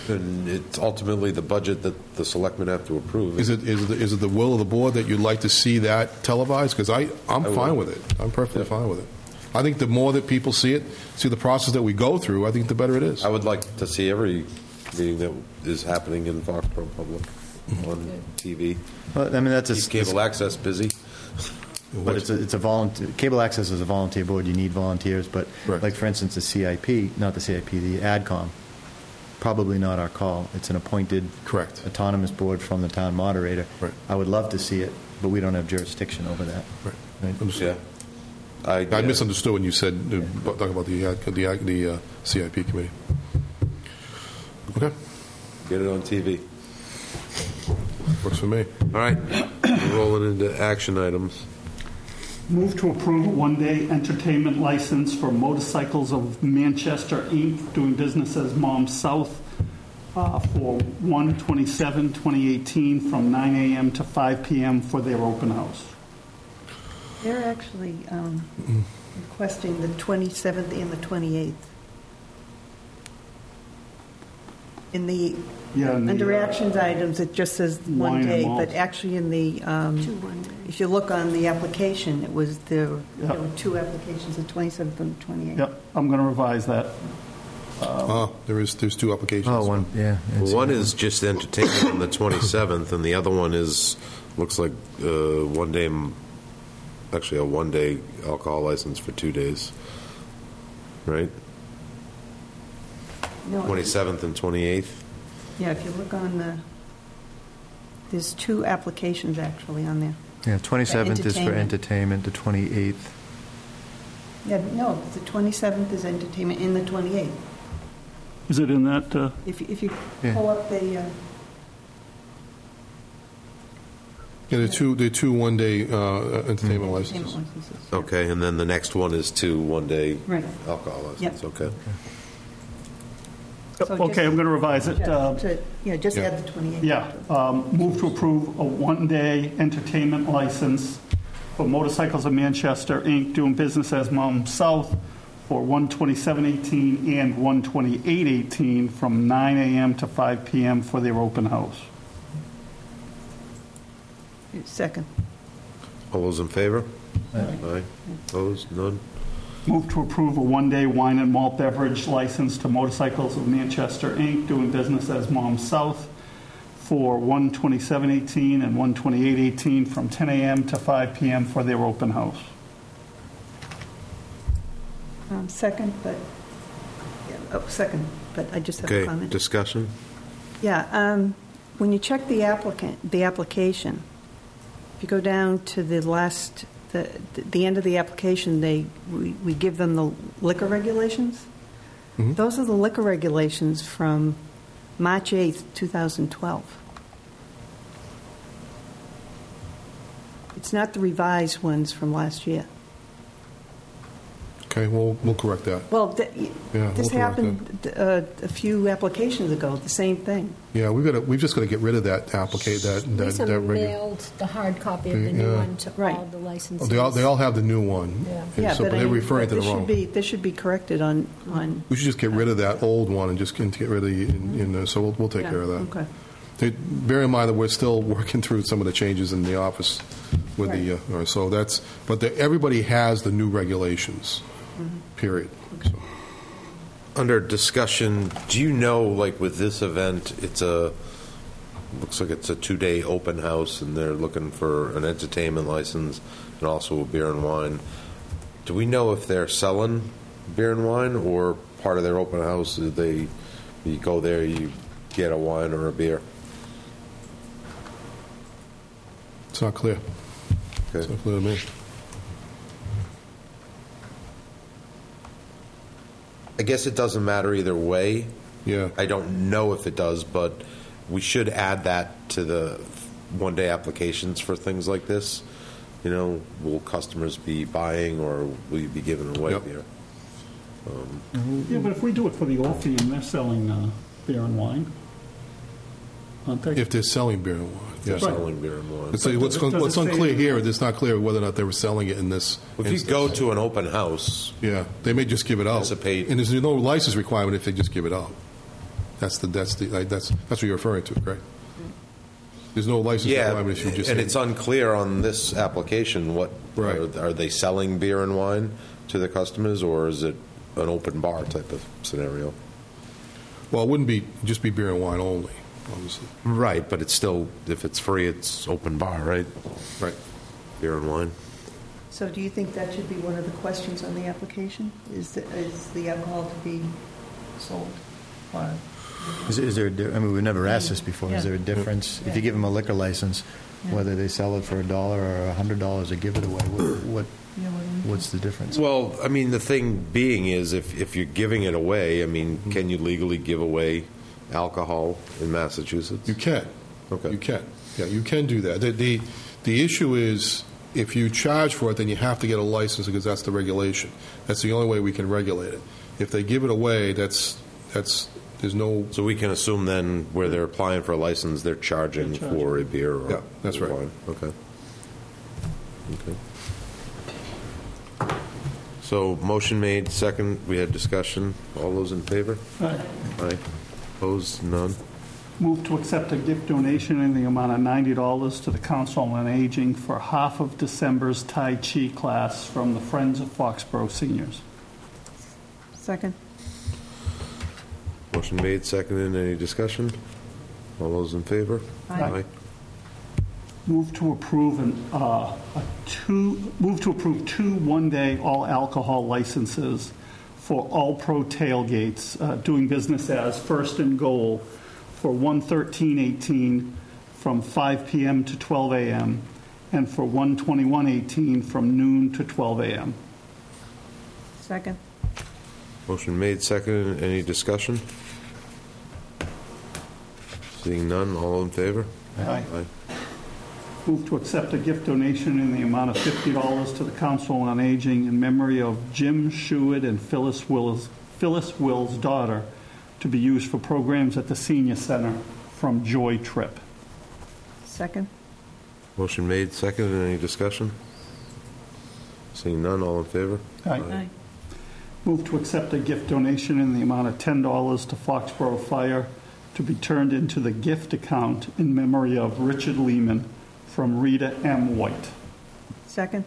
then it's ultimately the budget that the selectmen have to approve. Is it the will of the board that you'd like to see that televised? Because I'm fine with it. I'm perfectly fine with it. I think the more that people see the process that we go through, I think the better it is. I would like to see every meeting that is happening in Foxborough Public on TV. Well, I mean, cable access busy. But it's a volunteer. Cable access is a volunteer board. You need volunteers. But like, for instance, the AdCom, probably not our call. It's an appointed, autonomous board from the town moderator. Right. I would love to see it, but we don't have jurisdiction over that. Right? Yeah. I misunderstood when you said talking about the CIP committee. Okay. Get it on TV. Works for me. All right. We're rolling into action items. Move to approve a one-day entertainment license for Motorcycles of Manchester, Inc., doing business as Mom South, for 1/27/2018 from 9 a.m. to 5 p.m. for their open house. They're actually requesting the 27th and the 28th. in the under actions items, it just says 1 day, but actually in the if you look on the application, it was there were two applications, the 27th and the 28th. Yep, I'm going to revise that. There's two applications. Oh, one, yeah. Well, one is just entertainment on the 27th, and the other one is looks like 1 day, actually a 1 day alcohol license for 2 days, right? No, 27th and 28th. Yeah, if you look on there's two applications actually on there. Yeah, 27th is for entertainment, the 28th. Yeah, no, the 27th is entertainment and the 28th. Is it in that? If you pull up the. They're two 1 day entertainment licenses. Okay, and then the next one is 2 1 day alcohol licenses. Yep. Okay. So okay, I'm going to revise it. Just add the 28th. Yeah, move to approve a 1 day entertainment license for Motorcycles of Manchester, Inc., doing business as Mom South for 1/27/18 and 1/28/18 from 9 a.m. to 5 p.m. for their open house. Second. All those in favor? Aye. Opposed? None. Move to approve a 1 day wine and malt beverage license to Motorcycles of Manchester, Inc., doing business as Mom South for 1/27/18 and 1/28/18 from 10 a.m. to 5 p.m. for their open house. Second, but I just have a comment. Okay, discussion? Yeah, when you check the application, if you go down to the last... The end of the application, we give them the liquor regulations. Mm-hmm. Those are the liquor regulations from March 8th, 2012. It's not the revised ones from last year. Okay, we'll correct that. Well, this happened a few applications ago. The same thing. Yeah, we've just got to get rid of that. Applicate that. Lisa mailed the hard copy of the new one to all the licenses. They all have the new one. Yeah. But they're referring to the wrong. This should be corrected on. We should just get rid of that old one and just get rid of. So we'll take care of that. Okay. Bear in mind that we're still working through some of the changes in the office with the. So that's. But everybody has the new regulations. Period. Okay. So. Under discussion, do you know, like with this event, looks like it's a 2 day open house, and they're looking for an entertainment license and also a beer and wine. Do we know if they're selling beer and wine or part of their open house? You go there, you get a wine or a beer. It's not clear. Okay. It's not clear to me. I guess it doesn't matter either way. Yeah. I don't know if it does, but we should add that to the one-day applications for things like this. You know, will customers be buying or will you be giving away beer? But if we do it for the Orpheum, they're selling beer and wine. Aren't they? If they're selling beer and wine. Yeah. Selling beer and wine. So what's unclear here, it's not clear whether or not they were selling it in this instance. If you go to an open house... Yeah, they may just give it out. And there's no license requirement if they just give it out. That's what you're referring to, right? There's no license requirement if you just... And it's unclear on this application what... Right. Are they selling beer and wine to their customers, or is it an open bar type of scenario? Well, it wouldn't be just be beer and wine only. Obviously. Right, but it's still, if it's free, it's open bar, right? Right. Beer and wine. So do you think that should be one of the questions on the application? Is the alcohol to be sold? Why? We've never asked this before. Yeah. Is there a difference? Yeah. If you give them a liquor license, whether they sell it for $1 or $100 or give it away, what's the difference? Well, I mean, the thing being is if you're giving it away, I mean, can you legally give away alcohol in Massachusetts? You can. Okay. You can. Yeah, you can do that. The issue is if you charge for it, then you have to get a license because that's the regulation. That's the only way we can regulate it. If they give it away, that's there's no. So we can assume then where they're applying for a license, they're charging. For a beer. Or that's right. Wine. Okay. So motion made. Second, we had discussion. All those in favor? Aye. Opposed? None. Move to accept a gift donation in the amount of $90 to the Council on Aging for half of December's Tai Chi class from the Friends of Foxborough Seniors. Second. Motion made, seconded. Any discussion? All those in favor? Aye. Move to approve two 1-day all alcohol licenses for All Pro Tailgates, doing business as First and Goal, for 1/13/18 from 5 p.m. to 12 a.m. and for 1/21/18 from noon to 12 a.m. Second. Motion made, seconded. Any discussion? Seeing none, all in favor? Aye. Aye. Move to accept a gift donation in the amount of $50 to the Council on Aging in memory of Jim Shewitt and Phyllis Will's daughter, to be used for programs at the Senior Center from Joy Trip. Second. Motion made, seconded. Any discussion? Seeing none, all in favor? Aye. Aye. Move to accept a gift donation in the amount of $10 to Foxborough Fire, to be turned into the gift account in memory of Richard Lehman, from Rita M. White. Second.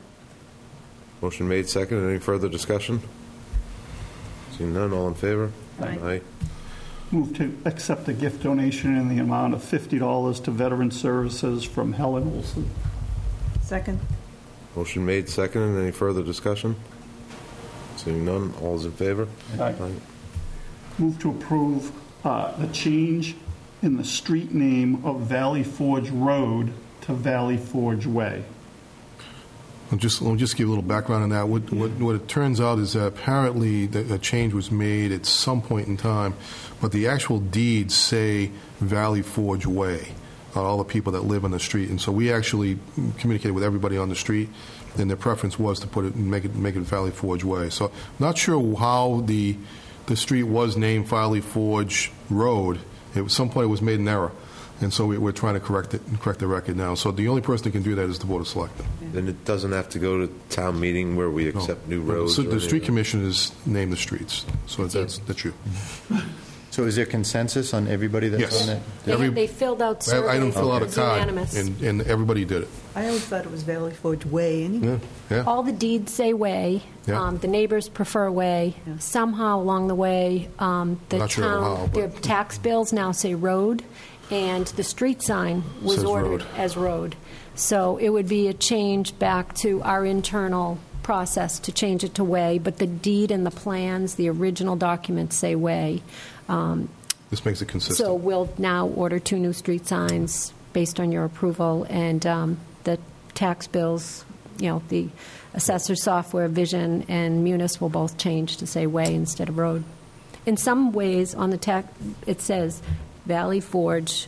Motion made, second. Any further discussion? Seeing none, all in favor? Aye. Aye. Move to accept a gift donation in the amount of $50 to Veteran Services from Helen Olson. Second. Motion made, second. Any further discussion? Seeing none, all is in favor? Aye. Aye. Move to approve the change in the street name of Valley Forge Road to Valley Forge Way. I'll just give a little background on that. What it turns out is that apparently a change was made at some point in time, but the actual deeds say Valley Forge Way on all the people that live on the street. And so we actually communicated with everybody on the street, and their preference was to put it and make it Valley Forge Way. So I'm not sure how the street was named Valley Forge Road. At some point it was made an error. And so we're trying to correct the record now. So the only person that can do that is the Board of Selectmen. Then it doesn't have to go to town meeting where we accept new roads. So the street commission is name the streets. So that's you. So is there consensus on everybody that's on that? Yes. They filled out surveys. I didn't fill out a card, and everybody did it. I always thought it was Valley Forge Way anyway. Yeah. All the deeds say way. Yeah. The neighbors prefer way. Yeah. Somehow along the way, their tax bills now say road. And the street sign was ordered as road. So it would be a change back to our internal process to change it to way, but the deed and the plans, the original documents say way. This makes it consistent. So we'll now order 2 new street signs based on your approval, and the tax bills, the assessor software, vision, and munis will both change to say way instead of road. In some ways on the tax, it says Valley Forge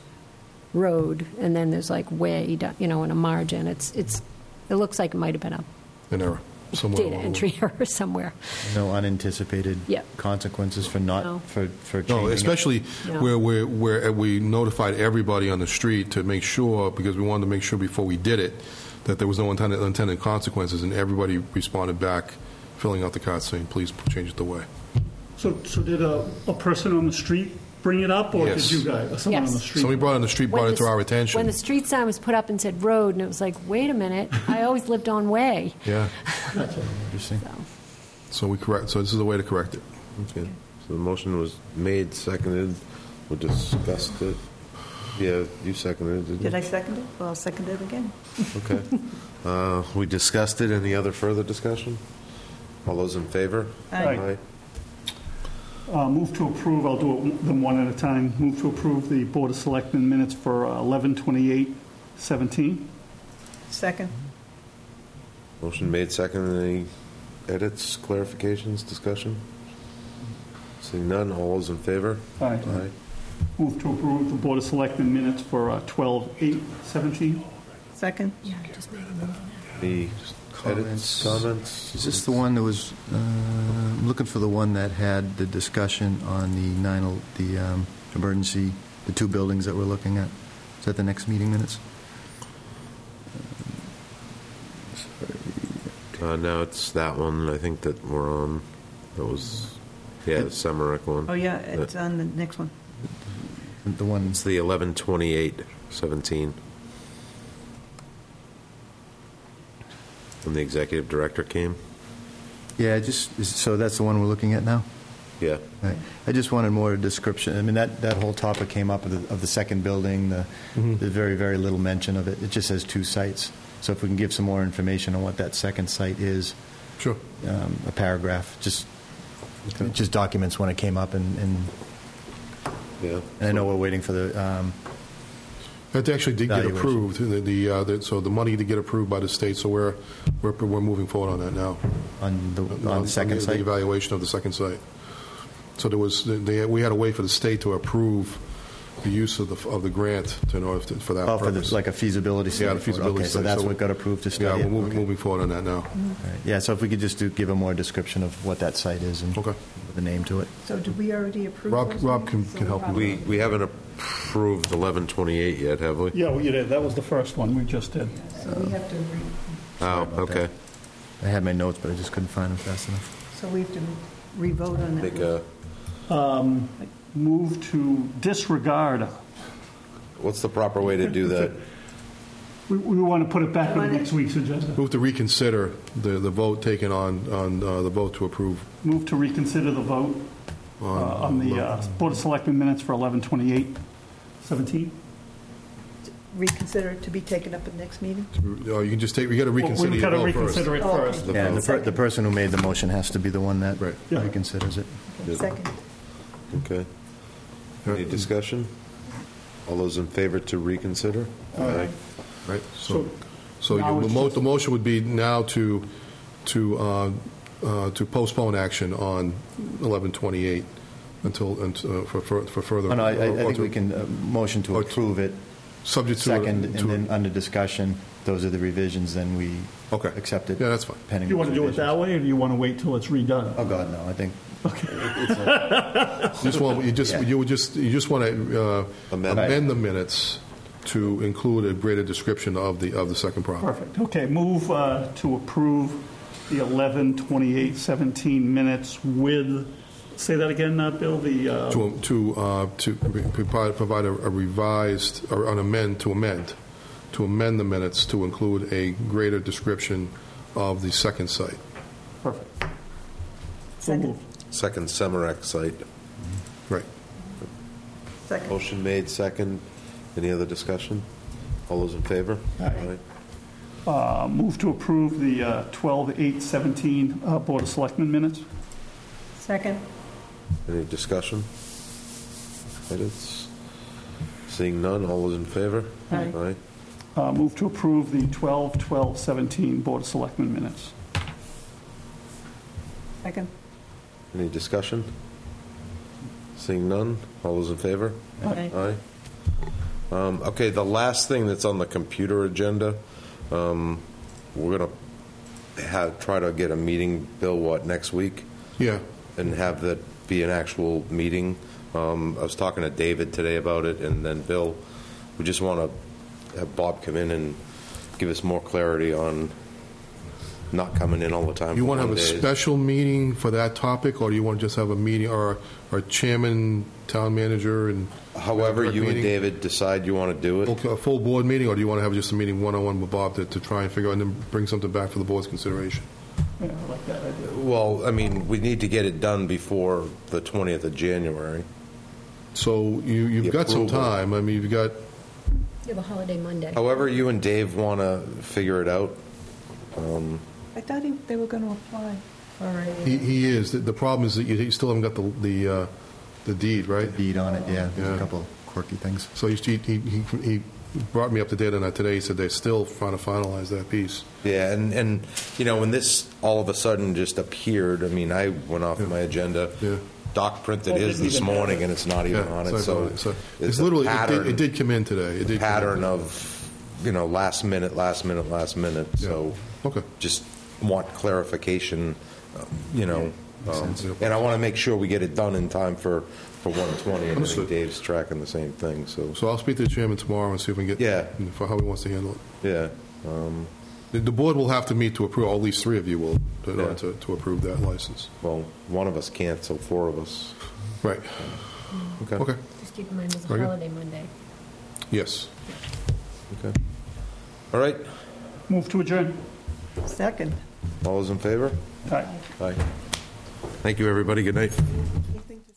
Road, and then there's like way, in a margin. It looks like it might have been an error, somewhere data entry error somewhere. No unanticipated consequences for not for changing. No, especially where we notified everybody on the street to make sure, because we wanted to make sure before we did it that there was no unintended consequences, and everybody responded back, filling out the card saying, "Please change it the way." So did a person on the street bring it up, or did you guys? Or someone on the street? Somebody brought it to our attention. When the street sign was put up and said road, and it was like, wait a minute, I always lived on way. Yeah. That's interesting. So we correct. So this is a way to correct it. Okay. So the motion was made, seconded. We discussed it. Yeah, you seconded it, didn't you? Did I second it? Well, I'll second it again. Okay. We discussed it. Any other further discussion? All those in favor? Aye. Aye. Move to approve. I'll do them one at a time. Move to approve the Board of Selectmen minutes for 11/28/17. Second. Motion made, second. Any edits, clarifications, discussion? Seeing none, all is in favor? Aye. Aye. Move to approve the Board of Selectmen minutes for 12/8/17. Second. Yeah, just the comments. Is this the one that was? I'm looking for the one that had the discussion on the emergency, the 2 buildings that we're looking at. Is that the next meeting minutes? No, it's that one. I think that we're on. That was the Semerec one. Oh yeah, it's on the next one. The one. It's the 11/28/17 when the executive director came. Yeah, just so that's the one we're looking at now. Yeah. Right. I just wanted more description. I mean, that whole topic came up of the second building, the very, very little mention of it. It just says two sites. So if we can give some more information on what that second site is. Sure. A paragraph. Just documents when it came up. And I know we're waiting for the... That actually did get approved. So the money to get approved by the state. So we're moving forward on that now. On the second site? The evaluation of the second site. So there was we had to wait for the state to approve the use of the grant for that. Oh, purpose. For the, like a feasibility study. Yeah, a feasibility study. So that's what got approved to study. Yeah, we're moving forward on that now. Mm-hmm. Right. Yeah, so if we could just give a more description of what that site is and the name to it. So did we already approve? Rob can help you. We haven't approved 11/28 yet, have we? Yeah, you did. That was the first one we just did. Yeah, so we have to read. Oh, okay. That. I had my notes, but I just couldn't find them fast enough. So we have to re-vote on that. Move to disregard. What's the proper way to do that? We want to put it back on next week's agenda. Move to reconsider the vote taken on the vote to approve. Move to reconsider the vote on the Board of Selectmen minutes for 11/28/17. Reconsider it to be taken up at the next meeting? You can just we got to reconsider it first. We've got to reconsider it first. Yeah, and the person who made the motion has to be the one that reconsiders it. Okay. Second. Okay. Any discussion? All those in favor to reconsider? Aye. Right. So the motion would be now to postpone action on 11/28 until for further. Oh, no, I think we can motion to approve it. Subject to second, and then under discussion, those are the revisions. Then we accept it. Yeah, that's fine. Do you want to do it that way, or do you want to wait till it's redone? Oh God, no! I think you just want to amend the minutes to include a greater description of the second problem. Perfect. Okay, move to approve the 11/28/17 minutes with. Say that again, Bill. To provide a revised or an amend to amend the minutes to include a greater description of the second site. Perfect. Second Semarek site. Mm-hmm. Right. Second. Motion made. Second. Any other discussion? All those in favor? Aye. All right. Move to approve the 12/8/17 Board of Selectmen minutes. Second. Any discussion? Edits? Seeing none, all those in favor? Aye. Aye. Move to approve the 12/12/17 Board of Selectmen minutes. Second. Any discussion? Seeing none, all those in favor? Aye. Aye. Aye. Okay, the last thing that's on the computer agenda, we're going to try to get a meeting, Bill, next week? Yeah. And have that be an actual meeting. I was talking to David today about it, and then Bill. We just want to have Bob come in and give us more clarity on not coming in all the time. You want to have a special meeting for that topic, or do you want to just have a meeting, or our chairman, town manager, and however you meeting? And David decide you want to do it? A full board meeting, or do you want to have just a meeting one-on-one with Bob to try and figure out and then bring something back for the board's consideration? Yeah, I like that idea. Well, I mean, we need to get it done before the 20th of January. So you've got some time. I mean, you have a holiday Monday. However, you and Dave want to figure it out. I thought they were going to apply. All right. He is. The problem is that you still haven't got the deed, right? The deed on it. Yeah. There's a couple of quirky things. So he brought me up to date on that today. He said they're still trying to finalize that piece. Yeah, and you know, when this all of a sudden just appeared, I mean, I went off my agenda. Yeah. Doc printed his this morning, and it's not even on it. So it's literally pattern, it did come in today. It did pattern of, you know, last minute. Yeah. So just want clarification, you know. And I want to make sure we get it done in time for 120, and I think Dave's tracking the same thing. So I'll speak to the chairman tomorrow and see if we can get for how he wants to handle it. Yeah. The board will have to meet to approve, or at least three of you will, to approve that license. Well, one of us can't, so four of us. Right. Okay. just keep in mind there's a holiday Monday. Yes. Okay. All right. Move to adjourn. Second. All those in favor? Aye. Aye. Thank you, everybody. Good night.